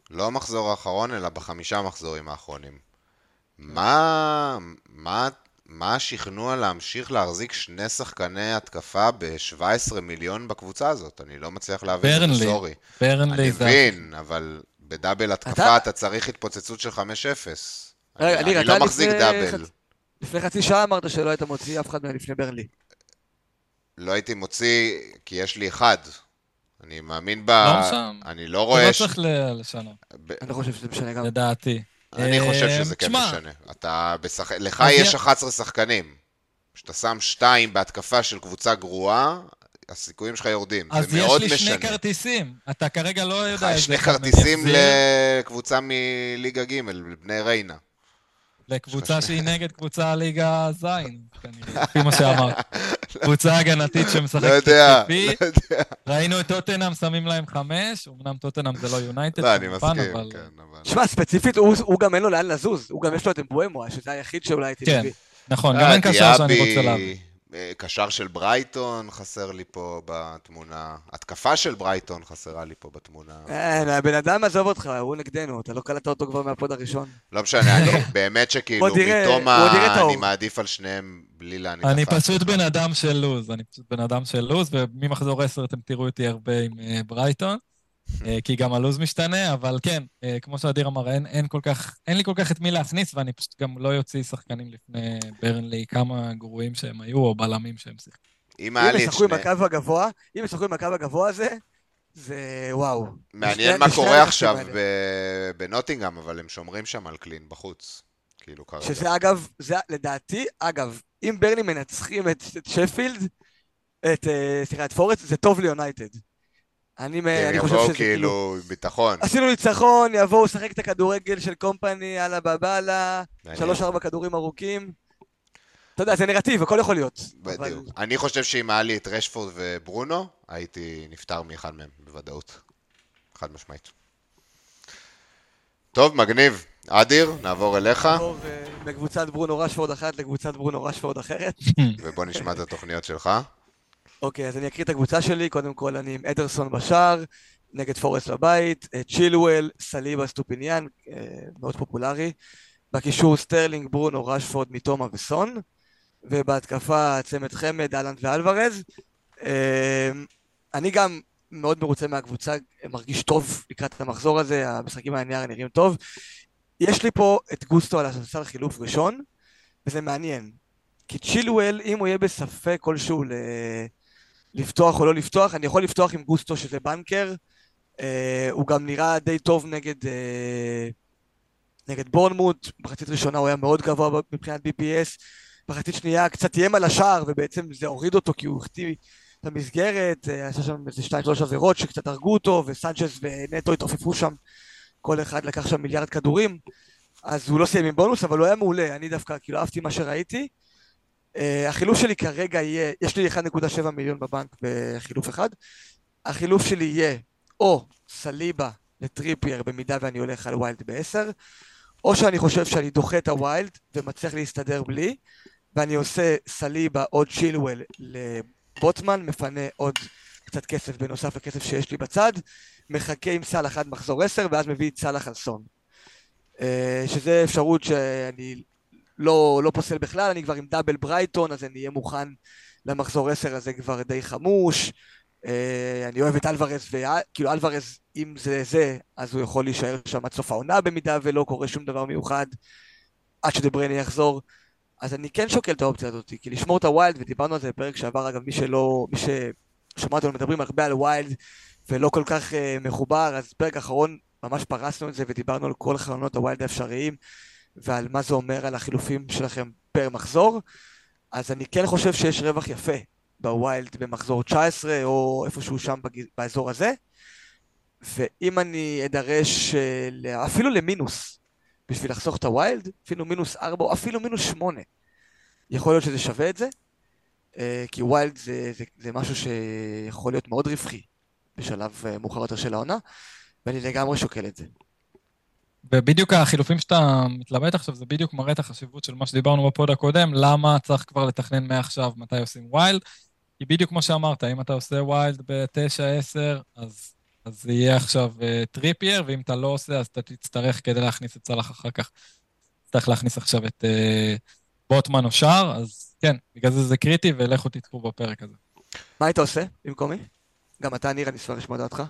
לא המחזור האחרון, אלא בחמישה מחזורים האחרונים. מה... מה... מה השכנוע להמשיך להחזיק שני שחקני התקפה ב-שבעה עשר מיליון בקבוצה הזאת? אני לא מצליח להבין, סורי. אני מבין, אבל... בדאבל התקפה אתה צריך התפוצצות של חמש אפס. אני לא מחזיק דאבל. לפני חצי שעה אמרת שלא היית מוציא אף אחד מלפני ברנלי. לא הייתי מוציא כי יש לי אחד. אני מאמין ב... אני לא רואה... אתה לא צריך לשנות. אני חושב שזה משנה גם. לדעתי. אני חושב שזה כן משנה. לך יש אחת עשרה שחקנים. כשאתה שם שתיים בהתקפה של קבוצה גרועה, הסיכויים שלך יורדים, זה מאוד משנה. אז יש לי שני כרטיסים, אתה כרגע לא יודע איזה... שני כרטיסים לקבוצה מליגה ג' לבני ריינה. לקבוצה שהיא נגד קבוצה ליגה זין, כנראה, לפי מה שאמרת. קבוצה הגנתית שמשחקת טיפי. ראינו את טוטנאם, שמים להם חמש, אמנם טוטנאם זה לא יונייטד. לא, אני מסכים, כן. שמע, ספציפית, הוא גם אין לו לאן לזוז, הוא גם יש לו את אמבואמו, שזה היחיד שאולי הייתי טיפי. נכון, גם אין קשר שאני רוצה להביא. קשר של ברייטון חסר לי פה בתמונה, התקפה של ברייטון חסרה לי פה בתמונה. אין, הבן אדם עזוב אותך, הוא נגדנו, אתה לא קלטת אותו כבר מהפוד הראשון. לא משנה, אני באמת שכאילו, פתאום אני מעדיף על שניהם בלי להניח. אני פשוט בן אדם של לוז, אני פשוט בן אדם של לוז, וממחזור עשר אתם תראו אותי הרבה עם ברייטון, כי גם הלוז משתנה, אבל כן, כמו שאדיר אמר, אין כל כך, אין לי כל כך את מי להכניס, ואני פשוט גם לא יוציא שחקנים לפני ברנלי, כמה גרועים שהם היו, או בלמים שהם שיחקו. אם ישחקו עם הקו הגבוה, אם ישחקו עם הקו הגבוה הזה, זה וואו. מעניין מה קורה עכשיו בנוטינגהאם, אבל הם שומרים שם על קלין בחוץ. שזה אגב, לדעתי, אגב, אם ברנלי מנצחים את שפילד, את פורסט, זה טוב ליונייטד. אני חושב שזה כאילו ביטחון. עשינו ניצחון, יבואו לשחק את הכדורגל של קומפני, הלאה בבאללה, שלוש ארבע כדורים ארוכים. אתה יודע, זה נרטיב, הכל יכול להיות. בדיוק. אני חושב שאם היה לי את רשפורד וברונו, הייתי נפטר מאחד מהם, בוודאות. חד משמעית. טוב, מגניב. אדיר, נעבור אליך. נעבור בקבוצת ברונו רשפורד אחת לקבוצת ברונו רשפורד אחרת. ובוא נשמע את התוכניות שלך. אוקיי, אז אני אקריא את הקבוצה שלי, קודם כל אני עם אדרסון בשער, נגד פורסט בבית, צ'ילואל, סליבה סטופיניאן, מאוד פופולרי, בקישור סטרלינג, ברונו, רשפורד, מיטומה וסון, ובהתקפה צמד חמד, אלנד ואלוורז. אני גם מאוד מרוצה מהקבוצה, מרגיש טוב לקראת המחזור הזה, המשחקים העניין נראים טוב. יש לי פה את גוסטו על הספסל חילוף ראשון, וזה מעניין, כי צ'ילואל, אם הוא יהיה בספק כלשהו ל... לפתוח או לא לפתוח, אני יכול לפתוח עם גוסטו שזה בנקר, אה, הוא גם נראה די טוב נגד, אה, נגד בורנמוט, בחצית ראשונה הוא היה מאוד גבוה מבחינת בי פי אס, בחצית שנייה קצת ים על השער, ובעצם זה הוריד אותו כי הוא הכתיב את המסגרת, אה, עשה שם איזה שתיים שלוש עבירות שקצת הרגו אותו, וסנצ'ס ונטו התעופפו שם, כל אחד לקח שם מיליארד כדורים, אז הוא לא סיים עם בונוס, אבל הוא היה מעולה, אני דווקא כאילו אהבתי מה שראיתי, Uh, החילוף שלי כרגע יהיה, יש לי אחד נקודה שבע מיליון בבנק בחילוף אחד, החילוף שלי יהיה או סליבה לטריפייר במידה ואני הולך על ווילד בעשר, או שאני חושב שאני דוחה את הווילד ומצליח להסתדר בלי, ואני עושה סליבה או צ'ילואל לבוטמן, מפנה עוד קצת כסף בנוסף לכסף שיש לי בצד, מחכה עם סל אחד מחזור עשר ואז מביא את סל החלסון, uh, שזה אפשרות שאני... לא, לא פוסל בכלל, אני כבר עם דאבל ברייטון, אז אני אהיה מוכן למחזור עשר הזה כבר די חמוש. אה, אני אוהב את אלוורז, וכאילו אלוורז, אם זה זה, אז הוא יכול להישאר שם עד סוף העונה במידה, ולא קורה שום דבר מיוחד, עד שדברייני יחזור. אז אני כן שוקל את האופציה הזאת, כי לשמור את הווילד, ודיברנו על זה בפרק שעבר, אגב, מי שלא, מי ששומע אותנו מדברים הרבה על ווילד, ולא כל כך אה, מחובר, אז פרק האחרון ממש פרסנו את זה, ודיברנו על כל חלונות הווילד האפשריים, ועל מה זה אומר על החילופים שלכם פר מחזור, אז אני כן חושב שיש רווח יפה בווילד במחזור תשע עשרה, או איפשהו שם באזור הזה, ואם אני אדרש אפילו למינוס, בשביל לחסוך את הווילד, אפילו מינוס ארבע, או אפילו מינוס שמונה, יכול להיות שזה שווה את זה, כי ווילד זה, זה, זה משהו שיכול להיות מאוד רווחי, בשלב מאוחר יותר של העונה, ואני לגמרי שוקל את זה. ובדיוק החילופים שאתה מתלבט עכשיו, זה בדיוק מראה את החשיבות של מה שדיברנו בפוד הקודם, למה צריך כבר לתכנן מעכשיו מתי עושים ווילד, כי בדיוק כמו שאמרת, אם אתה עושה ווילד ב-תשע עשר, אז זה יהיה עכשיו טריפייר, ואם אתה לא עושה, אז אתה תצטרך כדי להכניס את סלח אחר כך, תצטרך להכניס עכשיו את בוטמן או שער, אז כן, בגלל זה זה קריטי, ולכו תתפו בפרק הזה. מה היית עושה במקומי? גם אתה, ניר, אני אשמח לשמוע דעתך.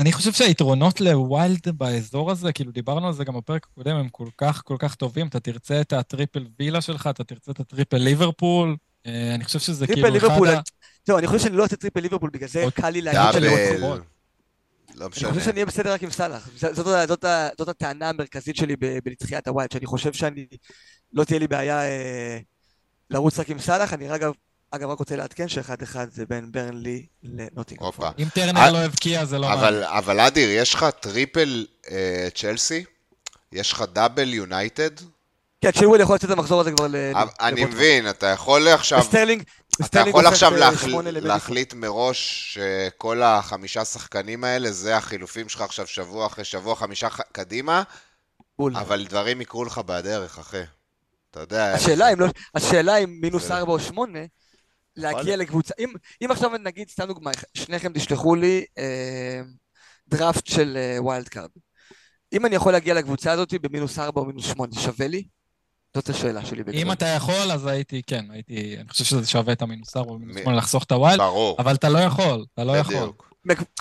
אני חושב שהיתרונות לווילד באזור הזה, כאילו דיברנו על זה גם בפרק הקודם, הם כל כך כל כך טובים, אתה תרצה את הטריפל וילה שלך, אתה תרצה את הטריפל ליברפול, אני חושב שזה כאילו אחד... טוב, אני חושב שאני לא עושה טריפל ליברפול, בגלל זה קל לי להגיד שאני לא נכון. אני חושב שאני אהיה בסדר רק עם סלאח, זאת הטענה המרכזית שלי בנתחיית הווילד, שאני חושב שאני לא תהיה לי בעיה לרוץ רק עם סלאח, אני רגע... אגב, רק רוצה להתקן שאחד אחד זה בין ברנלי לנוטינגהאם. אם טרנר לא הבקיע זה לא... אבל אדיר, יש לך טריפל צ'לסי? יש לך דאבל יונייטד? כן, צ'ילואל יכול לצאת המחזור הזה כבר ל... אני מבין, אתה יכול עכשיו... סטרלינג... אתה יכול עכשיו להחליט מראש שכל החמישה שחקנים האלה, זה החילופים שלך עכשיו שבוע אחרי שבוע, חמישה קדימה, אבל דברים יקרו לך בדרך, אחי. אתה יודע... השאלה אם מינוס ארבע או שמונה... להגיע לקבוצה, אם, אם עכשיו נגיד, סתם דוגמה, שניכם תשלחו לי אה, דראפט של ווילד קארד. אם אני יכול להגיע לקבוצה הזאת במינוס ארבע או מינוס שמונה, זה שווה לי? זאת השאלה שלי. בגלל. אם אתה יכול, אז הייתי, כן, הייתי, אני חושב שזה שווה את המינוס ארבע או מינוס שמונה לחסוך את הווילד, אבל אתה לא יכול, אתה לא יכול.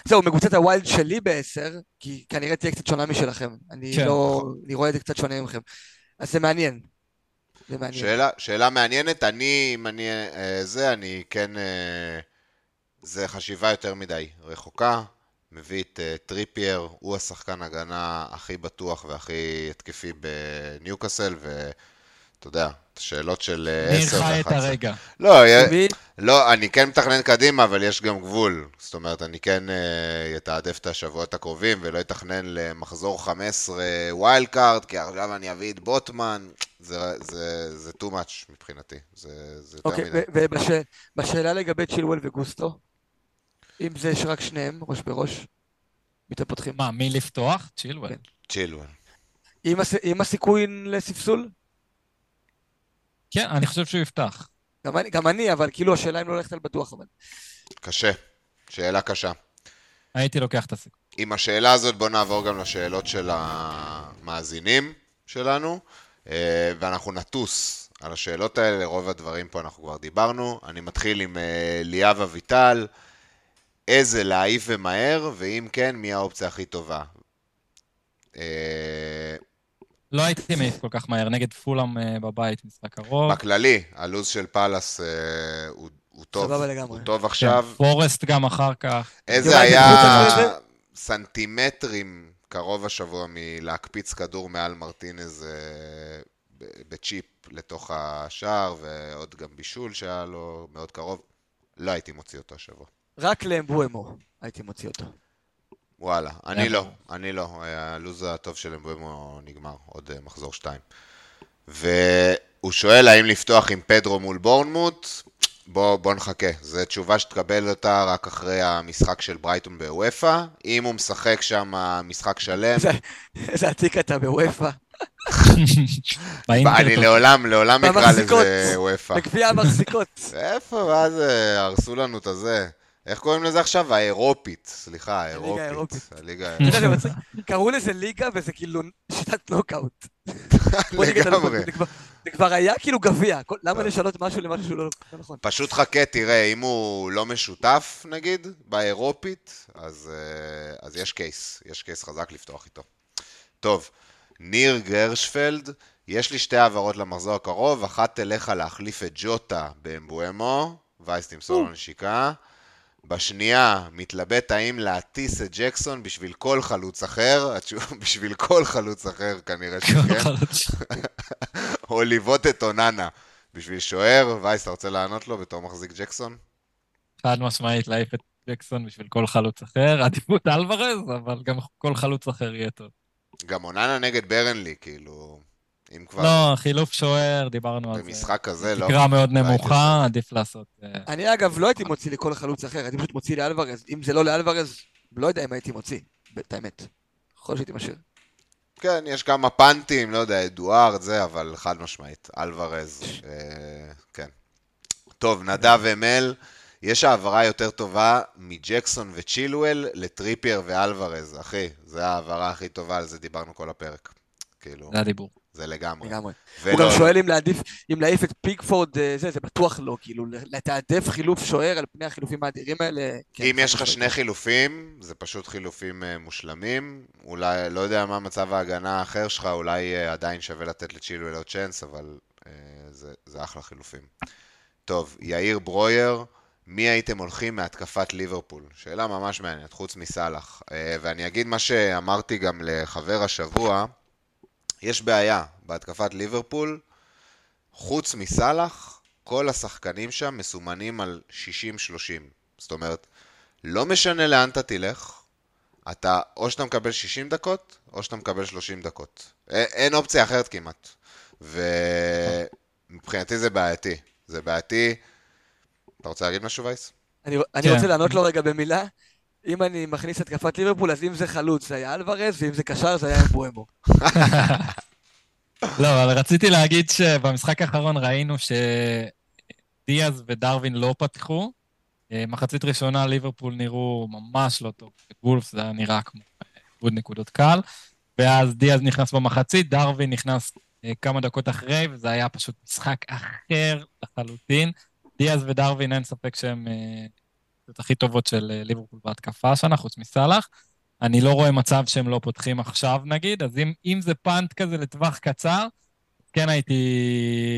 זהו, מקבוצת הווילד שלי בעשר, כי כנראה תהיה קצת שונה משלכם, אני כן, לא, נכון. אני רואה את זה קצת שונה ממכם, אז זה מעניין. שאלה, שאלה מעניינת, אני, אם אני, זה, אני, כן, זה חשיבה יותר מדי, רחוקה, מביא את טריפייר, הוא השחקן הגנה הכי בטוח והכי התקפי בניוקאסל, ואתה יודע, שאלות של עשר ואחת עשרה. נראה את הרגע. לא, לא, אני כן מתכנן קדימה, אבל יש גם גבול, זאת אומרת, אני כן יתעדף את השבועות הקרובים, ולא יתכנן למחזור חמש עשרה ווילד קארד, כי עכשיו אני אביא את בוטמן, זה, זה, זה too much מבחינתי, זה, זה יותר מדי. אוקיי, ובשאלה לגבי צ'ילואל וגוסטו, אם זה יש רק שניהם, ראש בראש, אתם פותחים. מה, מי לפתוח? צ'ילואל. צ'ילואל. עם הסיכוי לספסול? כן, אני חושב שהוא יפתח. גם אני, גם אני, אבל כאילו השאלה אם לא הולכת על בטוח, אבל... קשה, שאלה קשה. הייתי לוקח את הסיכוי. עם השאלה הזאת בוא נעבור גם לשאלות של המאזינים. שלנו, ואנחנו נטוס על השאלות האלה, לרוב הדברים פה אנחנו כבר דיברנו. אני מתחיל עם ליאב אביטל, איזה להעיף ומהר, ואם כן, מי האופציה הכי טובה? לא הייתי מעיף כל כך מהר, נגד פולאם בבית, משחק קרוב. בכללי, הלוז של פלאס הוא טוב עכשיו. פורסט גם אחר כך. איזה היה סנטימטרים קרוב השבוע מלהקפיץ כדור מעל מרטינז בצ'יפ לתוך השער, ועוד גם בישול שהיה לו מאוד קרוב. לא הייתי מוציא אותו השבוע. רק לאמבואמו הייתי מוציא אותו. וואלה, אני לא, אני לא. הלוז הטוב של אמבואמו נגמר, עוד מחזור שתיים. והוא שואל האם לפתוח עם פדרו מול בורנמוט. בוא, בוא נחכה. זו תשובה שתקבל אותה רק אחרי המשחק של ברייטון בוויפה. אם הוא משחק שם משחק שלם... איזה עתיק אתה בוויפה. אני לעולם, לעולם אקרא לזה וויפה. בגביע המחזיקות. איפה, ואז הרסו לנו את הזה. איך קוראים לזה עכשיו? האירופית. סליחה, האירופית. הליגה האירופית. קראו לזה ליגה וזה כאילו שיטת נוקאוט. לגמרי. זה כבר היה כאילו גביע. למה לשנות משהו למשהו שהוא לא נכון? פשוט חכה, תראה, אם הוא לא משותף נגיד, באירופית, אז יש קייס. יש קייס חזק לפתוח איתו. טוב, ניר גרשפלד, יש לי שתי העברות למחזור הקרוב, אחת תלך להחליף את ג'וטה באמבואמו, וייס תמסור לו נשיקה. בשנייה, מתלבט האם להטיס את ג'קסון בשביל כל חלוץ אחר, בשביל כל חלוץ אחר כנראה שכן, או ליוות את אוננה בשביל שוער. וייס, אתה רוצה לענות לו בתור מחזיק ג'קסון? חד משמעית, להעיף את ג'קסון בשביל כל חלוץ אחר, עדיפות אלוורז, אבל גם כל חלוץ אחר יהיה טוב. גם אוננה נגד ברנלי, כאילו, אם כבר... לא, חילוף שוער, דיברנו על זה. במשחק כזה, לא. תקרה מאוד נמוכה, עדיף לעשות... אני אגב לא הייתי מוציא לכל חלוץ אחר, הייתי פשוט מוציא לאלוורז. אם זה לא לאלוורז, לא יודע אם הייתי מוציא, באמת. יכול שהייתי משאיר. כן, יש כמה פנטים, לא יודע, אדוארד זה, אבל חד משמעית, אלוורז, כן. טוב, נדב אמל, יש העברה יותר טובה מג'קסון וצ'ילואל לטריפייר ואלוורז, אחי, זה העברה הכי טובה, על זה דיברנו כל הפרק. זה הדיבור. זה לגמרי. הוא גם שואל אם להעיף את פיקפורד, זה בטוח לא, כאילו, לתעדף חילוף שוער על פני החילופים האדירים האלה. אם יש לך שני חילופים, זה פשוט חילופים מושלמים, אולי, לא יודע מה מצב ההגנה האחר שלך, אולי עדיין שווה לתת לצ'ילואל עוד צ'אנס, אבל זה אחלה חילופים. טוב, יאיר ברויר, מי הייתם הולכים מהתקפת ליברפול? שאלה ממש מעניינת, חוץ מסלח. ואני אגיד מה שאמרתי גם לחבר השבוע, יש בעיה בהתקפת ליברפול, חוץ מסלח, כל השחקנים שם מסומנים על שישים שלושים. זאת אומרת, לא משנה לאן אתה תלך, אתה, או שאתה מקבל שישים דקות, או שאתה מקבל שלושים דקות. אין אופציה אחרת כמעט. ומבחינתי זה בעייתי. זה בעייתי... אתה רוצה להגיד משהו, וייס? אני רוצה לענות לו רגע במילה. אם אני מכניס את התקפת ליברפול, אז אם זה חלוץ, זה היה אלוורז, ואם זה קשר, זה היה אמבואמו. לא, אבל רציתי להגיד שבמשחק האחרון ראינו שדיאז ודרווין לא פתחו. מחצית ראשונה, ליברפול נראו ממש לא טוב. וולפס זה נראה כמו עוד נקודות קל. ואז דיאז נכנס במחצית, דרווין נכנס כמה דקות אחרי, וזה היה פשוט משחק אחר לחלוטין. דיאז ודרווין אין ספק שהם את הכי טובות של ליברפול בהתקפה שנה, חוץ מסלח. אני לא רואה מצב שהם לא פותחים עכשיו נגיד, אז אם, אם זה פאנט כזה לטווח קצר, כן הייתי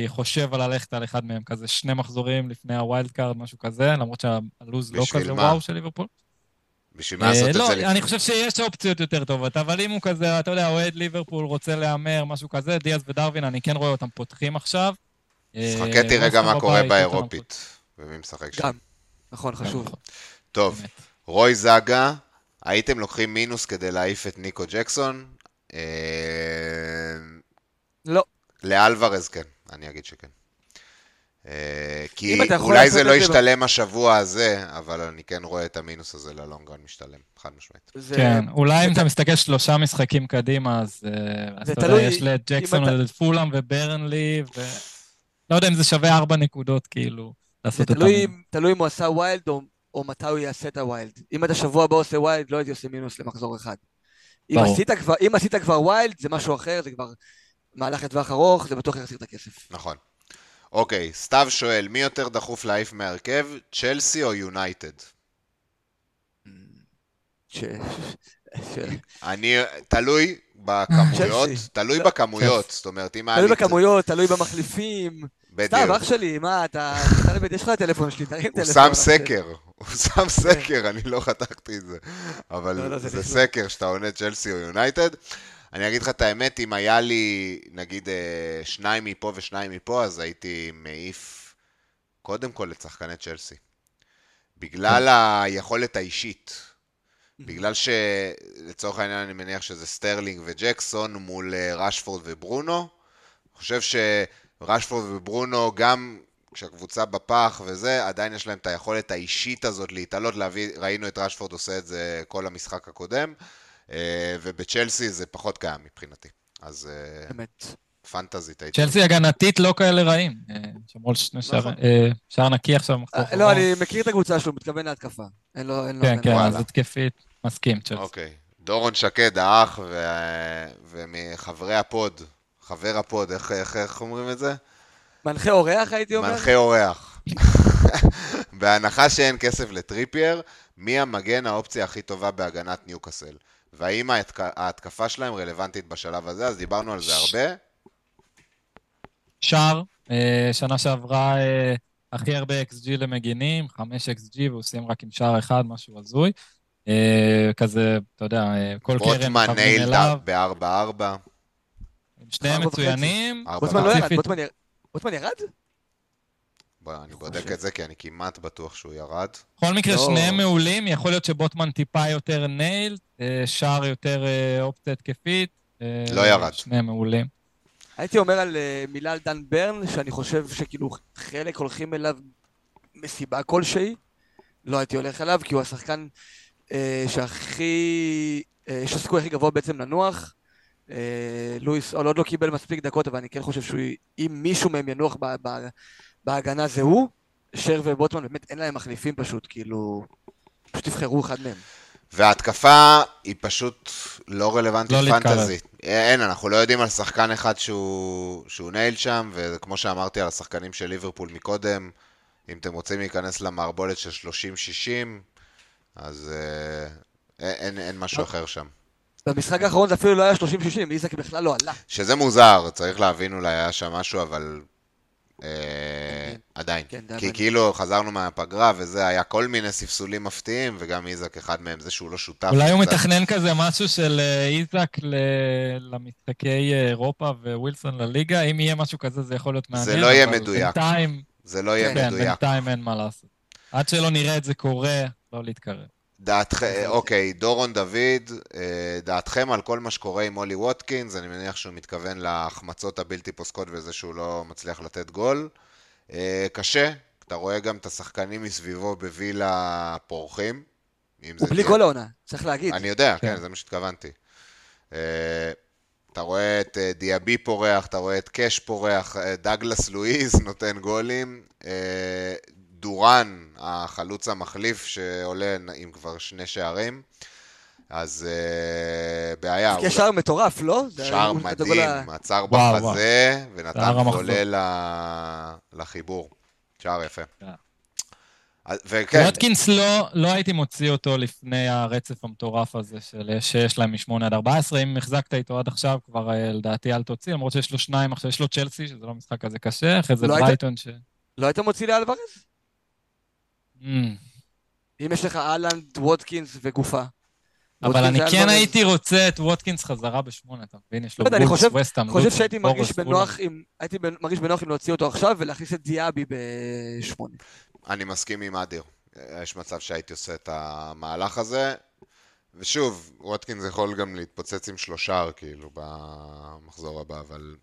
חושב על הלכת על אחד מהם, כזה שני מחזורים לפני הווילד קארד, משהו כזה, למרות שהלוז לא כזה מה? וואו של ליברפול. בשביל מה לעשות את זה? אני חושב שיש אופציות יותר טובות, אבל אם הוא כזה, אתה יודע, אוהד ליברפול רוצה לאמר, משהו כזה, דיאז ודרווין, אני כן רואה אותם פותחים עכשיו. שחקתי רגע מה קורה באירופית, ומי משחק שם. נכון, חשוב. טוב, רוי זגה, הייתם לוקחים מינוס כדי להעיף את ניקו ג'קסון? לא. לאלוורז כן, אני אגיד שכן. כי אולי זה לא ישתלם השבוע הזה, אבל אני כן רואה את המינוס הזה ללונגרן משתלם, חד משמעית. כן, אולי אם אתה מסתכל שלושה משחקים קדימה, אז אתה יודע, יש לג'קסון פולאם וברנלי, לא יודע אם זה שווה ארבע נקודות כאילו. תלוי אם הוא עשה ווילד או מתי הוא יעשה את הווילד. אם אתה שבוע הבא עושה ווילד, לא הייתי עושה מינוס למחזור אחד. אם עשית כבר ווילד, זה משהו אחר, זה כבר מהלך לטווח ארוך, זה בטוח יחסיר את הכסף. נכון. אוקיי, סתיו שואל, מי יותר דחוף להעיף מהרכב, צ'לסי או יונייטד? אני, תלוי בכמויות, תלוי בכמויות, זאת אומרת, תלוי בכמויות, תלוי במחליפים. סתיו, אח שלי, מה, אתה, יש לך הטלפון שלי, תרים טלפון. הוא שם סקר, הוא שם סקר, אני לא חתכתי את זה, אבל זה סקר שאתה עונה צ'לסי או יונייטד. אני אגיד לך את האמת, אם היה לי, נגיד, שניים מפה ושניים מפה, אז הייתי מעיף קודם כל לצחקני צ'לסי. בגלל היכולת האישית. בגלל שלצורך העניין אני מניח שזה סטרלינג וג'קסון מול רשפורד וברונו. אני חושב שרשפורד וברונו, גם כשהקבוצה בפח וזה, עדיין יש להם את היכולת האישית הזאת להתעלות. להביא, ראינו את רשפורד עושה את זה כל המשחק הקודם. ובצ'לסי זה פחות קיים מבחינתי. אז פנטזית הייתי. צ'לסי הגנתית לא כאלה רעים. שמרו לשני שער נקי עכשיו. לא, אני מכיר את הקבוצה שלו, מתכוון להתקפה. כן, כן, אז התקפית מסכים, צ'לסי. אוקיי. דורון שקד, האח, ומחברי הפוד, חבר הפוד, איך אומרים את זה? מנחה אורח הייתי אומר? מנחה אורח. בהנחה שאין כסף לטריפייר, מי המגן האופציה הכי טובה בהגנת ניוקאסל? והאם ההתקפה שלהם רלוונטית בשלב הזה, אז דיברנו על זה הרבה. שער, שנה שעברה הכי הרבה אקס ג'י למגינים, חמש אקס ג'י, והוא סיים רק עם שער אחד, משהו הזוי. כזה, אתה יודע, כל קרן חברים אליו. בוטמן ב-ארבע ארבע. עם שניהם מצוינים. בוטמן לא ירד, בוטמן ירד? אני בודק את זה כי אני כמעט בטוח שהוא ירד. בכל מקרה שניהם מעולים, יכול להיות שבוטמן טיפה יותר נייל, שער יותר אופציה התקפית. לא ירד. שניהם מעולים. הייתי אומר על מילה על דן ברן, שאני חושב שכאילו חלק הולכים אליו מסיבה כלשהי. לא הייתי הולך אליו כי הוא השחקן שהכי, שהסיכוי הכי גבוה בעצם לנוח. לואיס עוד לא קיבל מספיק דקות, אבל אני כן חושב שאם מישהו מהם ינוח ב... בהגנה זה הוא, שר ובוטמן, באמת אין להם מחליפים פשוט, כאילו, פשוט תבחרו אחד מהם. וההתקפה היא פשוט לא רלוונטית פנטזית. אין, אנחנו לא יודעים על שחקן אחד שהוא נעיל שם, וכמו שאמרתי על השחקנים של ליברפול מקודם, אם אתם רוצים להיכנס למערבולת של שלושים שישים, אז אין משהו אחר שם. במשחק האחרון זה אפילו לא היה שלושים שישים, איזק בכלל לא עלה. שזה מוזר, צריך להבין אולי היה שם משהו, אבל... עדיין, כי כאילו חזרנו מהפגרה וזה היה כל מיני ספסולים מפתיעים וגם איזק אחד מהם זה שהוא לא שותף. אולי הוא מתכנן כזה משהו של איזק למשחקי אירופה ווילסון לליגה, אם יהיה משהו כזה זה יכול להיות מעניין. זה לא יהיה מדויק, זה לא יהיה מדויק. בינתיים אין מה לעשות, עד שלא נראה את זה קורה, לא להתקרב. אוקיי, דורון דוד, דעתכם על כל מה שקורה עם אולי ווטקינס, אני מניח שהוא מתכוון להחמצות הבלתי פוסקות וזה שהוא לא מצליח לתת גול. קשה, אתה רואה גם את השחקנים מסביבו בווילה פורחים. הוא בלי גול העונה, צריך להגיד. אני יודע, כן, זה מה שהתכוונתי. אתה רואה את דיאבי פורח, אתה רואה את קש פורח, דאגלס לואיז נותן גולים. דורן, החלוץ המחליף שעולה עם כבר שני שערים, אז בעיה. זה שער מטורף, לא? שער מדהים, עצר בחזה ונתן עולה לחיבור. שער יפה. ווטקינס לא הייתי מוציא אותו לפני הרצף המטורף הזה שיש להם משמונה עד ארבע עשרה, אם החזקת איתו עד עכשיו כבר לדעתי אל תוציא, למרות שיש לו שניים, עכשיו יש לו צ'לסי, שזה לא משחק כזה קשה, אחרי זה ברייטון ש... לא היית מוציא לאלוורז? אם יש לך אלנד, ווטקינס וגופה. אבל אני כן הייתי רוצה את ווטקינס חזרה בשמונה, אתה מבין? יש לו גולס, וסטאם, לוטו. אני חושב שהייתי מרגיש בנוח אם להוציא אותו עכשיו ולהכניס את דיאבי בשמונה. אני מסכים עם אדיר. יש מצב שהייתי עושה את המהלך הזה. ושוב, ווטקינס יכול גם להתפוצץ עם שלושה, כאילו, במחזור הבא, אבל...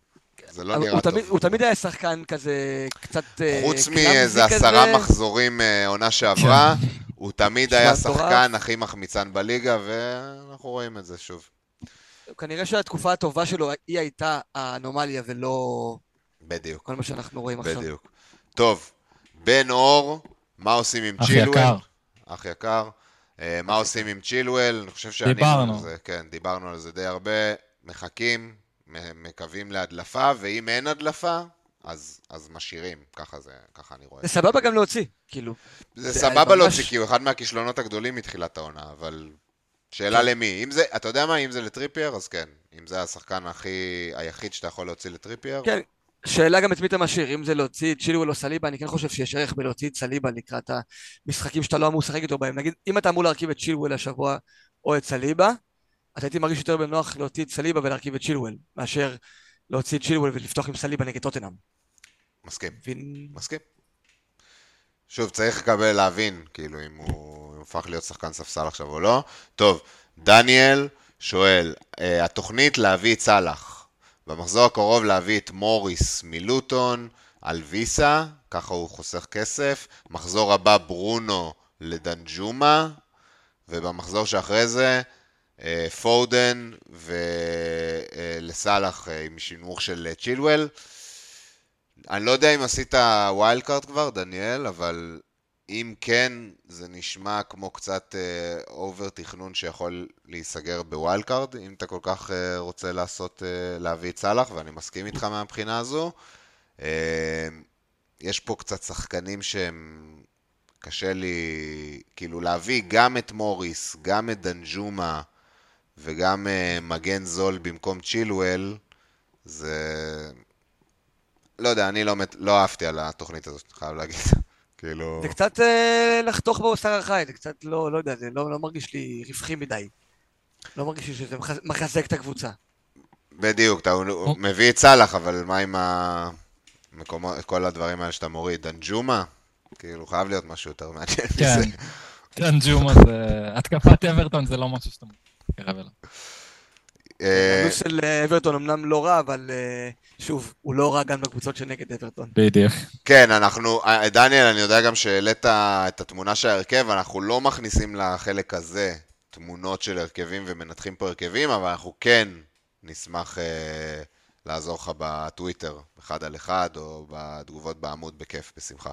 זה לא נראה טוב. הוא תמיד היה שחקן כזה קצת... חוץ מאיזה עשרה מחזורים עונה שעברה, הוא תמיד היה שחקן הכי מחמיצן בליגה, ואנחנו רואים את זה שוב. כנראה שהתקופה הטובה שלו היא הייתה האנומליה ולא... בדיוק. כל מה שאנחנו רואים עכשיו. בדיוק. טוב, בן אור, מה עושים עם צ'ילואל? אח יקר. מה עושים עם צ'ילואל? דיברנו. כן, דיברנו על זה די הרבה. מחכים. מקווים להדלפה, ואם אין הדלפה, אז, אז משאירים. ככה זה, ככה אני רואה. זה סבבה גם להוציא, כאילו. זה, זה סבבה ממש... להוציא, כאילו, אחד מהכישלונות הגדולים מתחילת העונה, אבל שאלה למי. אם זה, אתה יודע מה, אם זה לטריפייר, אז כן. אם זה השחקן הכי, היחיד שאתה יכול להוציא לטריפייר. כן. שאלה גם את מי אתה משאיר, אם זה להוציא את צ'ילי ולא סליבה, אני כן חושב שיש ערך בלהוציא את סליבה לקראת המשחקים שאתה לא אמור לשחק איתו בהם. נגיד, אם אתה אמור להרכיב את צ'ילי השבוע או את סליבה, אתה הייתי מרגיש יותר בנוח להוציא את סליבה ולהרכיב את צ'ילי, מאשר להוציא את צ'ילי ולפתוח עם סליבה נגד טוטנהאם. מסכים, מסכים. שוב, צריך לקבל להבין, כאילו, אם הוא הופך להיות שחקן ספסל עכשיו או לא. טוב, דניאל שואל, התוכנית להביא את סלאח. במחזור הקרוב להביא את מוריס מלוטון על ויסה, ככה הוא חוסך כסף. מחזור הבא ברונו לדנג'ומה, ובמחזור שאחרי זה פודן ולסלח עם שינוך של צ'ילואל. אני לא יודע אם עשית ווילד קארד כבר, דניאל, אבל אם כן, זה נשמע כמו קצת אובר תכנון שיכול להיסגר בווילד קארד, אם אתה כל כך רוצה לעשות, להביא את סלאח, ואני מסכים איתך מהבחינה הזו. יש פה קצת שחקנים שהם קשה לי, כאילו להביא גם את מוריס, גם את דנג'ומה, וגם מגן זול במקום צ'ילואל, זה... לא יודע, אני לא אהבתי על התוכנית הזאת, חייב להגיד. כאילו... זה קצת אה, לחתוך באוסר החי, זה קצת לא, לא יודע, זה לא, לא מרגיש לי רווחי מדי. לא מרגיש לי שזה מחזק את הקבוצה. בדיוק, אתה הוא מביא את סלאח, אבל מה עם המקומו, כל הדברים האלה שאתה מוריד? דנג'ומה? כאילו, חייב להיות משהו יותר מעניין מזה. כן, דנג'ומה זה... התקפת אברטון זה לא משהו שאתה מראה אליו. הדוס של אברטון אמנם לא רע, אבל שוב, הוא לא רע גם בקבוצות שנגד אברטון. בדיוק. כן, אנחנו, דניאל, אני יודע גם שהעלית את התמונה של ההרכב, אנחנו לא מכניסים לחלק הזה תמונות של הרכבים ומנתחים פה הרכבים, אבל אנחנו כן נשמח לעזור לך בטוויטר, אחד על אחד, או בתגובות בעמוד, בכיף, בשמחה.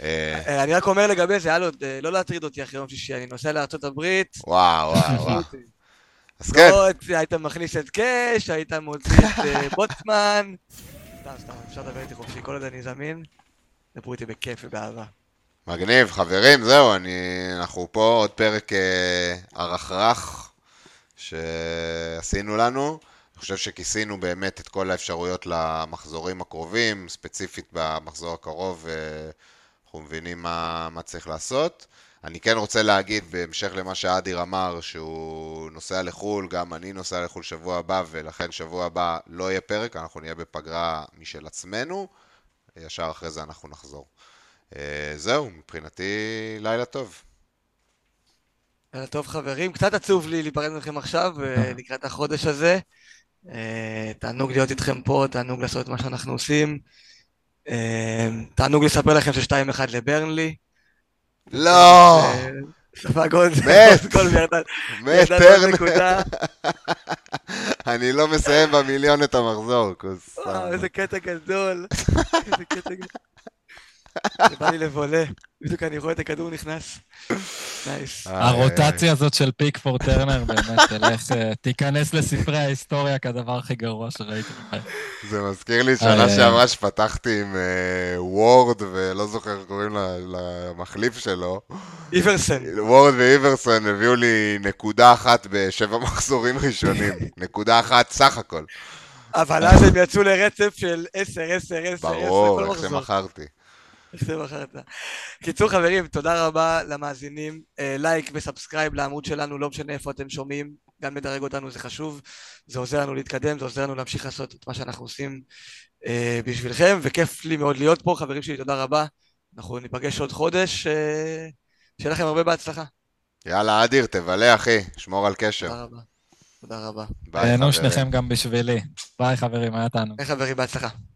אני רק אומר לגבי זה, הלו, לא להטריד אותי אחרי יום שישי, אני נוסע לארצות הברית. וואו, וואו, וואו. היית מכניס את קש, היית מוציא את בוטמן. סתם, סתם, אפשר לדבר איתי חופשי, כל עוד אני זמין, דברו איתי בכיף ובאהבה. מגניב, חברים, זהו, אנחנו פה עוד פרק הרחרח שעשינו לנו. אני חושב שכיסינו באמת את כל האפשרויות למחזורים הקרובים, ספציפית במחזור הקרוב, אנחנו מבינים מה צריך לעשות. אני כן רוצה להגיד, בהמשך למה שאדיר אמר, שהוא נוסע לחול, גם אני נוסע לחול שבוע הבא, ולכן שבוע הבא לא יהיה פרק, אנחנו נהיה בפגרה משל עצמנו, ישר אחרי זה אנחנו נחזור. זהו, מבחינתי לילה טוב. לילה טוב חברים, קצת עצוב לי להיפרד מכם עכשיו, לקראת החודש הזה. תענוג להיות איתכם פה, תענוג לעשות את מה שאנחנו עושים. תענוג לספר לכם ש-שתיים אחד לברנלי. לא! ספגון, כל מירדן, מירדן נקודה. אני לא מסיים במיליון את המחזור, כוס. וואו, איזה קטע גדול. איזה קטע גדול. זה בא לי לבולה. בדיוק אני רואה את הכדור נכנס. נייס. הרוטציה הזאת של פיקפורד טרנר, באמת, תלך, תיכנס לספרי ההיסטוריה כדבר הכי גרוע שראיתי. זה מזכיר לי שנה שעברה שפתחתי עם וורד, ולא זוכר קוראים למחליף שלו. איברסן. וורד ואיברסן הביאו לי נקודה אחת בשבע מחזורים ראשונים. נקודה אחת סך הכל. אבל אז הם יצאו לרצף של עשר, עשר, עשר, עשר. ברור, איך שמחרתי. קיצור חברים, תודה רבה למאזינים, לייק וסאבסקרייב לעמוד שלנו, לא משנה איפה אתם שומעים, גם לדרג אותנו זה חשוב, זה עוזר לנו להתקדם, זה עוזר לנו להמשיך לעשות את מה שאנחנו עושים בשבילכם, וכיף לי מאוד להיות פה חברים שלי, תודה רבה, אנחנו ניפגש עוד חודש, שיהיה לכם הרבה בהצלחה. יאללה אדיר, תבלה אחי, שמור על קשר. תודה רבה, תודה רבה. תהנו שניכם גם בשבילי, ביי חברים, היה תענוג. חברים, בהצלחה.